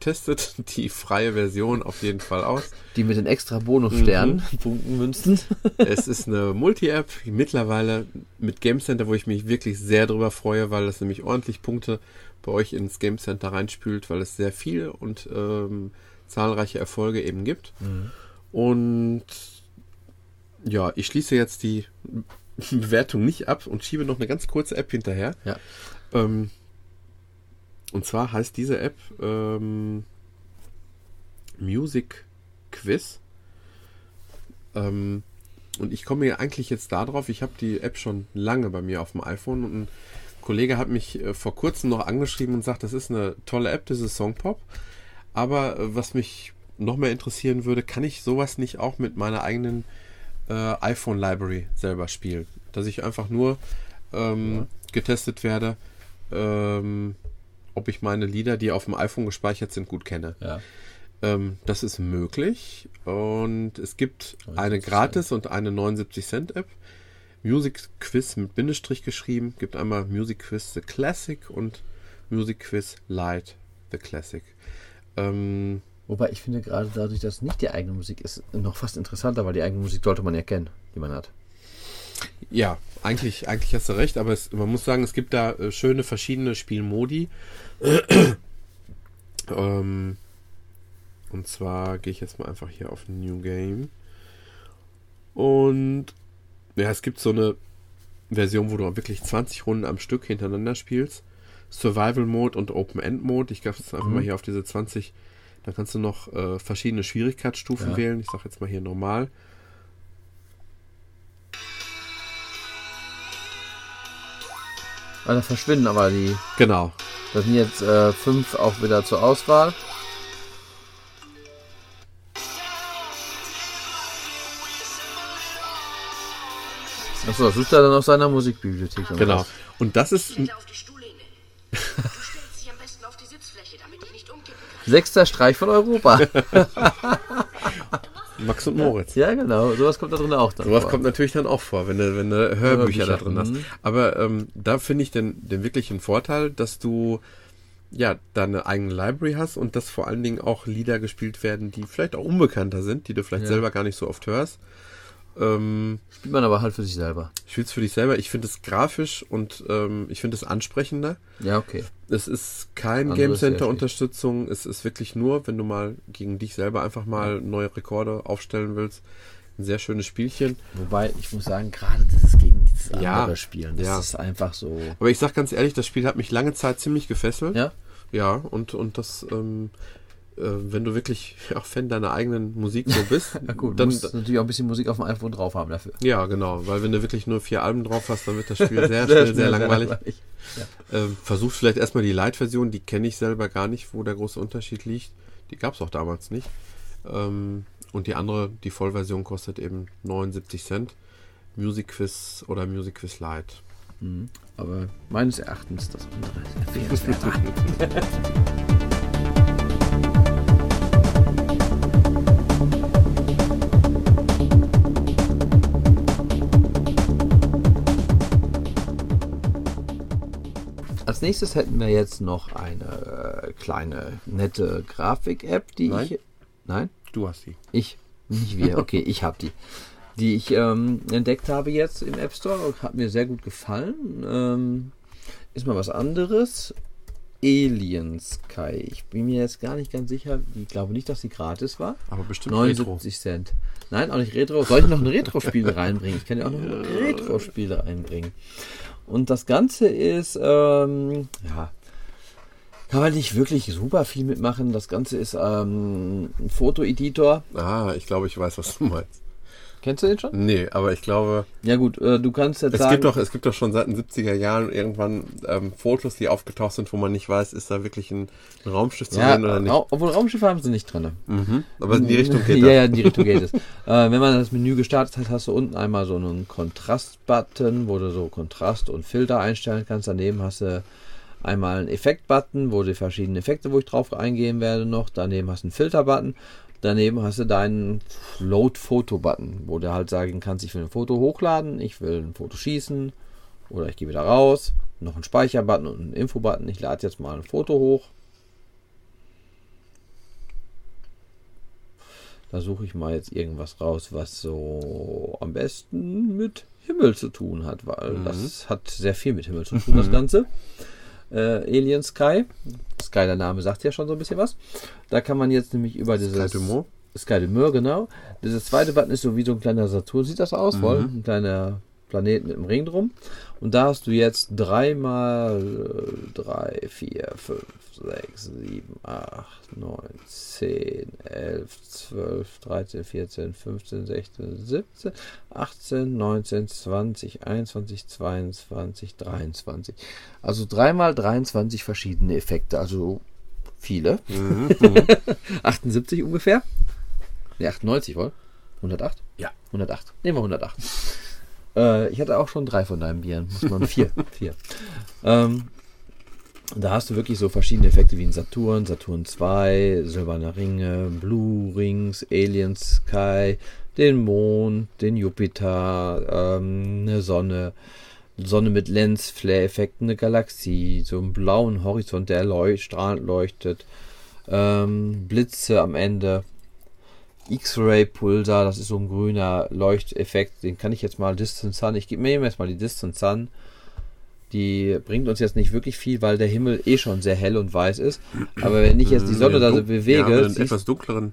testet die freie Version auf jeden Fall aus. Die mit den extra Bonussternen, Punktenmünzen. Es ist eine Multi-App, mittlerweile mit Game Center, wo ich mich wirklich sehr drüber freue, weil das nämlich ordentlich Punkte bei euch ins Game Center reinspült, weil es sehr viel und zahlreiche Erfolge eben gibt. Mhm. Und ja, ich schließe jetzt die Bewertung nicht ab und schiebe noch eine ganz kurze App hinterher. Ja. Und zwar heißt diese App Music Quiz. Und ich komme hier eigentlich jetzt da drauf, ich habe die App schon lange bei mir auf dem iPhone und ein Kollege hat mich vor kurzem noch angeschrieben und sagt, das ist eine tolle App, das ist SongPop. Aber was mich noch mehr interessieren würde, kann ich sowas nicht auch mit meiner eigenen iPhone-Library selber spielen? Dass ich einfach nur getestet werde, ob ich meine Lieder, die auf dem iPhone gespeichert sind, gut kenne. Ja. Das ist möglich und es gibt eine gratis und eine 79 Cent App. Music Quiz mit Bindestrich geschrieben, gibt einmal Music Quiz The Classic und Music Quiz Lite The Classic. Wobei ich finde gerade dadurch, dass es nicht die eigene Musik ist, noch fast interessanter, weil die eigene Musik sollte man ja kennen, die man hat. Ja, eigentlich hast du recht, aber man muss sagen, es gibt da schöne verschiedene Spielmodi. Und zwar gehe ich jetzt mal einfach hier auf New Game. Und ja, es gibt so eine Version, wo du wirklich 20 Runden am Stück hintereinander spielst. Survival Mode und Open End Mode. Ich gehe jetzt einfach mal hier auf diese 20. Dann kannst du noch verschiedene Schwierigkeitsstufen wählen. Ich sage jetzt mal hier normal. Da verschwinden aber die. Genau. Da sind jetzt 5 auch wieder zur Auswahl. Achso, das ist ja dann aus seiner Musikbibliothek. Genau. Was. Und das ist. Du stellst dich am besten auf die Sitzfläche, damit ich nicht umkippen kann. 6. Streich von Europa. Max und Moritz. Ja, genau. Sowas kommt da drin auch dann. Sowas kommt natürlich dann auch vor, wenn du Hörbücher da drin hast. Aber da finde ich den wirklichen Vorteil, dass du ja deine eigene Library hast und dass vor allen Dingen auch Lieder gespielt werden, die vielleicht auch unbekannter sind, die du vielleicht selber gar nicht so oft hörst. Spielt man aber halt für sich selber. Spielst für dich selber. Ich finde es grafisch und ich finde es ansprechender. Ja, okay. Es ist kein Game Center Unterstützung. Es ist wirklich nur, wenn du mal gegen dich selber einfach mal neue Rekorde aufstellen willst. Ein sehr schönes Spielchen. Wobei, ich muss sagen, gerade dieses gegen dieses andere Spielen, das ist einfach so. Aber ich sag ganz ehrlich, das Spiel hat mich lange Zeit ziemlich gefesselt. Ja? Ja, und das... wenn du wirklich auch Fan deiner eigenen Musik so bist, ja, gut, dann musst du natürlich auch ein bisschen Musik auf dem iPhone drauf haben dafür. Ja, genau, weil wenn du wirklich nur 4 Alben drauf hast, dann wird das Spiel sehr schnell sehr langweilig. Ja. Versuch vielleicht erstmal die Lite-Version, die kenne ich selber gar nicht, wo der große Unterschied liegt. Die gab es auch damals nicht. Und die andere, die Vollversion, kostet eben 79 Cent. Music Quiz oder Music Quiz Lite. Mhm. Aber meines Erachtens das andere ist empfehlenswerter. Als nächstes hätten wir jetzt noch eine kleine, nette Grafik-App, die Nein? ich... Nein? Du hast die. Ich? Nicht wir. Okay, ich habe die. Die ich entdeckt habe jetzt im App Store. Hat mir sehr gut gefallen. Ist mal was anderes. Alien Sky. Ich bin mir jetzt gar nicht ganz sicher. Ich glaube nicht, dass die gratis war. Aber bestimmt 79 Retro. Cent. Nein, auch nicht Retro. Soll ich noch ein Retro-Spiel reinbringen? Ich kann ja auch noch ein Retro-Spiel reinbringen. Und das Ganze ist, kann man nicht wirklich super viel mitmachen. Das Ganze ist ein Fotoeditor. Ah, ich glaube, ich weiß, was du meinst. Kennst du den schon? Nee, aber ich glaube... Ja gut, du kannst jetzt sagen... Es gibt doch schon seit den 70er Jahren irgendwann Fotos, die aufgetaucht sind, wo man nicht weiß, ist da wirklich ein Raumschiff zu sehen oder nicht. Obwohl Raumschiffe haben sie nicht drin. Mhm, aber in die Richtung geht das. Ja, in die Richtung geht es. Wenn man das Menü gestartet hat, hast du unten einmal so einen Kontrast-Button, wo du so Kontrast und Filter einstellen kannst. Daneben hast du einmal einen Effekt-Button, wo die verschiedenen Effekte, wo ich drauf eingehen werde noch. Daneben hast du einen Filter-Button. Daneben hast du deinen Load-Foto-Button, wo du halt sagen kannst, ich will ein Foto hochladen, ich will ein Foto schießen oder ich gehe wieder raus. Noch einen Speicher-Button und einen Info-Button. Ich lade jetzt mal ein Foto hoch. Da suche ich mal jetzt irgendwas raus, was so am besten mit Himmel zu tun hat, weil das hat sehr viel mit Himmel zu tun, das Ganze. Alien Sky. Sky, der Name sagt ja schon so ein bisschen was. Da kann man jetzt nämlich über dieses... Sky de Mur, genau. Dieses zweite Button ist so wie so ein kleiner Saturn, sieht das aus, wohl? Ein kleiner Planet mit einem Ring drum. Und da hast du jetzt 3 mal 3, 4, 5, 6, 7, 8, 9, 10, 11, 12, 13, 14, 15, 16, 17, 18, 19, 20, 21, 22, 23. Also 3 mal 23 verschiedene Effekte, also viele. 78 ungefähr. Ne, 98 wohl. 108? Ja. 108. Nehmen wir 108. Ich hatte auch schon 3 von deinen Bieren. Muss man 4. Da hast du wirklich so verschiedene Effekte wie ein Saturn, Saturn 2, silberne Ringe, Blue Rings, Alien Sky, den Mond, den Jupiter, eine Sonne mit Lens-Flare-Effekten, eine Galaxie, so einen blauen Horizont, der strahlend leuchtet, Blitze am Ende. X-Ray-Pulsar, das ist so ein grüner Leuchteffekt, den kann ich jetzt mal Distant Sun, ich gebe mir jetzt mal die Distant Sun, die bringt uns jetzt nicht wirklich viel, weil der Himmel eh schon sehr hell und weiß ist, aber wenn ich jetzt die Sonne da so bewege... Ja, wenn du einen etwas dunkleren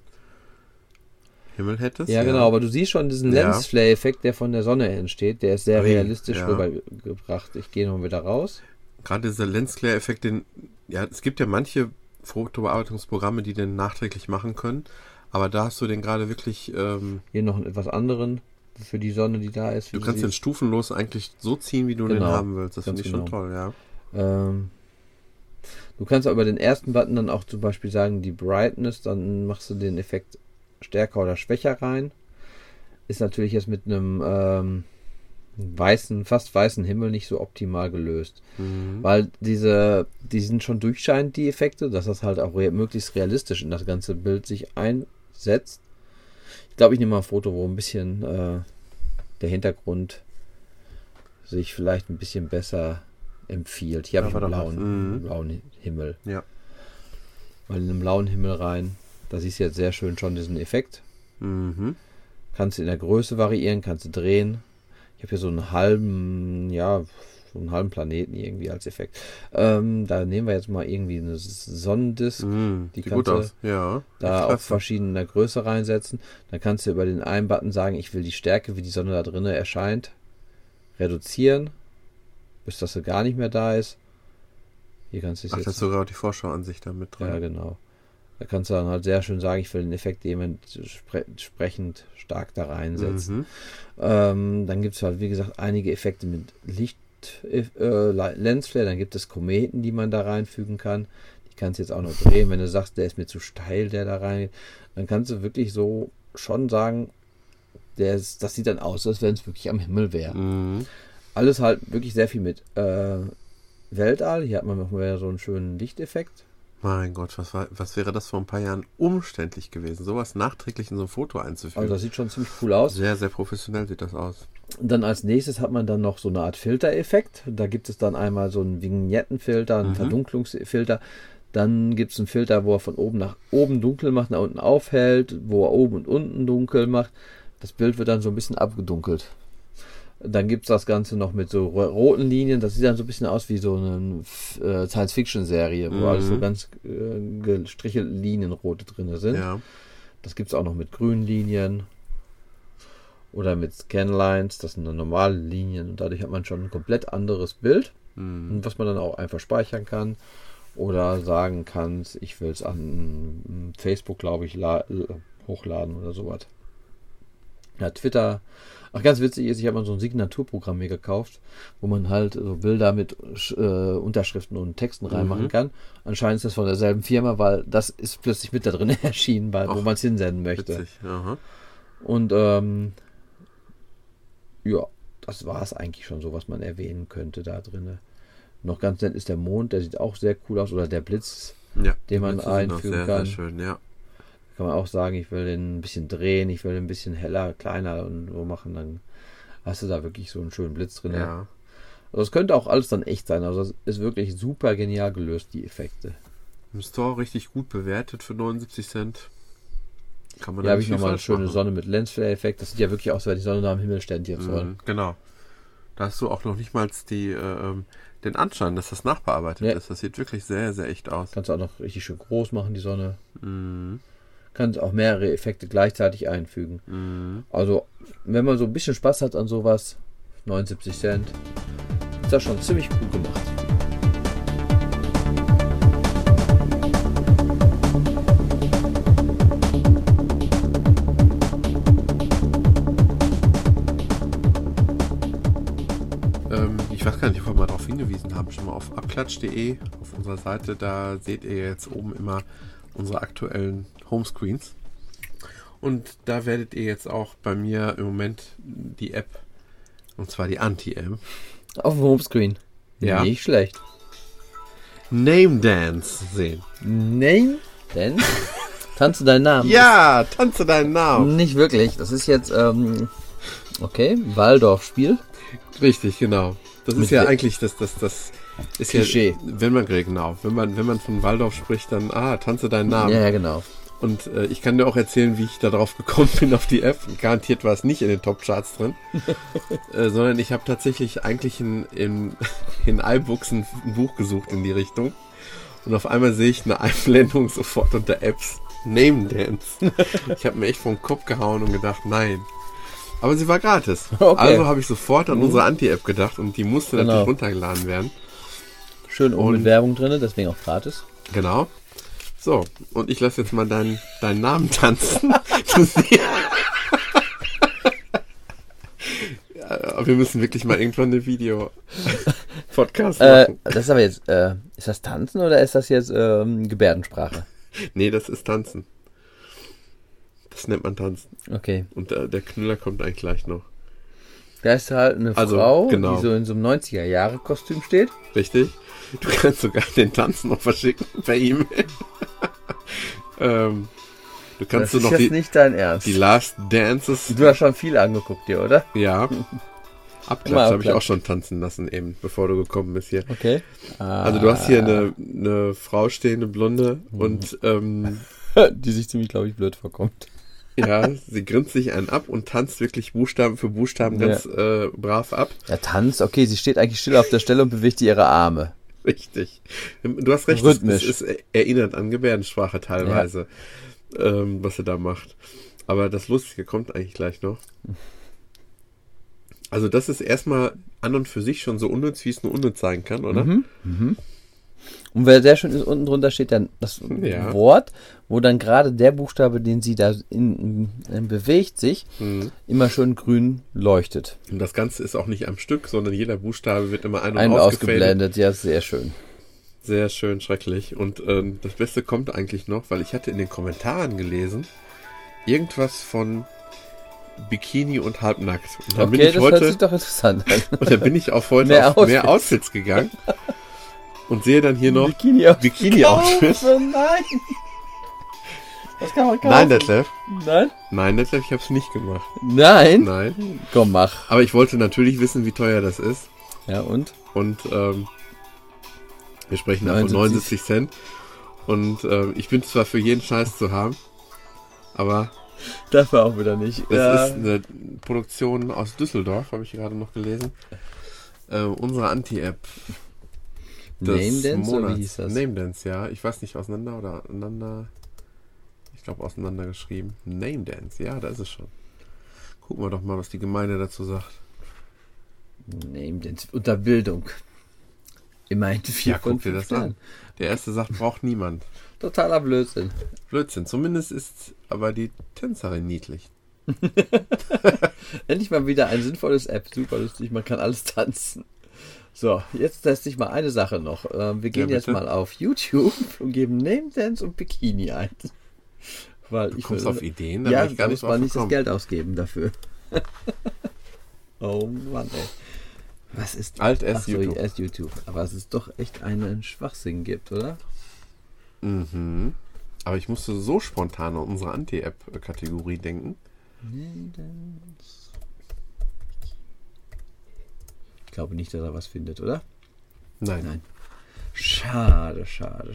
Himmel hättest. Ja genau, aber du siehst schon diesen Lens-Flare-Effekt, der von der Sonne entsteht, der ist sehr realistisch rübergebracht. Ich gehe noch wieder raus. Gerade dieser Lens-Flare-Effekt, es gibt ja manche Fotobearbeitungsprogramme, die den nachträglich machen können, aber da hast du den gerade wirklich... hier noch einen etwas anderen für die Sonne, die da ist. Du kannst den stufenlos eigentlich so ziehen, wie du den haben willst. Das finde ich schon toll, ja. Du kannst aber den ersten Button dann auch zum Beispiel sagen, die Brightness, dann machst du den Effekt stärker oder schwächer rein. Ist natürlich jetzt mit einem fast weißen Himmel nicht so optimal gelöst. Weil die sind schon durchscheinend, die Effekte, dass das halt auch möglichst realistisch in das ganze Bild sich einsetzt. Ich glaube, ich nehme mal ein Foto, wo ein bisschen der Hintergrund sich vielleicht ein bisschen besser empfiehlt. Hier habe ich einen blauen Himmel. Ja. Weil in einem blauen Himmel rein, da siehst du jetzt sehr schön schon diesen Effekt. Kannst du in der Größe variieren, kannst du drehen. Ich habe hier so einen halben Planeten irgendwie als Effekt. Da nehmen wir jetzt mal irgendwie eine Sonnendisk. Die kannst du da auf verschiedener Größe reinsetzen. Dann kannst du über den einen Button sagen, ich will die Stärke, wie die Sonne da drinnen erscheint, reduzieren, bis dass sie gar nicht mehr da ist. Hier kannst du das jetzt sogar die Vorschauansicht da mit drin. Ja, genau. Da kannst du dann halt sehr schön sagen, ich will den Effekt dementsprechend stark da reinsetzen. Dann gibt es halt, wie gesagt, einige Effekte mit Lensflare. Dann gibt es Kometen, die man da reinfügen kann. Die kannst du jetzt auch noch drehen. Wenn du sagst, der ist mir zu steil, der da rein. Dann kannst du wirklich so schon sagen, das sieht dann aus, als wenn es wirklich am Himmel wäre. Mhm. Alles halt wirklich sehr viel mit Weltall. Hier hat man noch mal so einen schönen Lichteffekt. Mein Gott, was wäre das vor ein paar Jahren umständlich gewesen, sowas nachträglich in so ein Foto einzufügen. Also das sieht schon ziemlich cool aus. Sehr, sehr professionell sieht das aus. Und dann als nächstes hat man dann noch so eine Art Filtereffekt. Da gibt es dann einmal so einen Vignettenfilter, einen Verdunklungsfilter. Dann gibt es einen Filter, wo er von oben nach oben dunkel macht, nach unten aufhält, wo er oben und unten dunkel macht. Das Bild wird dann so ein bisschen abgedunkelt. Dann gibt es das Ganze noch mit so roten Linien. Das sieht dann so ein bisschen aus wie so eine Science-Fiction-Serie, wo alles so ganz gestrichelte Linienrote drin sind. Ja. Das gibt es auch noch mit grünen Linien oder mit Scanlines. Das sind dann normale Linien. Und dadurch hat man schon ein komplett anderes Bild, was man dann auch einfach speichern kann. Oder sagen kannst, ich will es an Facebook, glaube ich, hochladen oder sowas. Ja, Twitter. Ach, ganz witzig ist, ich habe mal so ein Signaturprogramm mir gekauft, wo man halt so Bilder mit Unterschriften und Texten reinmachen kann. Anscheinend ist das von derselben Firma, weil das ist plötzlich mit da drin erschienen, wo man es hinsenden möchte. Witzig. Aha. Und ja, das war es eigentlich schon so, was man erwähnen könnte da drin. Noch ganz nett ist der Mond, der sieht auch sehr cool aus, oder der Blitz, den man einfügen sehr, kann. Sehr schön, ja. Kann man auch sagen, ich will den ein bisschen drehen, ich will den ein bisschen heller, kleiner und so machen, dann hast du da wirklich so einen schönen Blitz drin. Ja. Also es könnte auch alles dann echt sein, also das ist wirklich super genial gelöst, die Effekte. Im Store richtig gut bewertet für 79 Cent. Kann man da habe ich nochmal eine schöne Sonne mit Lensflare-Effekt, das sieht ja wirklich aus, weil die Sonne da am Himmel steht jetzt. Genau. Da hast du auch noch nicht mal den Anschein, dass das nachbearbeitet ist. Das sieht wirklich sehr, sehr echt aus. Kannst du auch noch richtig schön groß machen, die Sonne. Mhm. Kannst auch mehrere Effekte gleichzeitig einfügen. Mhm. Also, wenn man so ein bisschen Spaß hat an sowas, 79 Cent, ist das schon ziemlich gut gemacht. Hingewiesen haben, schon mal auf appklatsch.de auf unserer Seite, da seht ihr jetzt oben immer unsere aktuellen Homescreens und da werdet ihr jetzt auch bei mir im Moment die App, und zwar die Anti-App. Auf dem Homescreen? Ja. Nicht schlecht. Name Dance sehen. Name Dance? Tanze deinen Namen. Ja, tanze deinen Namen. Nicht wirklich, das ist jetzt, okay, Waldorfspiel. Richtig, genau. Das ist ja eigentlich das ist Klischee. Ja, wenn man von Waldorf spricht, dann tanze deinen Namen. Ja, genau. Und ich kann dir auch erzählen, wie ich da drauf gekommen bin auf die App. Garantiert war es nicht in den Top-Charts drin, sondern ich habe tatsächlich eigentlich in iBooks ein Buch gesucht in die Richtung. Und auf einmal sehe ich eine Einblendung sofort unter Apps. Name Dance. Ich habe mir echt vom Kopf gehauen und gedacht, nein. Aber sie war gratis. Okay. Also habe ich sofort an unsere Anti-App gedacht und die musste natürlich runtergeladen werden. Schön oben mit Werbung drin, deswegen auch gratis. Genau. So, und ich lasse jetzt mal deinen Namen tanzen. Ja, wir müssen wirklich mal irgendwann eine Video-Podcast machen. Das ist aber jetzt, ist das Tanzen oder ist das jetzt Gebärdensprache? Nee, das ist Tanzen. Das nennt man Tanzen. Okay. Und der Knüller kommt eigentlich gleich noch. Da ist halt eine Frau, die so in so einem 90er-Jahre-Kostüm steht. Richtig. Du kannst sogar den Tanz noch verschicken per E-Mail. Du kannst das so ist noch jetzt nicht dein Ernst. Die Last Dances. Du hast schon viel angeguckt dir, oder? Ja. Abklatsch habe ich auch schon tanzen lassen eben, bevor du gekommen bist hier. Okay. Also du hast hier eine Frau stehende Blonde und die sich ziemlich, glaube ich, blöd vorkommt. Ja, sie grinst sich einen ab und tanzt wirklich Buchstaben für Buchstaben ganz brav ab. Ja, tanzt, okay, sie steht eigentlich still auf der Stelle und bewegt ihre Arme. Richtig. Du hast recht, rhythmisch. Es erinnert an Gebärdensprache teilweise, was sie da macht. Aber das Lustige kommt eigentlich gleich noch. Also das ist erstmal an und für sich schon so unnütz, wie es nur unnütz sein kann, oder? Mhm. Und wer sehr schön ist, unten drunter steht dann das Wort, wo dann gerade der Buchstabe, den sie da bewegt sich, immer schön grün leuchtet. Und das Ganze ist auch nicht am Stück, sondern jeder Buchstabe wird immer ein- und ausgeblendet. Ja, sehr schön. Sehr schön, schrecklich. Und das Beste kommt eigentlich noch, weil ich hatte in den Kommentaren gelesen, irgendwas von Bikini und halbnackt. Und dann bin ich das heute, hört sich doch interessant an. Und dann bin ich auch heute mehr Outfits gegangen und sehe dann hier noch Bikini-Outfits. Nein! Das kann man kaufen. Nein, Detlef. Nein? Nein, Detlef, ich hab's nicht gemacht. Nein? Nein. Komm, mach. Aber ich wollte natürlich wissen, wie teuer das ist. Ja, und? Und wir sprechen da von 79 Cent. Und ich bin zwar für jeden Scheiß zu haben, aber... Dafür auch wieder nicht. Das ist eine Produktion aus Düsseldorf, habe ich gerade noch gelesen. Unsere Anti-App. Name Dance, oder wie hieß das? Name Dance, ja. Ich weiß nicht, auseinander oder aneinander... Ich glaube, auseinander geschrieben. Name Dance, ja, da ist es schon. Gucken wir doch mal, was die Gemeinde dazu sagt. Name Dance, unter Bildung. Immerhin 4 ja, guck dir das an. Der erste sagt, braucht niemand. Totaler Blödsinn. Blödsinn. Zumindest ist aber die Tänzerin niedlich. Endlich mal wieder ein sinnvolles App. Super lustig, man kann alles tanzen. So, jetzt teste ich mal eine Sache noch. Wir gehen jetzt mal auf YouTube und geben Name Dance und Bikini ein. Weil du kommst auf Ideen, da ich gar nicht mal nicht das Geld ausgeben dafür. Oh Mann, ey. Was ist YouTube. Aber es ist doch echt einen Schwachsinn gibt, oder? Mhm. Aber ich musste so spontan an unsere Anti-App-Kategorie denken. Ich glaube nicht, dass er was findet, oder? Nein. Schade.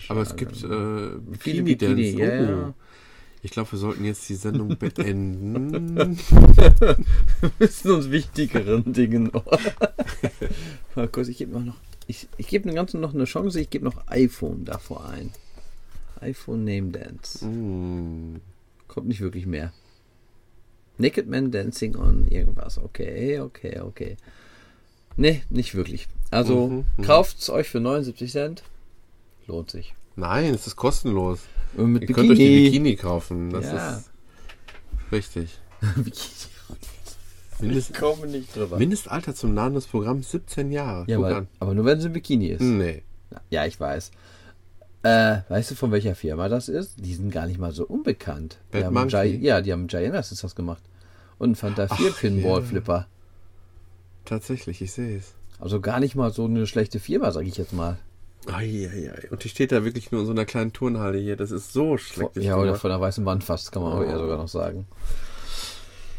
Aber es gibt viele Bikini-Dance. Ja. Ich glaube, wir sollten jetzt die Sendung beenden. Wir müssen uns wichtigeren Dingen. Markus, ich gebe noch. Ich gebe dem Ganzen noch eine Chance. Ich gebe noch iPhone davor ein. iPhone Name Dance. Kommt nicht wirklich mehr. Naked Man Dancing on irgendwas. Okay. Nee, nicht wirklich. Also kauft's euch für 79 Cent. Lohnt sich. Nein, es ist kostenlos. Mit Ihr könnt euch die Bikini kaufen. Das ist richtig. Ich komme nicht drüber. Mindestalter zum Namen des Programms 17 Jahre. Ja, aber nur wenn es ein Bikini ist. Nee. Ja, ich weiß. Weißt du, von welcher Firma das ist? Die sind gar nicht mal so unbekannt. Die haben Giant das gemacht. Und einen Fanta 4 Pinball-Flipper. Tatsächlich, ich sehe es. Also gar nicht mal so eine schlechte Firma, sage ich jetzt mal. Eieiei. Und die steht da wirklich nur in so einer kleinen Turnhalle hier. Das ist so schlecht. Ja, oder von der weißen Wand fast, kann man auch eher sogar noch sagen.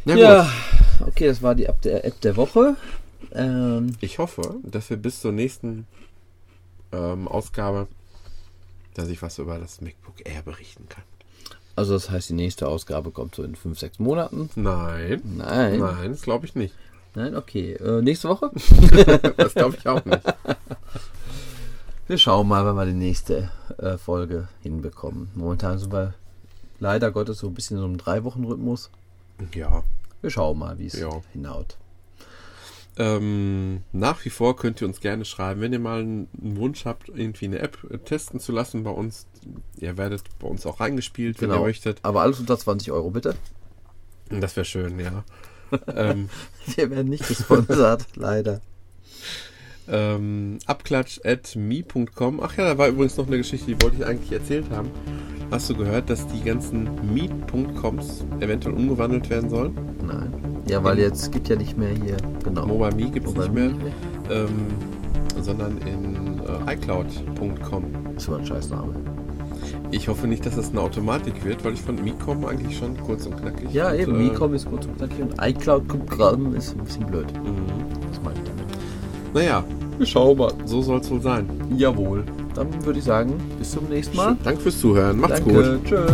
Na gut. Ja, okay, das war die App der Woche. Ich hoffe, dass wir bis zur nächsten Ausgabe, dass ich was über das MacBook Air berichten kann. Also das heißt, die nächste Ausgabe kommt so in 5-6 Monaten? Nein, das glaube ich nicht. Nein, okay. Nächste Woche? Das glaube ich auch nicht. Wir schauen mal, wenn wir die nächste Folge hinbekommen. Momentan sind wir leider Gottes so ein bisschen in so einem 3-Wochen-Rhythmus. Ja. Wir schauen mal, wie es hinhaut. Nach wie vor könnt ihr uns gerne schreiben, wenn ihr mal einen Wunsch habt, irgendwie eine App testen zu lassen bei uns. Ihr werdet bei uns auch reingespielt, wenn ihr möchtet. Aber alles unter 20 Euro, bitte. Das wäre schön, ja. Wir werden nicht gesponsert, leider. AppKlatsch@me.com. Ach ja, da war übrigens noch eine Geschichte, die wollte ich eigentlich erzählt haben. Hast du gehört, dass die ganzen me.coms eventuell umgewandelt werden sollen? Nein. Ja, weil jetzt gibt ja nicht mehr hier. Genau. MobileMe gibt es nicht mehr. Sondern in iCloud.com. Das war ein Scheißname. Ich hoffe nicht, dass das eine Automatik wird, weil ich fand me.com eigentlich schon kurz und knackig. Ja, und, eben. me.com ist kurz und knackig und iCloud.com ist ein bisschen blöd. Das meine ich damit. Naja, wir schauen mal. So soll es wohl sein. Jawohl. Dann würde ich sagen, bis zum nächsten Mal. Danke fürs Zuhören. Macht's gut. Tschö.